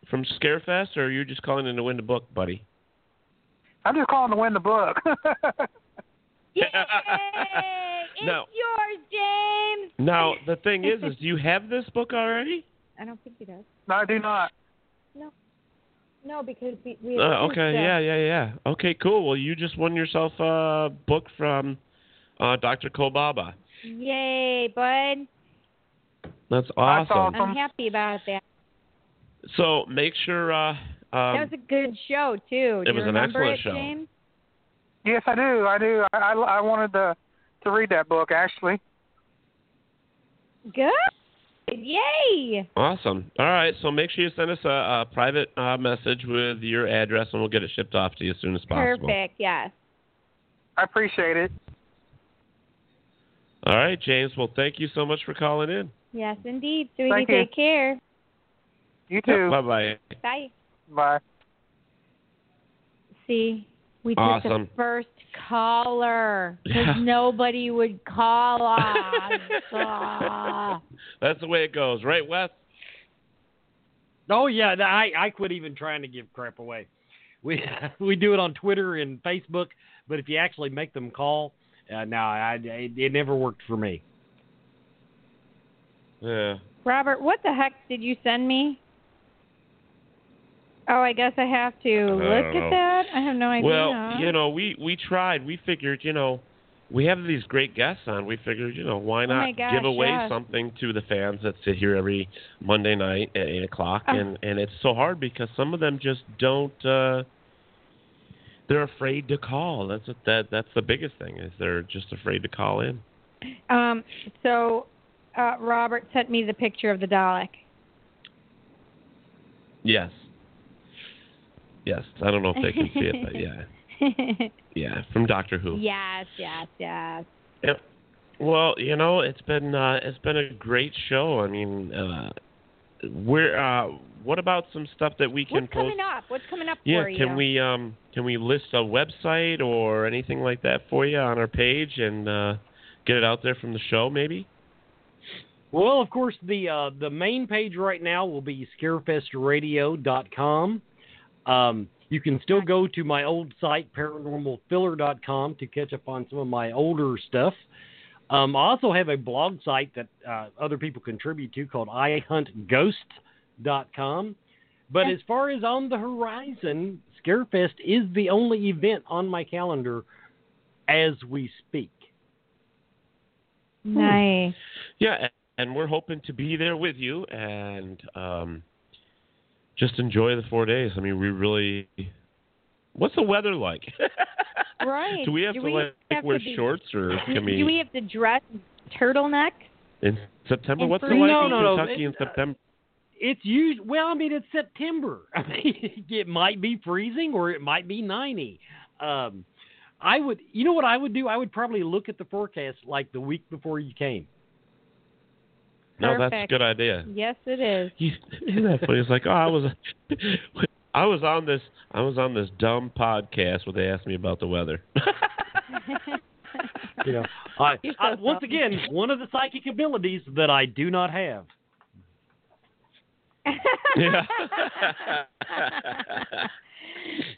from Scarefest, or are you just calling in to win the book, buddy? I'm just calling to win the book. Yay! It's now, yours, James! Now, the thing is, is do you have this book already? I don't think he does. No, I do not. No. No, because we... we uh, okay, yeah, yeah, yeah. Okay, cool. Well, you just won yourself a book from uh, Doctor Kolbaba. Yay, bud. That's awesome. That's awesome. I'm happy about that. So, make sure... Uh, um, that was a good show, too. It was an excellent show. James? Yes, I do. I do. I, I, I wanted to, to read that book, actually. Good. Yay. Awesome. All right. So make sure you send us a, a private uh, message with your address, and we'll get it shipped off to you as soon as possible. Perfect. Yes. I appreciate it. All right, James. Well, thank you so much for calling in. Yes, indeed. So we can take care. You too. Yep. Bye-bye. Bye. Bye. See? We took awesome. the first caller because yeah. nobody would call us. That's the way it goes, right, Wes? Oh, yeah. I, I quit even trying to give crap away. We we do it on Twitter and Facebook, but if you actually make them call, uh, no, I, it, it never worked for me. Yeah. Robert, what the heck did you send me? Oh, I guess I have to look at that. I have no idea. Well, you know, we, we tried. We figured, you know, we have these great guests on. We figured, you know, why not oh gosh, give away yes. something to the fans that sit here every Monday night at eight o'clock. Oh. And, and it's so hard because some of them just don't, uh, they're afraid to call. That's a, that that's the biggest thing is they're just afraid to call in. Um. So uh, Robert sent me the picture of the Dalek. Yes. Yes, I don't know if they can see it, but yeah. Yeah, from Doctor Who. Yes, yes, yes. Yeah. Well, you know, it's been uh, it's been a great show. I mean, uh, we're uh, what about some stuff that we can What's post? What's coming up? What's coming up yeah, for you? Yeah, can we um, can we list a website or anything like that for you on our page and uh, get it out there from the show maybe? Well, of course, the uh, the main page right now will be scarefest radio dot com. Um, you can still go to my old site, paranormal filler dot com, to catch up on some of my older stuff. Um, I also have a blog site that uh, other people contribute to called i hunt ghosts dot com. But as far as on the horizon, Scarefest is the only event on my calendar as we speak. Nice. Hmm. Yeah, and we're hoping to be there with you and... Um... Just enjoy the four days. I mean, we really... What's the weather like? Right. Do we have do to we like have wear to be... shorts or can we... Do we have to dress turtleneck? In September? In What's the weather like no, in no, Kentucky no. in September? It's usually... Well, I mean, it's September. I mean, it might be freezing or it might be ninety. Um, I would... You know what I would do? I would probably look at the forecast like the week before you came. No, Perfect. That's a good idea. Yes, it is. You, isn't that funny? It's like, oh, I was, I was on this, I was on this dumb podcast where they asked me about the weather. You know, I, I, once again, one of the psychic abilities that I do not have. Yeah.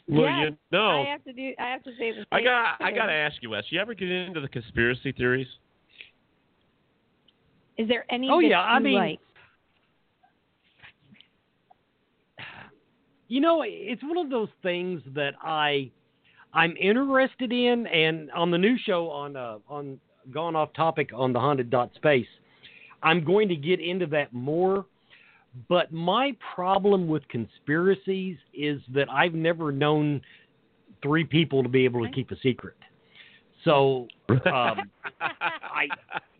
Well, yes, you know, I have to do. I have to say this. I got. I got to ask you, Wes. You ever get into the conspiracy theories? Is there any oh, that yeah, you I mean, like? you know, it's one of those things that I, I'm interested in. And on the new show on uh, on Gone Off Topic on the Haunted.Space, I'm going to get into that more. But my problem with conspiracies is that I've never known three people to be able to keep a secret. So, um, I...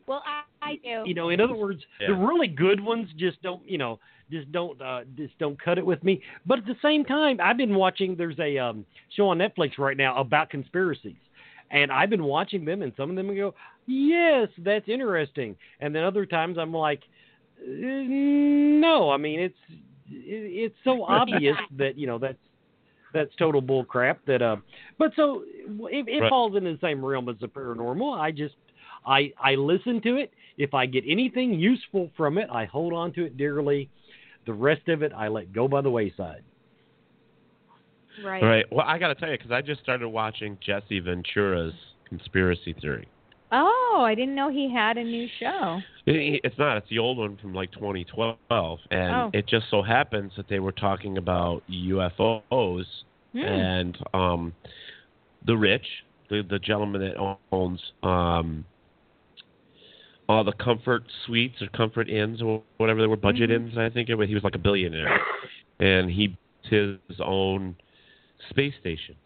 Well, I, I do. You know, in other words, yeah. the really good ones just don't, you know, just don't, uh, just don't cut it with me. But at the same time, I've been watching. There's a um, show on Netflix right now about conspiracies, and I've been watching them. And some of them go, "Yes, that's interesting," and then other times I'm like, "No, I mean it's it's so obvious that you know that's that's total bull crap." That, uh, but so it, it right. falls into the same realm as the paranormal. I just I, I listen to it. If I get anything useful from it, I hold on to it dearly. The rest of it, I let go by the wayside. Right. Right. Well, I got to tell you, because I just started watching Jesse Ventura's Conspiracy Theory. Oh, I didn't know he had a new show. It's not. It's the old one from like twenty twelve. And oh. it just so happens that they were talking about U F Os mm. and um, the rich, the, the gentleman that owns... Um, all the comfort suites or comfort inns or whatever they were, budget mm-hmm. inns, I think. He was like a billionaire. And he built his own space station.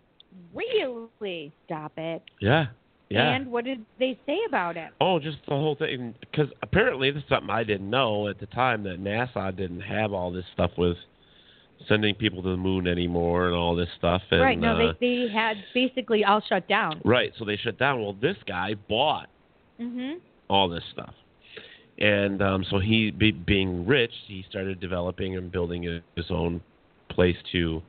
Really? Stop it. Yeah. Yeah. And what did they say about it? Oh, just the whole thing. Because apparently this is something I didn't know at the time, that NASA didn't have all this stuff with sending people to the moon anymore and all this stuff. And, right. No, uh, they, they had basically all shut down. Right. So they shut down. Well, this guy bought. Mm-hmm. all this stuff. And um, so he, be, being rich, he started developing and building a, his own place to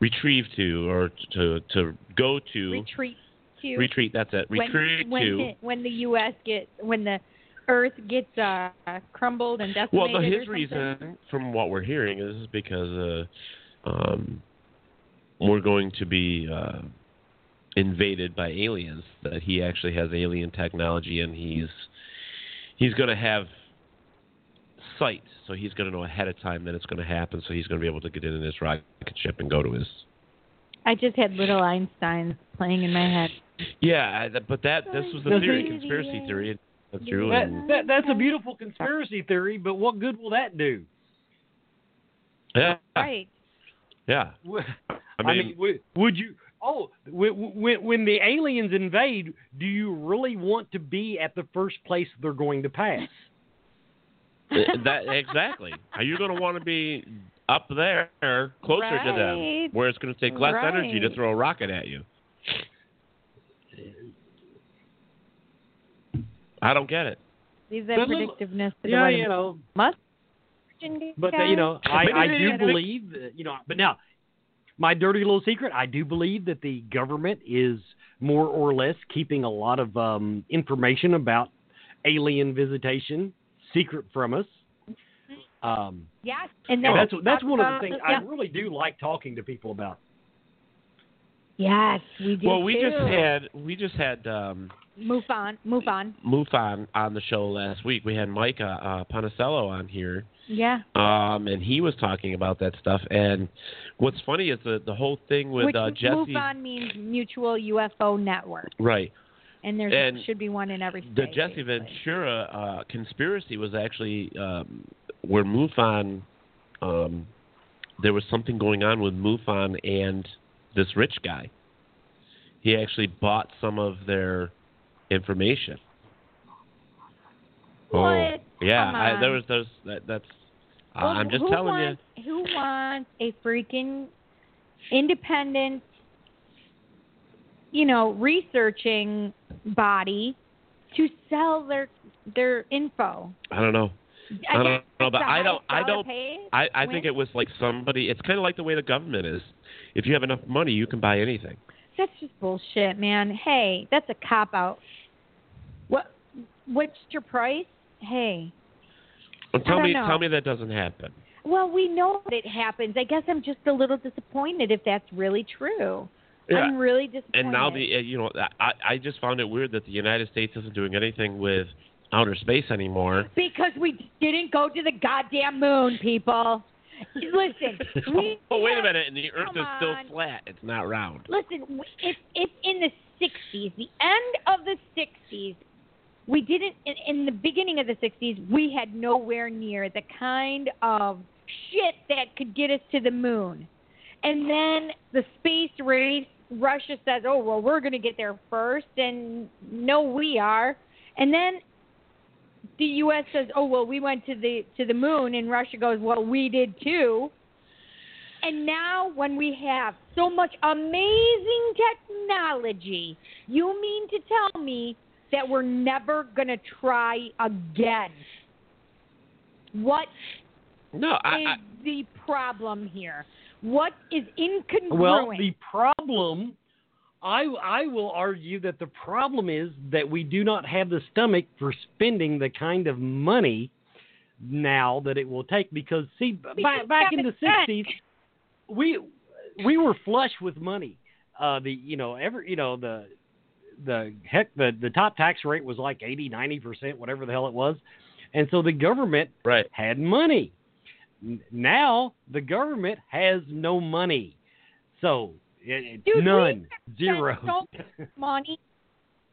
retrieve to or to to go to. Retreat to. Retreat, that's it. Retreat when, to. When, when the U S gets, when the Earth gets uh, crumbled and decimated. Well, no, his reason, from what we're hearing, is because uh, um, we're going to be... Uh, invaded by aliens, that he actually has alien technology, and he's he's going to have sight, so he's going to know ahead of time that it's going to happen, so he's going to be able to get in his rocket ship and go to his... I just had Little Einsteins playing in my head. Yeah, but that this was the theory, conspiracy theory. That, that, that's a beautiful conspiracy theory, but what good will that do? Yeah. Right. Yeah. I mean, I mean would, would you... Oh, when, when the aliens invade, do you really want to be at the first place they're going to pass? That, exactly. Are you going to want to be up there, closer right. to them, where it's going to take less right. energy to throw a rocket at you? I don't get it. Leave that but predictiveness to yeah, the you know, must. But you know, I, I do believe that, you know. But now. My dirty little secret, I do believe that the government is more or less keeping a lot of um, information about alien visitation secret from us. Um, yes. And that's, that's, that's one of the things yeah. I really do like talking to people about. Yes, we do. Well, we too. just had, we just had um, MUFON, MUFON. MUFON on the show last week. We had Mike uh, Panicello on here. Yeah. Um, and he was talking about that stuff. And what's funny is the the whole thing with Which, uh, Jesse. MUFON means Mutual U F O Network. Right. And there and should be one in every state. The Jesse Ventura uh, conspiracy was actually um, where MUFON, um, there was something going on with MUFON and this rich guy. He actually bought some of their information. What? Oh, yeah, I, there was those. That, that's. Uh, well, I'm just telling wants, you. Who wants a freaking independent, you know, researching body to sell their their info? I don't know. I, I don't know, but I don't. I don't. I, I think it was like somebody. It's kind of like the way the government is. If you have enough money, you can buy anything. That's just bullshit, man. Hey, that's a cop out. What? What's your price? Hey. Well, tell me, know. tell me that doesn't happen. Well, we know that it happens. I guess I'm just a little disappointed if that's really true. Yeah. I'm really disappointed. And now the, you know, I, I just found it weird that the United States isn't doing anything with outer space anymore. Because we didn't go to the goddamn moon, people. Listen. We oh, wait a minute. And the Earth is still on. flat. It's not round. Listen, it's, it's in the sixties, the end of the sixties. We didn't, in, in the beginning of the sixties, we had nowhere near the kind of shit that could get us to the moon. And then the space race, Russia says, oh, well, we're going to get there first. And no, we are. And then the U S says, oh, well, we went to the to the moon. And Russia goes, well, we did too. And now when we have so much amazing technology, you mean to tell me that we're never going to try again? What no, is I, I, the problem here? What is incongruent? Well, the problem, I, I will argue that the problem is that we do not have the stomach for spending the kind of money now that it will take. Because, see, b- back in the sixties, we we were flush with money. Uh, the you know every you know the the heck the, the top tax rate was like eighty, ninety percent, whatever the hell it was, and so the government right. had money. Now the government has no money, so it, Dude, none, we zero. So much money.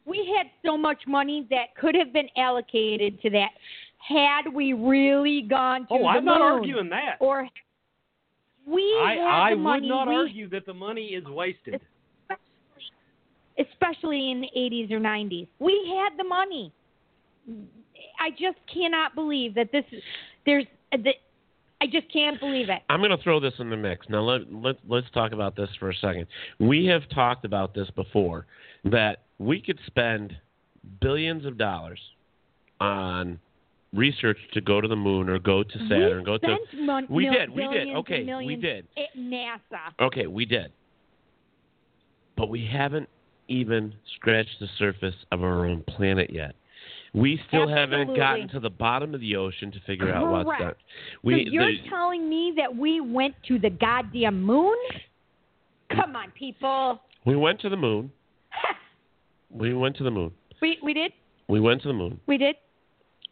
We had so much money that could have been allocated to that had we really gone to. Oh, the I'm moon. not arguing that. Or we. I, I would money. not we, argue that the money is wasted, especially, especially in the eighties or nineties. We had the money. I just cannot believe that this. There's the. I just can't believe it. I'm going to throw this in the mix. Now, let, let, let's talk about this for a second. We have talked about this before, that we could spend billions of dollars on research to go to the moon or go to Saturn. We go to, mon- we mil- did. We did. Okay, we did. At NASA. Okay, we did. But we haven't even scratched the surface of our own planet yet. We still Absolutely. haven't gotten to the bottom of the ocean to figure Correct. out what's going on. So you're the, telling me that we went to the goddamn moon? Come on, people. We went to the moon. we went to the moon. We we did? We went to the moon. We did?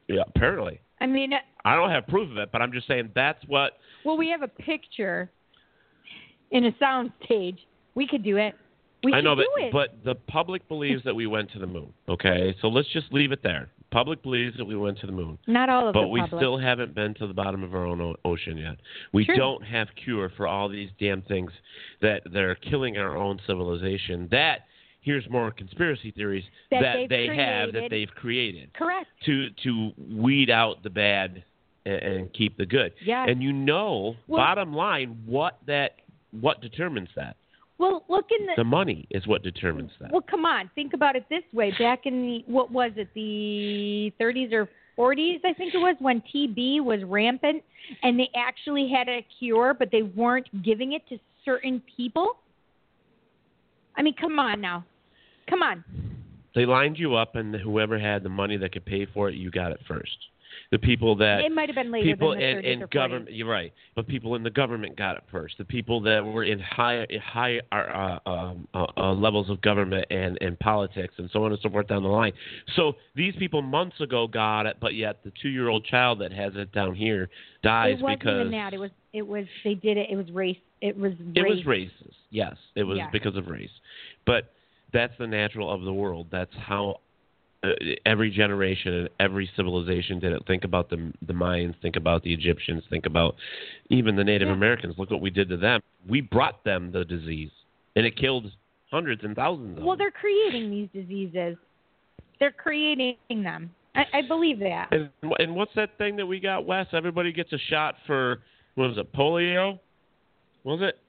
Yeah, apparently. I mean... Uh, I don't have proof of it, but I'm just saying that's what... Well, we have a picture in a soundstage. We could do it. We I know, but, but the public believes that we went to the moon, okay? So let's just leave it there. Public believes that we went to the moon. Not all of the public. But we still haven't been to the bottom of our own o- ocean yet. We True. don't have cure for all these damn things that they're killing our own civilization. That, here's more conspiracy theories, that, that they created. have, that they've created. Correct. To, to weed out the bad and, and keep the good. Yeah. And you know, well, bottom line, what that what determines that? Well, look in the... The money is what determines that. Well, come on. Think about it this way. Back in the... What was it? The thirties or forties, I think it was, when T B was rampant, and they actually had a cure, but they weren't giving it to certain people? I mean, come on now. Come on. They lined you up, and whoever had the money that could pay for it, you got it first. The people that... It might have been later people than the and, and government, You're right. But people in the government got it first. The people that were in higher high, uh, uh, uh, uh, levels of government and, and politics and so on and so forth down the line. So these people months ago got it, but yet the two-year-old child that has it down here dies because... It wasn't because even that. It was, it was... They did it. It was race. It was race. It was racist, yes. It was yeah. because of race. But that's the natural of the world. That's how... Uh, every generation and every civilization did it. Think about the the Mayans, think about the Egyptians, think about even the Native yeah. Americans. Look what we did to them. We brought them the disease, and it killed hundreds and thousands of well, them. Well, they're creating these diseases. They're creating them. I, I believe that. And, and what's that thing that we got, Wes? Everybody gets a shot for, what was it, polio? Was it?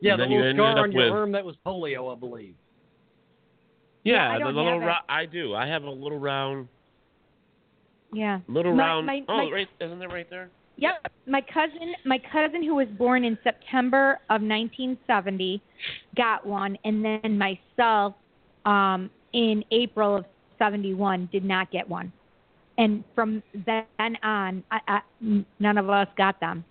Yeah, and the little scar on your with, arm, that was polio, I believe. Yeah, yeah, the little ro- I do. I have a little round. Yeah. Little my, round. My, oh, my, right, isn't it right there? Yep. My cousin, my cousin who was born in September of nineteen seventy, got one, and then myself, um, in April of seventy-one, did not get one, and from then on, I, I, none of us got them.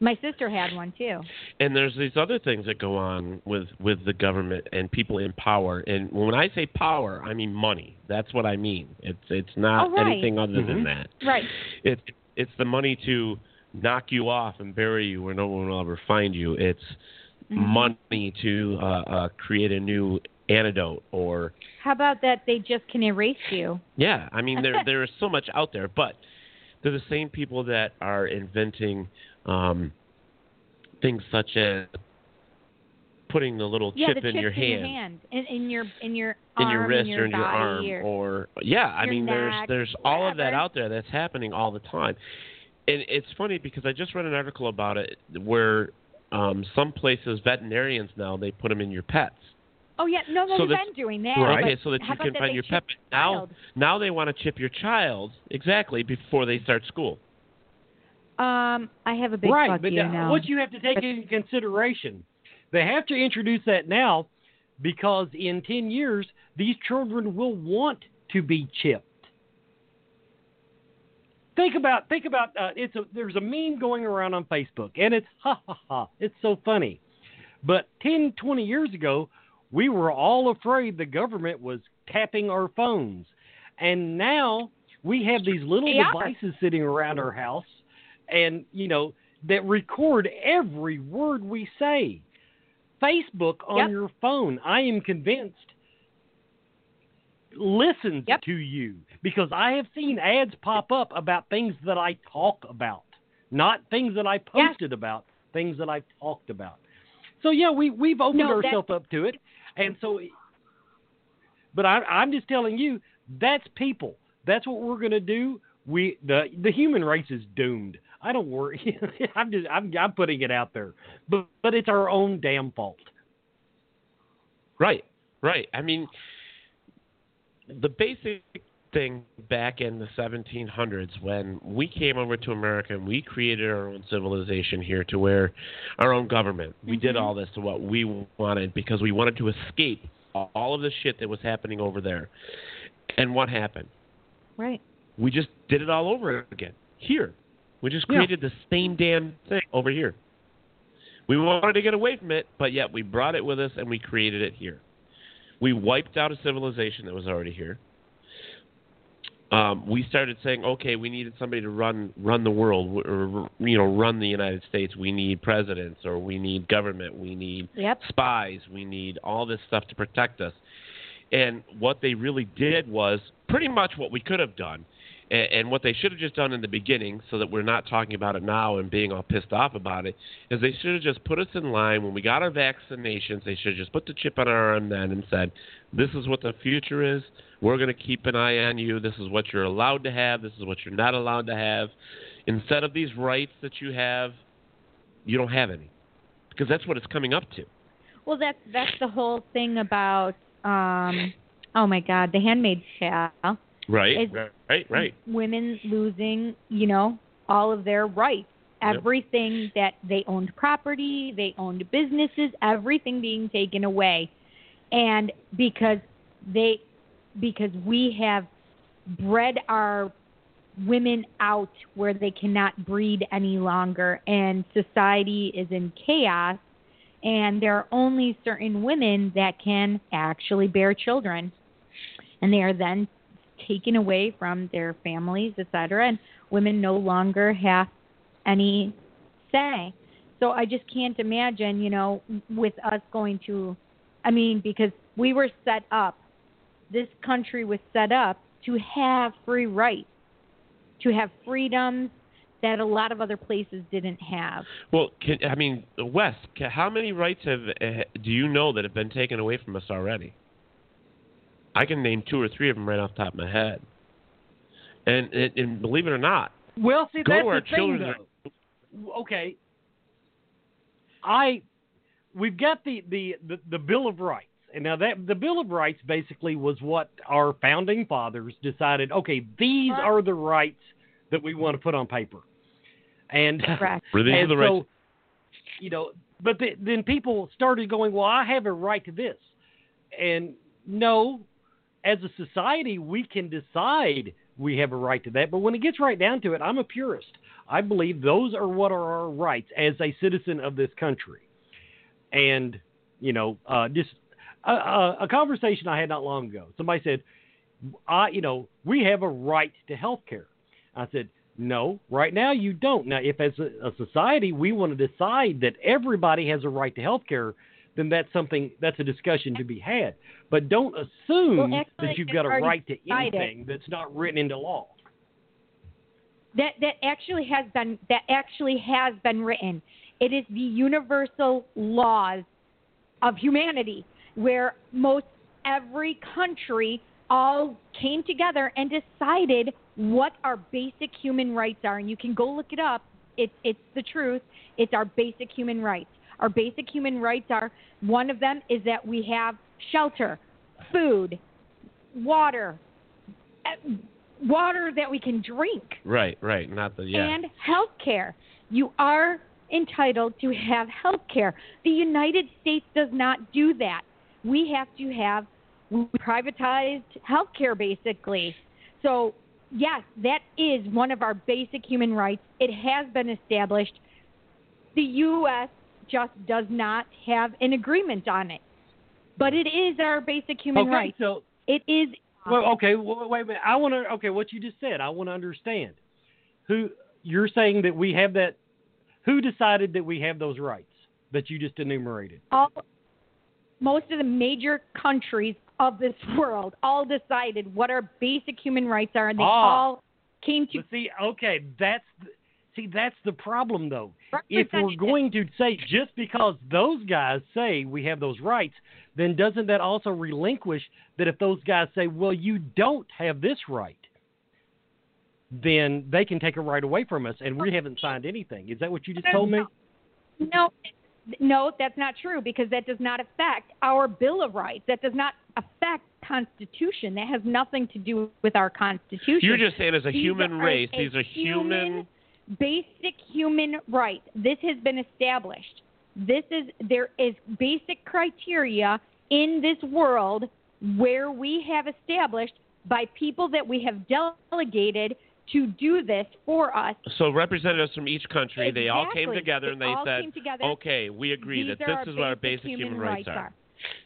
My sister had one, too. And there's these other things that go on with, with the government and people in power. And when I say power, I mean money. That's what I mean. It's it's not oh, right. anything other mm-hmm. than that. Right. It's it's the money to knock you off and bury you where no one will ever find you. It's mm-hmm. money to uh, uh, create a new antidote or... How about that they just can erase you? Yeah. I mean, there there is so much out there, but they're the same people that are inventing um, things such as putting the little yeah, chip, the in, chip your in your hand, in, in your in your arm, in your wrist, in your or in your arm, or, or yeah, I mean, neck, there's there's all whatever. of that out there that's happening all the time, and it's funny because I just read an article about it where um, some places veterinarians now they put them in your pets. Oh yeah, no, no, so they've been doing that. Right, okay, so that you can that find your pet. Now, now they want to chip your child exactly before they start school. Um, I have a big right, fuck but you now. What you have to take but, into consideration. They have to introduce that now because in ten years, these children will want to be chipped. Think about, think about, uh, it's a, there's a meme going around on Facebook, and it's ha, ha, ha, it's so funny. But ten, twenty years ago, we were all afraid the government was tapping our phones. And now we have these little yeah. devices sitting around our house and, you know, that record every word we say. Facebook on yep. your phone, I am convinced, listens yep. to you because I have seen ads pop up about things that I talk about, not things that I posted yeah. about, things that I talked about. So, yeah, we, we've opened no, ourselves up to it. And so, but I, I'm just telling you, that's people. That's what we're going to do. We the the human race is doomed. I don't worry. I'm just I'm I'm putting it out there, but but it's our own damn fault. Right, right. I mean, the basic thing back in the seventeen hundreds when we came over to America and we created our own civilization here, to where our own government. We mm-hmm. did all this to what we wanted because we wanted to escape all of the shit that was happening over there. And what happened? Right. We just did it all over again here. We just created yeah. the same damn thing over here. We wanted to get away from it, but yet we brought it with us and we created it here. We wiped out a civilization that was already here. Um, we started saying, okay, we needed somebody to run run the world, or you know, run the United States. We need presidents, or we need government. We need yep. spies. We need all this stuff to protect us. And what they really did was pretty much what we could have done. And what they should have just done in the beginning, so that we're not talking about it now and being all pissed off about it, is they should have just put us in line. When we got our vaccinations, they should have just put the chip on our arm then and said, this is what the future is. We're going to keep an eye on you. This is what you're allowed to have. This is what you're not allowed to have. Instead of these rights that you have, you don't have any. Because that's what it's coming up to. Well, that's, that's the whole thing about, um, oh, my God, The Handmaid's Tale. Right, right, right, right. Women losing, you know, all of their rights. Everything yep. that they owned property, they owned businesses, everything being taken away. And because they, because we have bred our women out where they cannot breed any longer, and society is in chaos, and there are only certain women that can actually bear children. And they are then taken away from their families, et cetera, and women no longer have any say. So I just can't imagine, you know, with us going to, I mean, because we were set up, this country was set up to have free rights, to have freedoms that a lot of other places didn't have. Well, can, I mean, Wes, can, how many rights have uh, do you know that have been taken away from us already? I can name two or three of them right off the top of my head. And, and, and believe it or not, well, see, go that's where the our thing, children are. Okay. I, we've got the, the, the, the Bill of Rights. And now that the Bill of Rights basically was what our founding fathers decided, okay, these are the rights that we want to put on paper. And, right. and these are the rights. So, you know, but the, then people started going, well, I have a right to this. And no, as a society, we can decide we have a right to that. But when it gets right down to it, I'm a purist. I believe those are what are our rights as a citizen of this country. And, you know, uh, just a, a, a conversation I had not long ago. Somebody said, I, you know, we have a right to health care. I said, No, right now you don't. Now, if as a, a society we want to decide that everybody has a right to health care, then that's something, that's a discussion to be had. But don't assume well, actually, that you've got a right to anything that's not written into law. That that actually has been that actually has been written. It is the universal laws of humanity, where most every country all came together and decided what our basic human rights are. And you can go look it up. It's it's the truth. It's our basic human rights. Our basic human rights are, one of them is that we have shelter, food, water, water that we can drink. Right, right. Not the, yeah. And health care. You are entitled to have health care. The United States does not do that. We have to have privatized health care, basically. So, yes, that is one of our basic human rights. It has been established. The U S just does not have an agreement on it, but it is our basic human okay, right. So, it is. Well, okay. Well, wait a minute. I want to. Okay, what you just said, I want to understand. Who you're saying that we have that? Who decided that we have those rights that you just enumerated? All, most of the major countries of this world all decided what our basic human rights are, and they ah, all came to. See, okay, that's. The, See, that's the problem, though. If we're going to say just because those guys say we have those rights, then doesn't that also relinquish that if those guys say, well, you don't have this right, then they can take a right away from us, and we haven't signed anything. Is that what you just told me? No, no, that's not true, because that does not affect our Bill of Rights. That does not affect Constitution. That has nothing to do with our Constitution. You're just saying as a human race, these are human... basic human rights. This has been established. This is there is basic criteria in this world where we have established by people that we have delegated to do this for us. So representatives from each country, exactly. They all came together they and they said, together, okay, we agree that this is what our basic human, human rights are. are.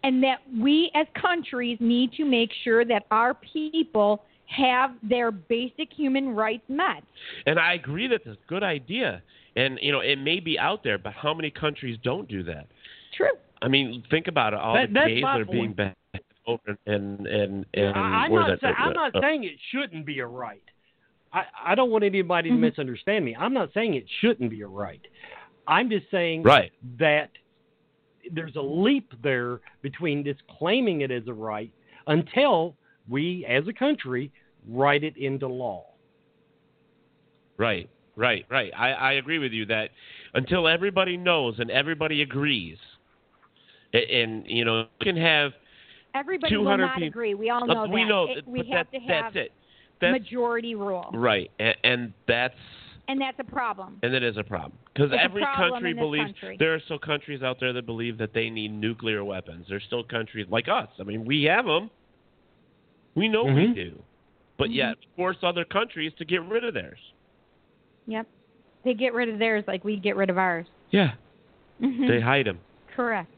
And that we as countries need to make sure that our people have their basic human rights met. And I agree that it's a good idea. And, you know, it may be out there, but how many countries don't do that? True. I mean, think about it. All that, the gays are point. being banned over and... and, and I, I'm, not say, I'm not saying it shouldn't be a right. I, I don't want anybody to mm-hmm. misunderstand me. I'm not saying it shouldn't be a right. I'm just saying right. that there's a leap there between just claiming it as a right until... we, as a country, write it into law. Right, right, right. I, I agree with you that until everybody knows and everybody agrees, and, and you know, you can have everybody two hundred will not people, agree. We all know uh, that. We know, it, we have that, to have that's it. That's, majority rule. Right, and, and that's and that's a problem. And that is a problem because every problem country believes country. There are still countries out there that believe that they need nuclear weapons. There's still countries like us. I mean, we have them. We know mm-hmm. we do, but mm-hmm. yet force other countries to get rid of theirs. Yep. They get rid of theirs like we get rid of ours. Yeah. Mm-hmm. They hide them. Correct.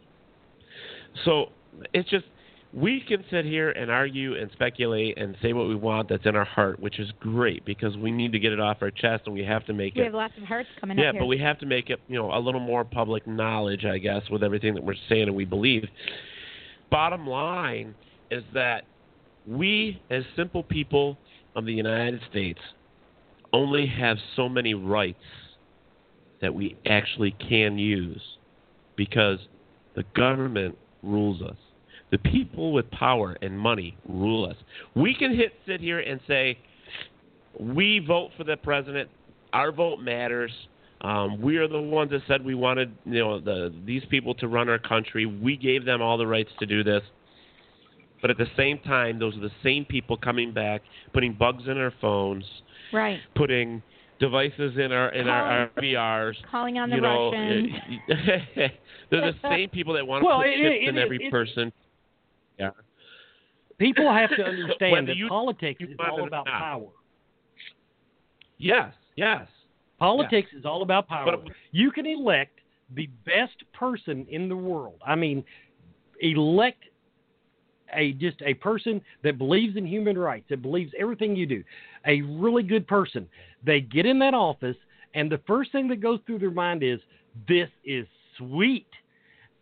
So it's just we can sit here and argue and speculate and say what we want that's in our heart, which is great because we need to get it off our chest and we have to make we it. We have lots of hearts coming yeah, up here. Yeah, but we have to make it, you know, a little more public knowledge, I guess, with everything that we're saying and we believe. Bottom line is that we, as simple people of the United States, only have so many rights that we actually can use because the government rules us. The people with power and money rule us. We can hit, sit here and say, we vote for the president. Our vote matters. Um, we are the ones that said we wanted, you know, the, these people to run our country. We gave them all the rights to do this. But at the same time, those are the same people coming back, putting bugs in our phones, right? Putting devices in our in calling, our, our V Rs, calling on the you know, Russians. They're the same people that want to well, put it, chips it, in it, every it, person. Yeah. People have to understand that you, politics you is all about not. power. Yes, yes. Politics yes. is all about power. But, you can elect the best person in the world. I mean, elect a just a person that believes in human rights, that believes everything you do, a really good person, they get in that office, and the first thing that goes through their mind is, this is sweet.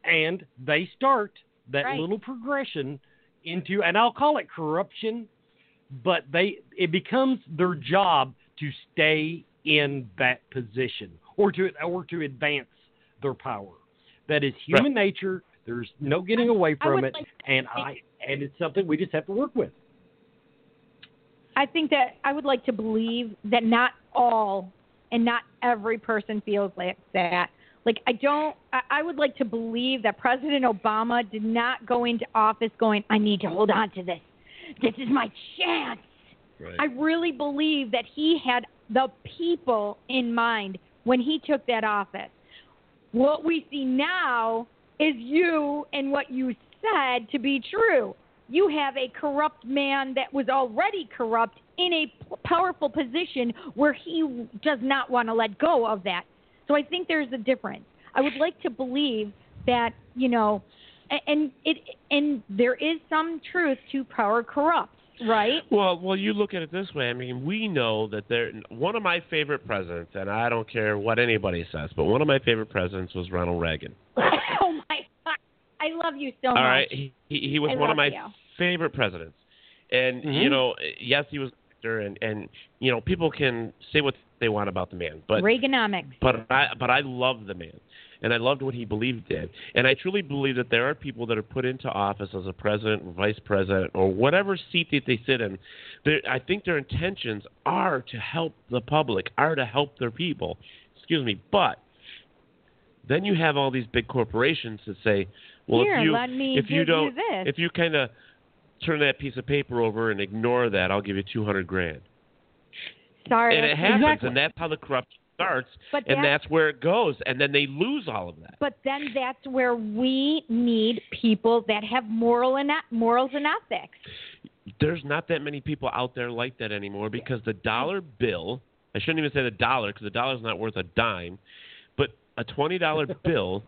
And they start that right. little progression into, and I'll call it corruption, but they it becomes their job to stay in that position or to or to advance their power. That is human right. nature. There's no getting away from it, like and I and it's something we just have to work with. I think that I would like to believe that not all and not every person feels like that. Like, I don't, I would like to believe that President Obama did not go into office going, I need to hold on to this. This is my chance. Right. I really believe that he had the people in mind when he took that office. What we see now is you and what you said to be true. You have a corrupt man that was already corrupt in a powerful position where he does not want to let go of that. So I think there's a difference. I would like to believe that, you know, and it and there is some truth to power corrupts, right? Well, well, you look at it this way. I mean, we know that there. One of my favorite presidents, and I don't care what anybody says, but one of my favorite presidents was Ronald Reagan. Oh my God, I love you so much. All right, he he, he was I one of my you. favorite presidents, and mm-hmm. you know, yes, he was. And, and you know, people can say what they want about the man, but Reaganomics. But I but I love the man, and I loved what he believed in, and I truly believe that there are people that are put into office as a president, or vice president, or whatever seat that they sit in. I think their intentions are to help the public, are to help their people. Excuse me, but then you have all these big corporations that say, well, Here, if you let me if you don't do this. if you kind of turn that piece of paper over and ignore that, I'll give you two hundred grand. Sorry, and it happens, exactly. and that's how the corruption starts, but and that's, that's where it goes, and then they lose all of that. But then that's where we need people that have moral and morals and ethics. There's not that many people out there like that anymore because the dollar bill—I shouldn't even say the dollar because the dollar's not worth a dime, but a twenty-dollar bill,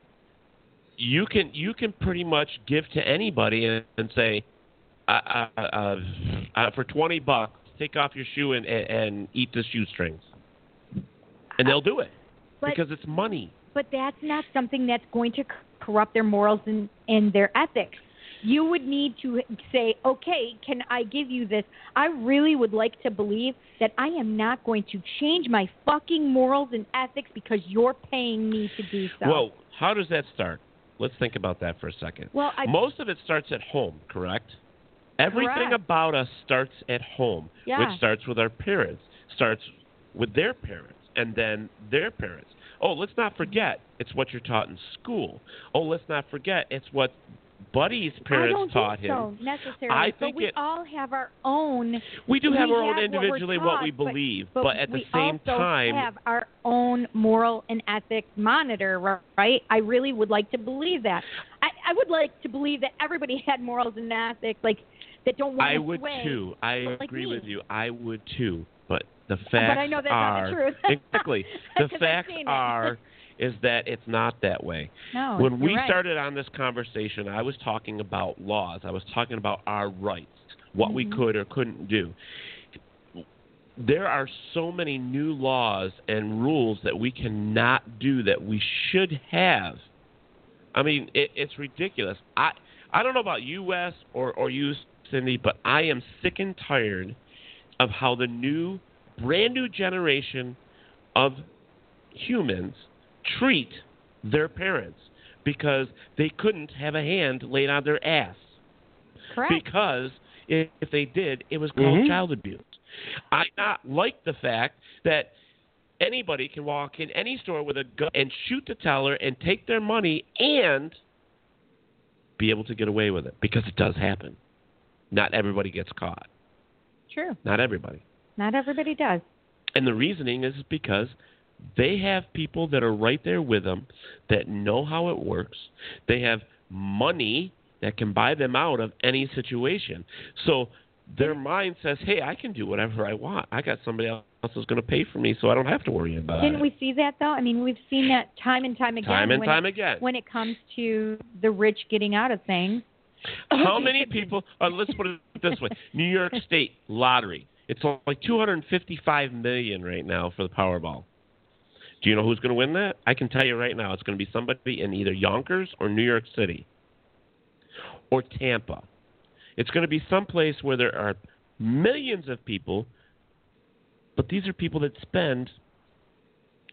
you can you can pretty much give to anybody and, and say. Uh, uh, uh, uh, for twenty bucks, take off your shoe and, and, and eat the shoestrings, and they'll do it but, because it's money. But that's not something that's going to corrupt their morals and, and their ethics. You would need to say, okay, can I give you this? I really would like to believe that I am not going to change my fucking morals and ethics because you're paying me to do so. Well, how does that start? Let's think about that for a second. Well, I, most of it starts at home, correct? Everything Correct. about us starts at home, yeah. which starts with our parents, starts with their parents, and then their parents. Oh, let's not forget, it's what you're taught in school. Oh, let's not forget, it's what Buddy's parents taught him. I don't think so, necessarily. I think but we it, all have our own. We do have we our own have individually what, taught, what we believe, but, but, but at the same time. We also have our own moral and ethics monitor, right? I really would like to believe that. I, I would like to believe that everybody had morals and ethics, like, that don't want I to would sway, too. I like agree me. with you. I would too. But the facts are. But I know that's are, not the truth. Exactly. The facts are is that it's not that way. No. When we right. started on this conversation, I was talking about laws. I was talking about our rights, what mm-hmm. we could or couldn't do. There are so many new laws and rules that we cannot do that we should have. I mean, it, it's ridiculous. I I don't know about you, Wes, or or you. Cindy, but I am sick and tired of how the new, brand new generation of humans treat their parents because they couldn't have a hand laid on their ass. Correct. Because if, if they did, it was called mm-hmm. child abuse. I not like the fact that anybody can walk in any store with a gun and shoot the teller and take their money and be able to get away with it because it does happen. Not everybody gets caught. True. Not everybody. Not everybody does. And the reasoning is because they have people that are right there with them that know how it works. They have money that can buy them out of any situation. So their mind says, hey, I can do whatever I want. I got somebody else who's going to pay for me, so I don't have to worry about Didn't it. Didn't we see that, though? I mean, we've seen that time and time again. Time and time it, again. When it comes to the rich getting out of things. How many people, uh, let's put it this way, New York State lottery. It's like two hundred fifty-five million dollars right now for the Powerball. Do you know who's going to win that? I can tell you right now. It's going to be somebody in either Yonkers or New York City or Tampa. It's going to be someplace where there are millions of people, but these are people that spend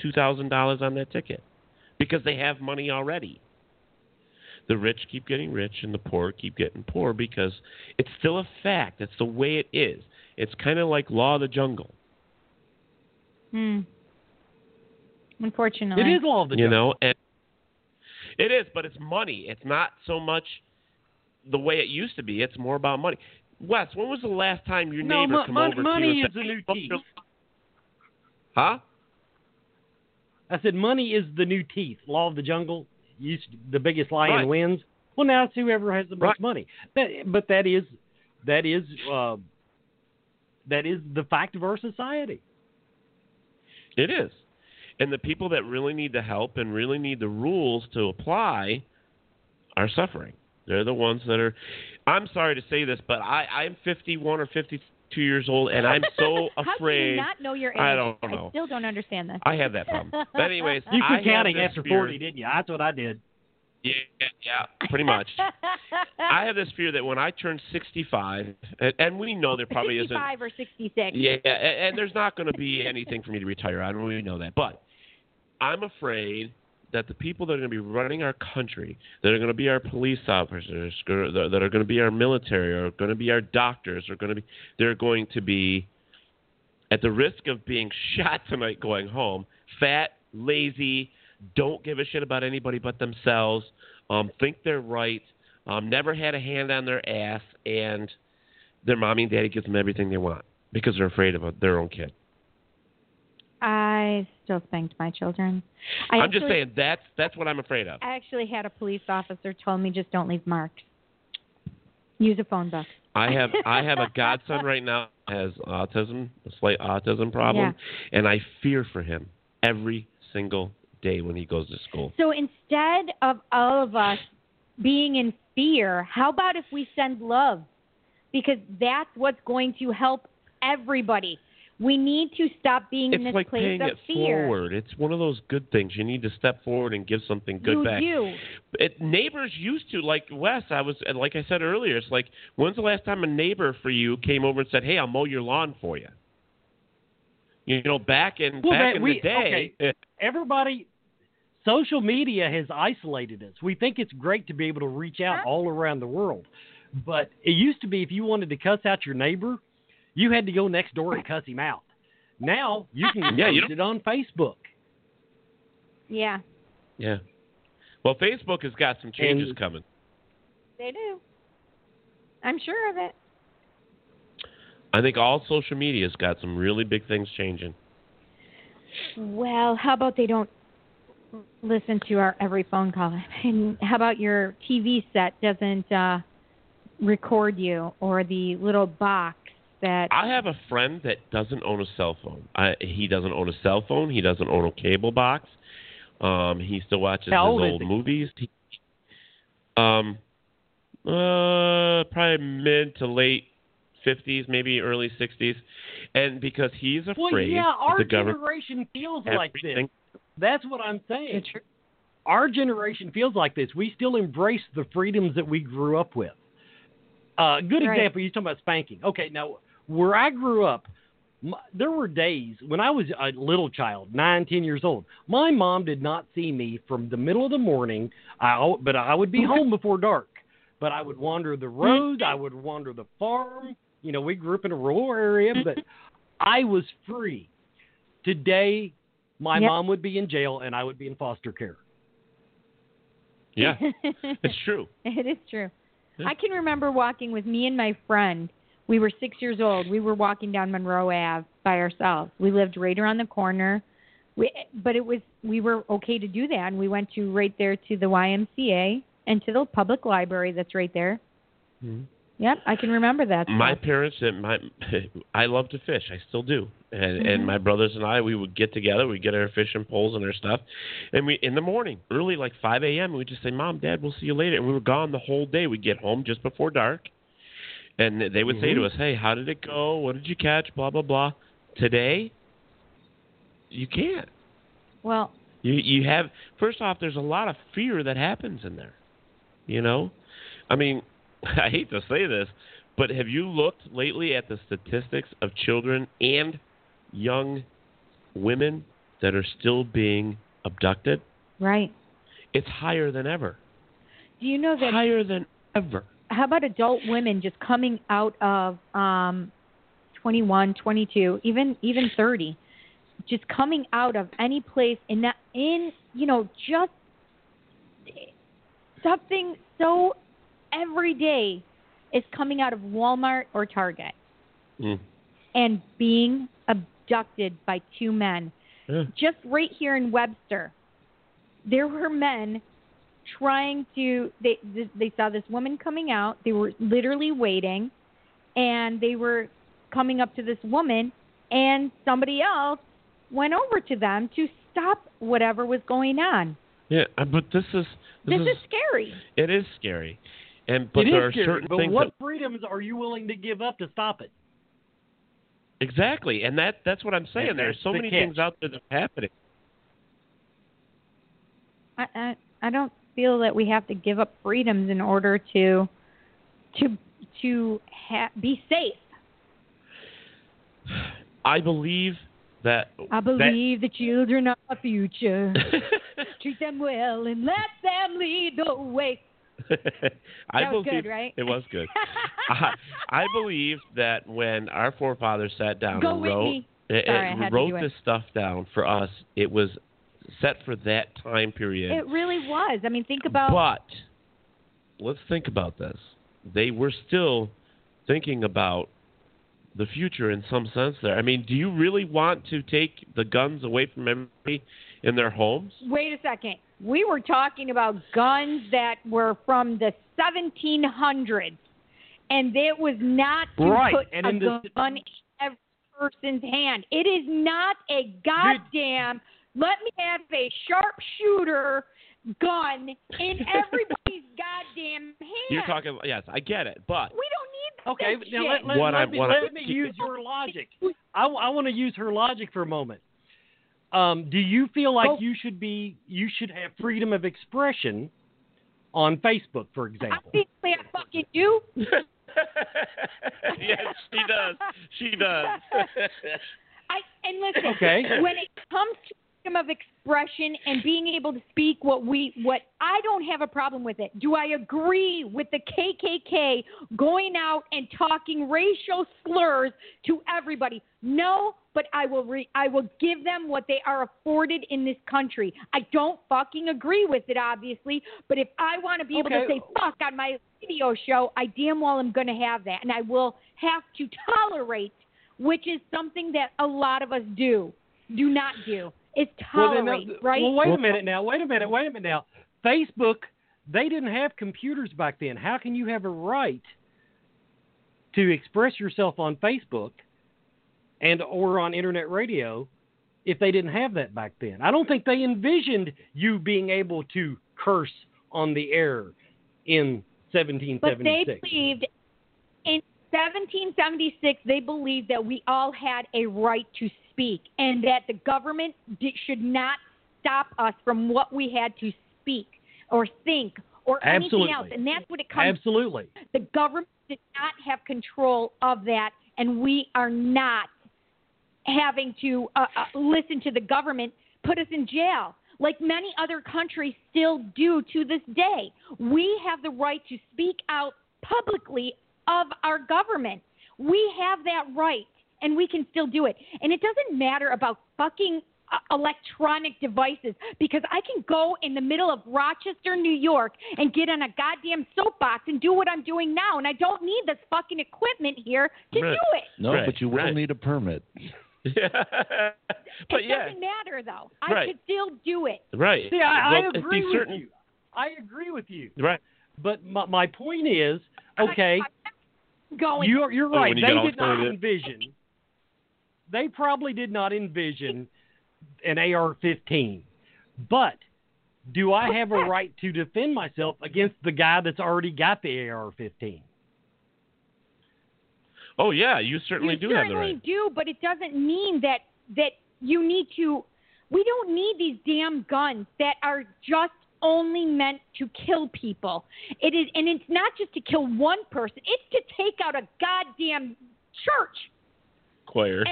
two thousand dollars on that ticket because they have money already. The rich keep getting rich and the poor keep getting poor because it's still a fact. It's the way it is. It's kind of like law of the jungle. Hmm. Unfortunately. It is law of the jungle. You know, and it is, but it's money. It's not so much the way it used to be. It's more about money. Wes, when was the last time your no, neighbor m- came m- over money to you and said, is the new teeth. Huh? I said money is the new teeth. Law of the jungle. You, the biggest lion right. wins. Well, now it's whoever has the most right. money. That, but that is that is uh, that is the fact of our society. It is, and the people that really need the help and really need the rules to apply are suffering. They're the ones that are. I'm sorry to say this, but I, I'm fifty-one or fifty-two years old, and I'm so afraid. How do you not know your age? I don't know. I still don't understand that. I have that problem. But anyways, you keep counting after fear. forty, didn't you? That's what I did. Yeah, yeah, pretty much. I have this fear that when I turn sixty-five, and, and we know there probably isn't sixty-five or sixty-six. Yeah, and, and there's not going to be anything for me to retire. I don't really know that, but I'm afraid that the people that are going to be running our country, that are going to be our police officers, that are going to be our military, or going to be our doctors, are going to be, they're going to be, at the risk of being shot tonight going home, fat, lazy, don't give a shit about anybody but themselves, um, think they're right, um, never had a hand on their ass, and their mommy and daddy gives them everything they want because they're afraid of their own kid. I still spanked my children. I I'm actually, just saying that's that's what I'm afraid of. I actually had a police officer tell me just don't leave marks. Use a phone book. I have I have a godson right now who has autism, a slight autism problem, yeah. and I fear for him every single day when he goes to school. So instead of all of us being in fear, how about if we send love? Because that's what's going to help everybody. We need to stop being it's in this like place of it fear. Forward. It's one of those good things. You need to step forward and give something good you back. You do. Neighbors used to, like Wes, I was, like I said earlier, it's like, when's the last time a neighbor for you came over and said, hey, I'll mow your lawn for you? You know, back in, well, back that, in we, the day. Okay. Everybody, social media has isolated us. We think it's great to be able to reach out huh? all around the world. But it used to be if you wanted to cuss out your neighbor, you had to go next door and cuss him out. Now you can yeah, post it on Facebook. Yeah. Yeah. Well, Facebook has got some changes and coming. They do. I'm sure of it. I think all social media's got some really big things changing. Well, how about they don't listen to our every phone call? And how about your T V set doesn't uh, record you or the little box? That I have a friend that doesn't own a cell phone. I, he doesn't own a cell phone. He doesn't own a cable box. Um, he still watches his old movies. He, um, uh, probably mid to late fifties, maybe early sixties. And because he's afraid, well, yeah, our the generation feels like this. That's what I'm saying. Our generation feels like this. We still embrace the freedoms that we grew up with. A uh, good right. example, you're talking about spanking. Okay, now, where I grew up, my, there were days when I was a little child, nine, ten years old. My mom did not see me from the middle of the morning, I, but I would be home before dark. But I would wander the road. I would wander the farm. You know, we grew up in a rural area, but I was free. Today, my yep. mom would be in jail, and I would be in foster care. Yeah, it's true. It is true. I can remember walking with me and my friend. We were six years old. We were walking down Monroe Avenue by ourselves. We lived right around the corner. We, but it was we were okay to do that, and we went to right there to the Y M C A and to the public library that's right there. Mm-hmm. Yep, I can remember that. My stuff. parents and my, I love to fish. I still do, and, mm-hmm. and my brothers and I, we would get together. We'd get our fishing poles and our stuff, and we in the morning, early, like five a.m. We'd just say, "Mom, Dad, we'll see you later." And we were gone the whole day. We'd get home just before dark, and they would mm-hmm. say to us, "Hey, how did it go? What did you catch? Blah blah blah." Today, you can't. Well, you you have first off, there's a lot of fear that happens in there. You know, I mean. I hate to say this, but have you looked lately at the statistics of children and young women that are still being abducted? Right. It's higher than ever. Do you know that? Higher than ever. How about adult women just coming out of um, twenty-one, twenty-two, even even thirty, just coming out of any place in that in you know just something so. Every day is coming out of Walmart or Target mm. and being abducted by two men. Yeah. Just right here in Webster, there were men trying to, they, they saw this woman coming out. They were literally waiting, and they were coming up to this woman, and somebody else went over to them to stop whatever was going on. Yeah, but this is... This, this is, is scary. It is scary. And, but it there is are scary, certain but things what that, freedoms are you willing to give up to stop it? Exactly, and that that's what I'm saying. There's so the many catch. things out there that are happening. I, I I don't feel that we have to give up freedoms in order to to to ha- be safe. I believe that I believe that, the children are the future. Treat them well and let them lead the way. I that was believe, good, right? It was good. I, I believe that when our forefathers sat down Go and wrote, it, Sorry, and wrote this it. stuff down for us, it was set for that time period. It really was. I mean, think about... But let's think about this. They were still thinking about the future in some sense there. I mean, do you really want to take the guns away from everybody in their homes? Wait a second. We were talking about guns that were from the seventeen hundreds, and it was not to right. put and a in the, gun in every person's hand. It is not a goddamn, dude. Let me have a sharpshooter gun in everybody's goddamn hand. You're talking, yes, I get it, but. We don't need this Okay, now let, let, what let I, me, what let I, me I, use your logic. I, I want to use her logic for a moment. Um, do you feel like oh. you should be you should have freedom of expression on Facebook, for example? Obviously, I fucking do. Yes, she does. She does. I and listen. Okay. When it comes to freedom of expression and being able to speak what we what I don't have a problem with it. Do I agree with the K K K going out and talking racial slurs to everybody? No. But I will re- I will give them what they are afforded in this country. I don't fucking agree with it, obviously. But if I want to be okay. able to say fuck on my video show, I damn well am going to have that. And I will have to tolerate, which is something that a lot of us do, do not do. It's tolerate, well, then, uh, right? Well, wait a minute now. Wait a minute. Wait a minute now. Facebook, they didn't have computers back then. How can you have a right to express yourself on Facebook and or on internet radio if they didn't have that back then? I don't think they envisioned you being able to curse on the air in seventeen seventy-six. But they believed in seventeen seventy-six, they believed that we all had a right to speak and that the government did, should not stop us from what we had to speak or think or Absolutely. anything else. And that's what it comes Absolutely. to. The government did not have control of that, and we are not having to uh, uh, listen to the government put us in jail, like many other countries still do to this day. We have the right to speak out publicly of our government. We have that right, and we can still do it. And it doesn't matter about fucking uh, electronic devices, because I can go in the middle of Rochester, New York, and get on a goddamn soapbox and do what I'm doing now, and I don't need this fucking equipment here to right. do it. No, right. but you will right. need a permit. Yeah. But it yeah. doesn't matter, though. I right. could still do it. Right. See, I, well, I agree with certain... you. I agree with you. Right. But my, my point is, okay, I, I, going. You're, you're right. They did not envision. They probably did not envision an A R fifteen. But do I have a right to defend myself against the guy that's already got the A R fifteen? Oh, yeah, you certainly do have the right. You certainly do, but it doesn't mean that that you need to. We don't need these damn guns that are just only meant to kill people. It is, and it's not just to kill one person. It's to take out a goddamn church. Choir.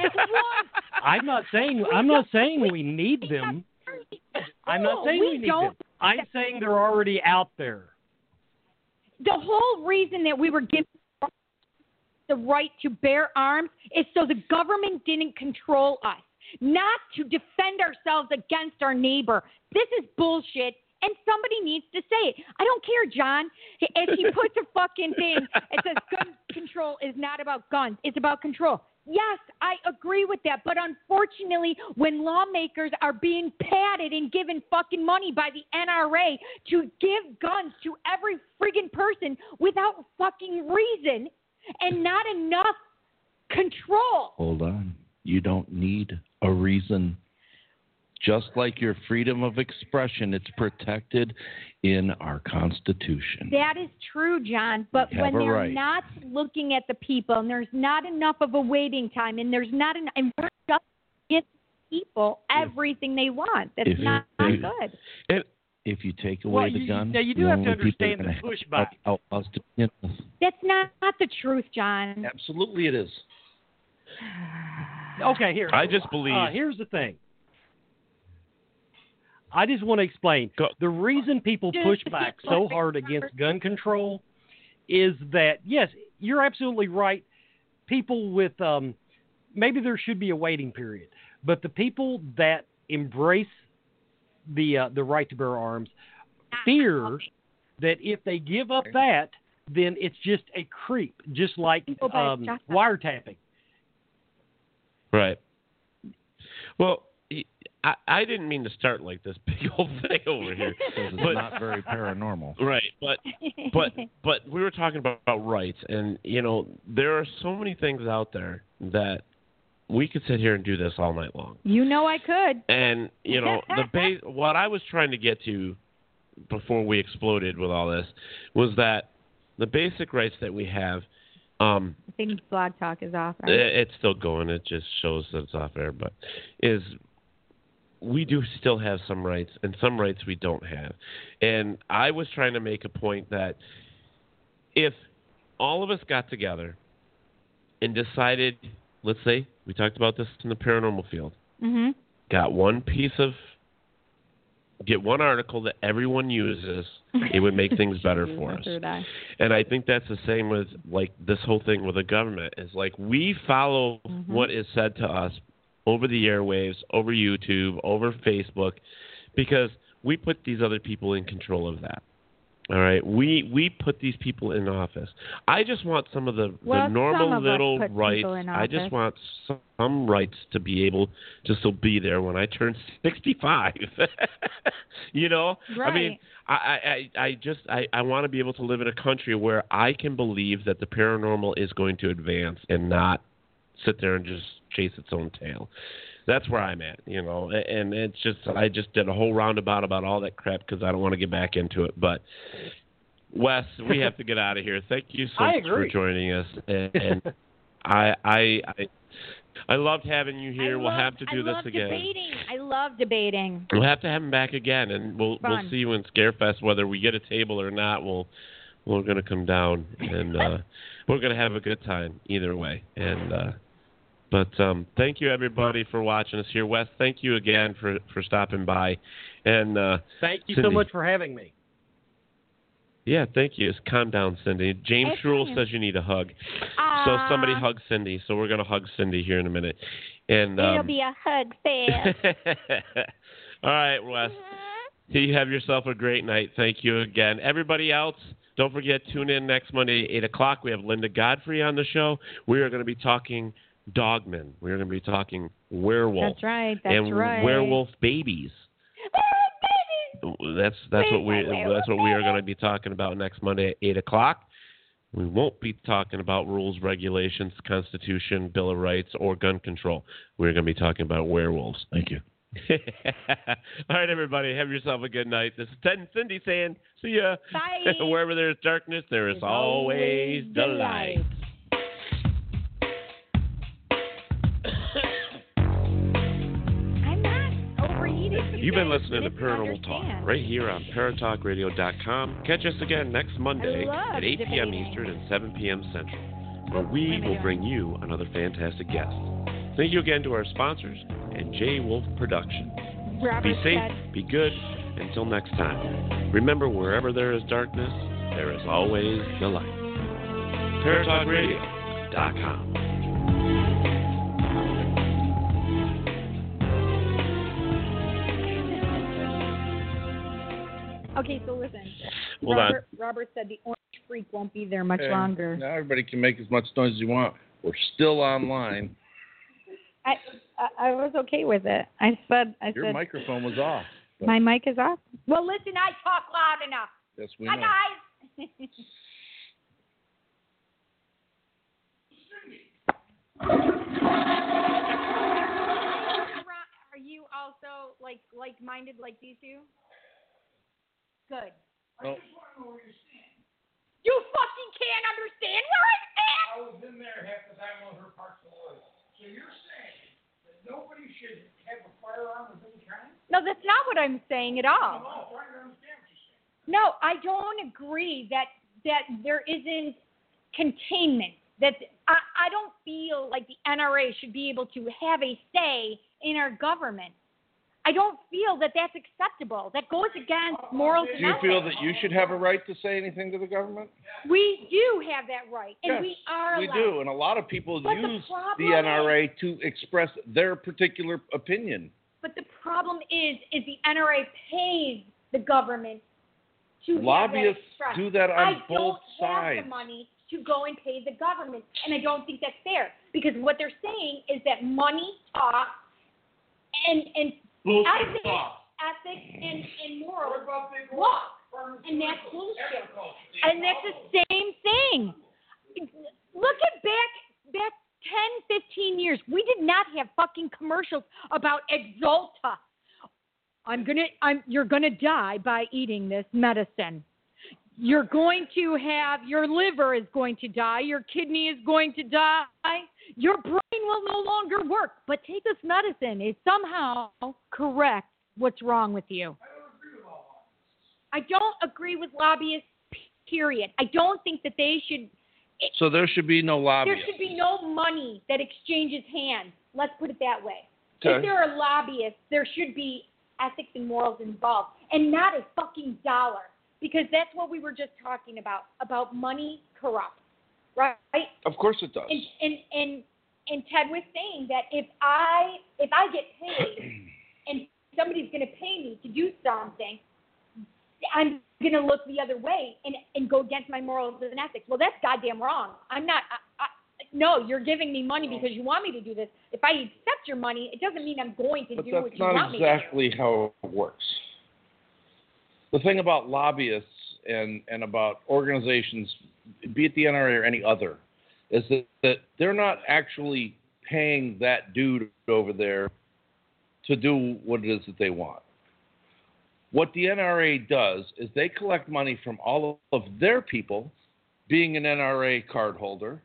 I'm not saying I'm not saying we need them. I'm not saying we need them. I'm saying they're already out there. The whole reason that we were given the right to bear arms is so the government didn't control us, not to defend ourselves against our neighbor. This is bullshit, and somebody needs to say it. I don't care, John, if he puts a fucking thing that says gun control is not about guns, it's about control. Yes, I agree with that, but unfortunately, when lawmakers are being padded and given fucking money by the N R A to give guns to every friggin' person without fucking reason and not enough control. Hold on. You don't need a reason. Just like your freedom of expression, it's protected in our Constitution. That is true, John. But when they're right. not looking at the people, and there's not enough of a waiting time, and there's not enough, and we're just giving people everything they want. That's if, not, if, not good. If, if you take away well, the you, gun, now you do have to understand the pushback. Help, help us to, you know. That's not, not the truth, John. Absolutely, it is. Okay, here. I just believe. Uh, here's the thing. I just want to explain. The reason people push back so hard against gun control is that, yes, you're absolutely right. People with, um, maybe there should be a waiting period, but the people that embrace the uh, the right to bear arms fear that if they give up that, then it's just a creep, just like um, wiretapping. Right. Well, I, I didn't mean to start like this big old thing over here. This is but, not very paranormal. Right. But but but we were talking about, about rights, and, you know, there are so many things out there that we could sit here and do this all night long. You know I could. And, you know, the base, what I was trying to get to before we exploded with all this was that the basic rights that we have. Um, I think Blog Talk is off. Right? It's still going. It just shows that it's off air, but is... we do still have some rights, and some rights we don't have. And I was trying to make a point that if all of us got together and decided, let's say, we talked about this in the paranormal field, mm-hmm. got one piece of, get one article that everyone uses, it would make things better for us. And I think that's the same with, like, this whole thing with the government. It's like we follow mm-hmm. what is said to us over the airwaves, over YouTube, over Facebook, because we put these other people in control of that. All right? We we put these people in office. I just want some of the, well, the normal little rights. I just want some rights to be able to still be there when I turn sixty-five. You know? Right. I mean, I, I, I just I, I want to be able to live in a country where I can believe that the paranormal is going to advance and not sit there and just chase its own tail. That's where I'm at, you know, and it's just, I just did a whole roundabout about all that crap because I don't want to get back into it. But Wes, we have to get out of here. Thank you so much for joining us. And, and I, I, I, I loved having you here. Love, we'll have to do I this love again. Debating. I love debating. We'll have to have him back again, and we'll Fun. we'll see you in Scarefest, whether we get a table or not. We'll we're going to come down, and uh, we're going to have a good time either way. And uh, But um, thank you, everybody, for watching us here. Wes, thank you again for, for stopping by. And uh, Thank you Cindy, so much for having me. Yeah, thank you. Calm down, Cindy. James hey, Shrule says you need a hug. Uh, so somebody hug Cindy. So we're going to hug Cindy here in a minute. And um, it'll be a hug fest. All right, Wes. Mm-hmm. You have yourself a great night. Thank you again. Everybody else, don't forget, tune in next Monday at eight o'clock. We have Linda Godfrey on the show. We are going to be talking dogmen. We're going to be talking werewolf. That's right. That's and right. Werewolf babies. Werewolf babies. That's that's Wait, what we that's what we are going to be talking about next Monday at eight o'clock. We won't be talking about rules, regulations, Constitution, Bill of Rights, or gun control. We're going to be talking about werewolves. Thank you. All right, everybody. Have yourself a good night. This is Ted and Cindy saying, see ya. Bye. Wherever there's darkness, there is always the light. I'm not overheated. You've been listening to Paranormal Talk right here on paratalk radio dot com. Catch us again next Monday at eight p.m. Eastern and seven p.m. Central, where we will bring you another fantastic guest. Thank you again to our sponsors and J. Wolf Productions. Robert be safe, said, be good, until next time. Remember, wherever there is darkness, there is always the light. paratalk radio dot com Okay, so listen. Hold Robert, on. Robert said the orange freak won't be there much hey, longer. Now everybody can make as much noise as you want. We're still online. I I was okay with it. I said I Your said, microphone was off. My mic is off. Well, listen, I talk loud enough. Yes, we Hi, know. Guys. Are you also like like minded like these two? Good. Well, you fucking can't understand where I'm at. I was in there half the time on her parts of the oil. So you're saying that nobody should have a firearm of any kind? No, that's not what I'm saying at all. No, I'm trying to understand what you're saying. No, I don't agree that that there isn't containment. That I, I don't feel like the N R A should be able to have a say in our government. I don't feel that that's acceptable. That goes against morals and ethics. Do you feel that you should have a right to say anything to the government? We do have that right, and yes, we are we allowed. do, and a lot of people but use the, the N R A is, to express their particular opinion. But the problem is, is the N R A pays the government to lobbyists that do that on I both sides. I don't have the money to go and pay the government, and I don't think that's fair, because what they're saying is that money talks and and Ethics, ethics and, and morals walk, and that's bullshit. And that's the same thing. Look at back back ten, fifteen years. We did not have fucking commercials about Exalta. I'm gonna, I'm, you're gonna die by eating this medicine. You're going to have, your liver is going to die. Your kidney is going to die. Your brain will no longer work. But take this medicine. It somehow corrects what's wrong with you. I don't agree with lobbyists, period. I don't think that they should. It, so there should be no lobbyists. There should be no money that exchanges hands. Let's put it that way. Okay. If there are lobbyists, there should be ethics and morals involved. And not a fucking dollar. Because that's what we were just talking about, about money corrupts, right? Of course it does. And and, and and Ted was saying that if I if I get paid and somebody's going to pay me to do something, I'm going to look the other way and, and go against my morals and ethics. Well, that's goddamn wrong. I'm not I, – I, no, you're giving me money because you want me to do this. If I accept your money, it doesn't mean I'm going to but do what you want me to do. But that's not exactly how it works. The thing about lobbyists and, and about organizations, be it the N R A or any other, is that, that they're not actually paying that dude over there to do what it is that they want. What the N R A does is they collect money from all of their people, being an N R A cardholder,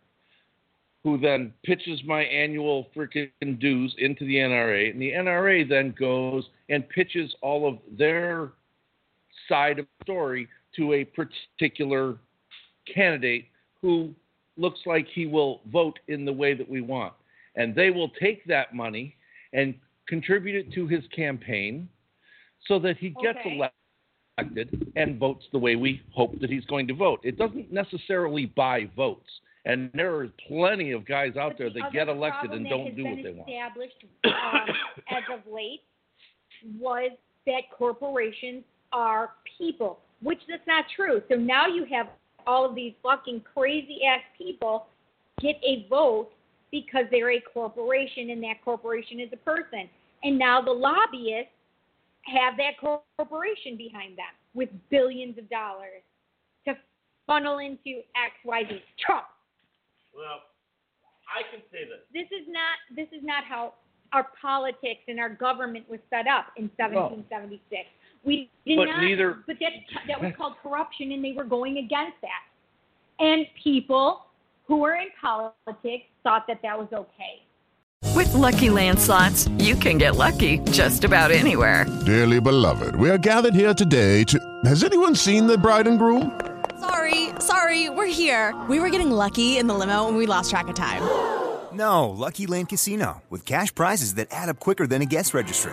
who then pitches my annual freaking dues into the N R A, and the N R A then goes and pitches all of their side of the story to a particular candidate who looks like he will vote in the way that we want. And they will take that money and contribute it to his campaign so that he gets okay. elected and votes the way we hope that he's going to vote. It doesn't necessarily buy votes. And there are plenty of guys out but there the that get elected and don't do what they want. Established um, as of late was that corporations are people, which that's not true. So now you have all of these fucking crazy ass people get a vote because they're a corporation and that corporation is a person. And now the lobbyists have that corporation behind them with billions of dollars to funnel into X Y Z Trump. Well, I can say this. This is not this is not how our politics and our government was set up in seventeen seventy-six. Oh. We did but not, neither... but that that was called corruption, and they were going against that. And people who were in politics thought that that was okay. With Lucky Land Slots, you can get lucky just about anywhere. Dearly beloved, we are gathered here today to... Has anyone seen the bride and groom? Sorry, sorry, we're here. We were getting lucky in the limo and we lost track of time. No, Lucky Land Casino, with cash prizes that add up quicker than a guest registry.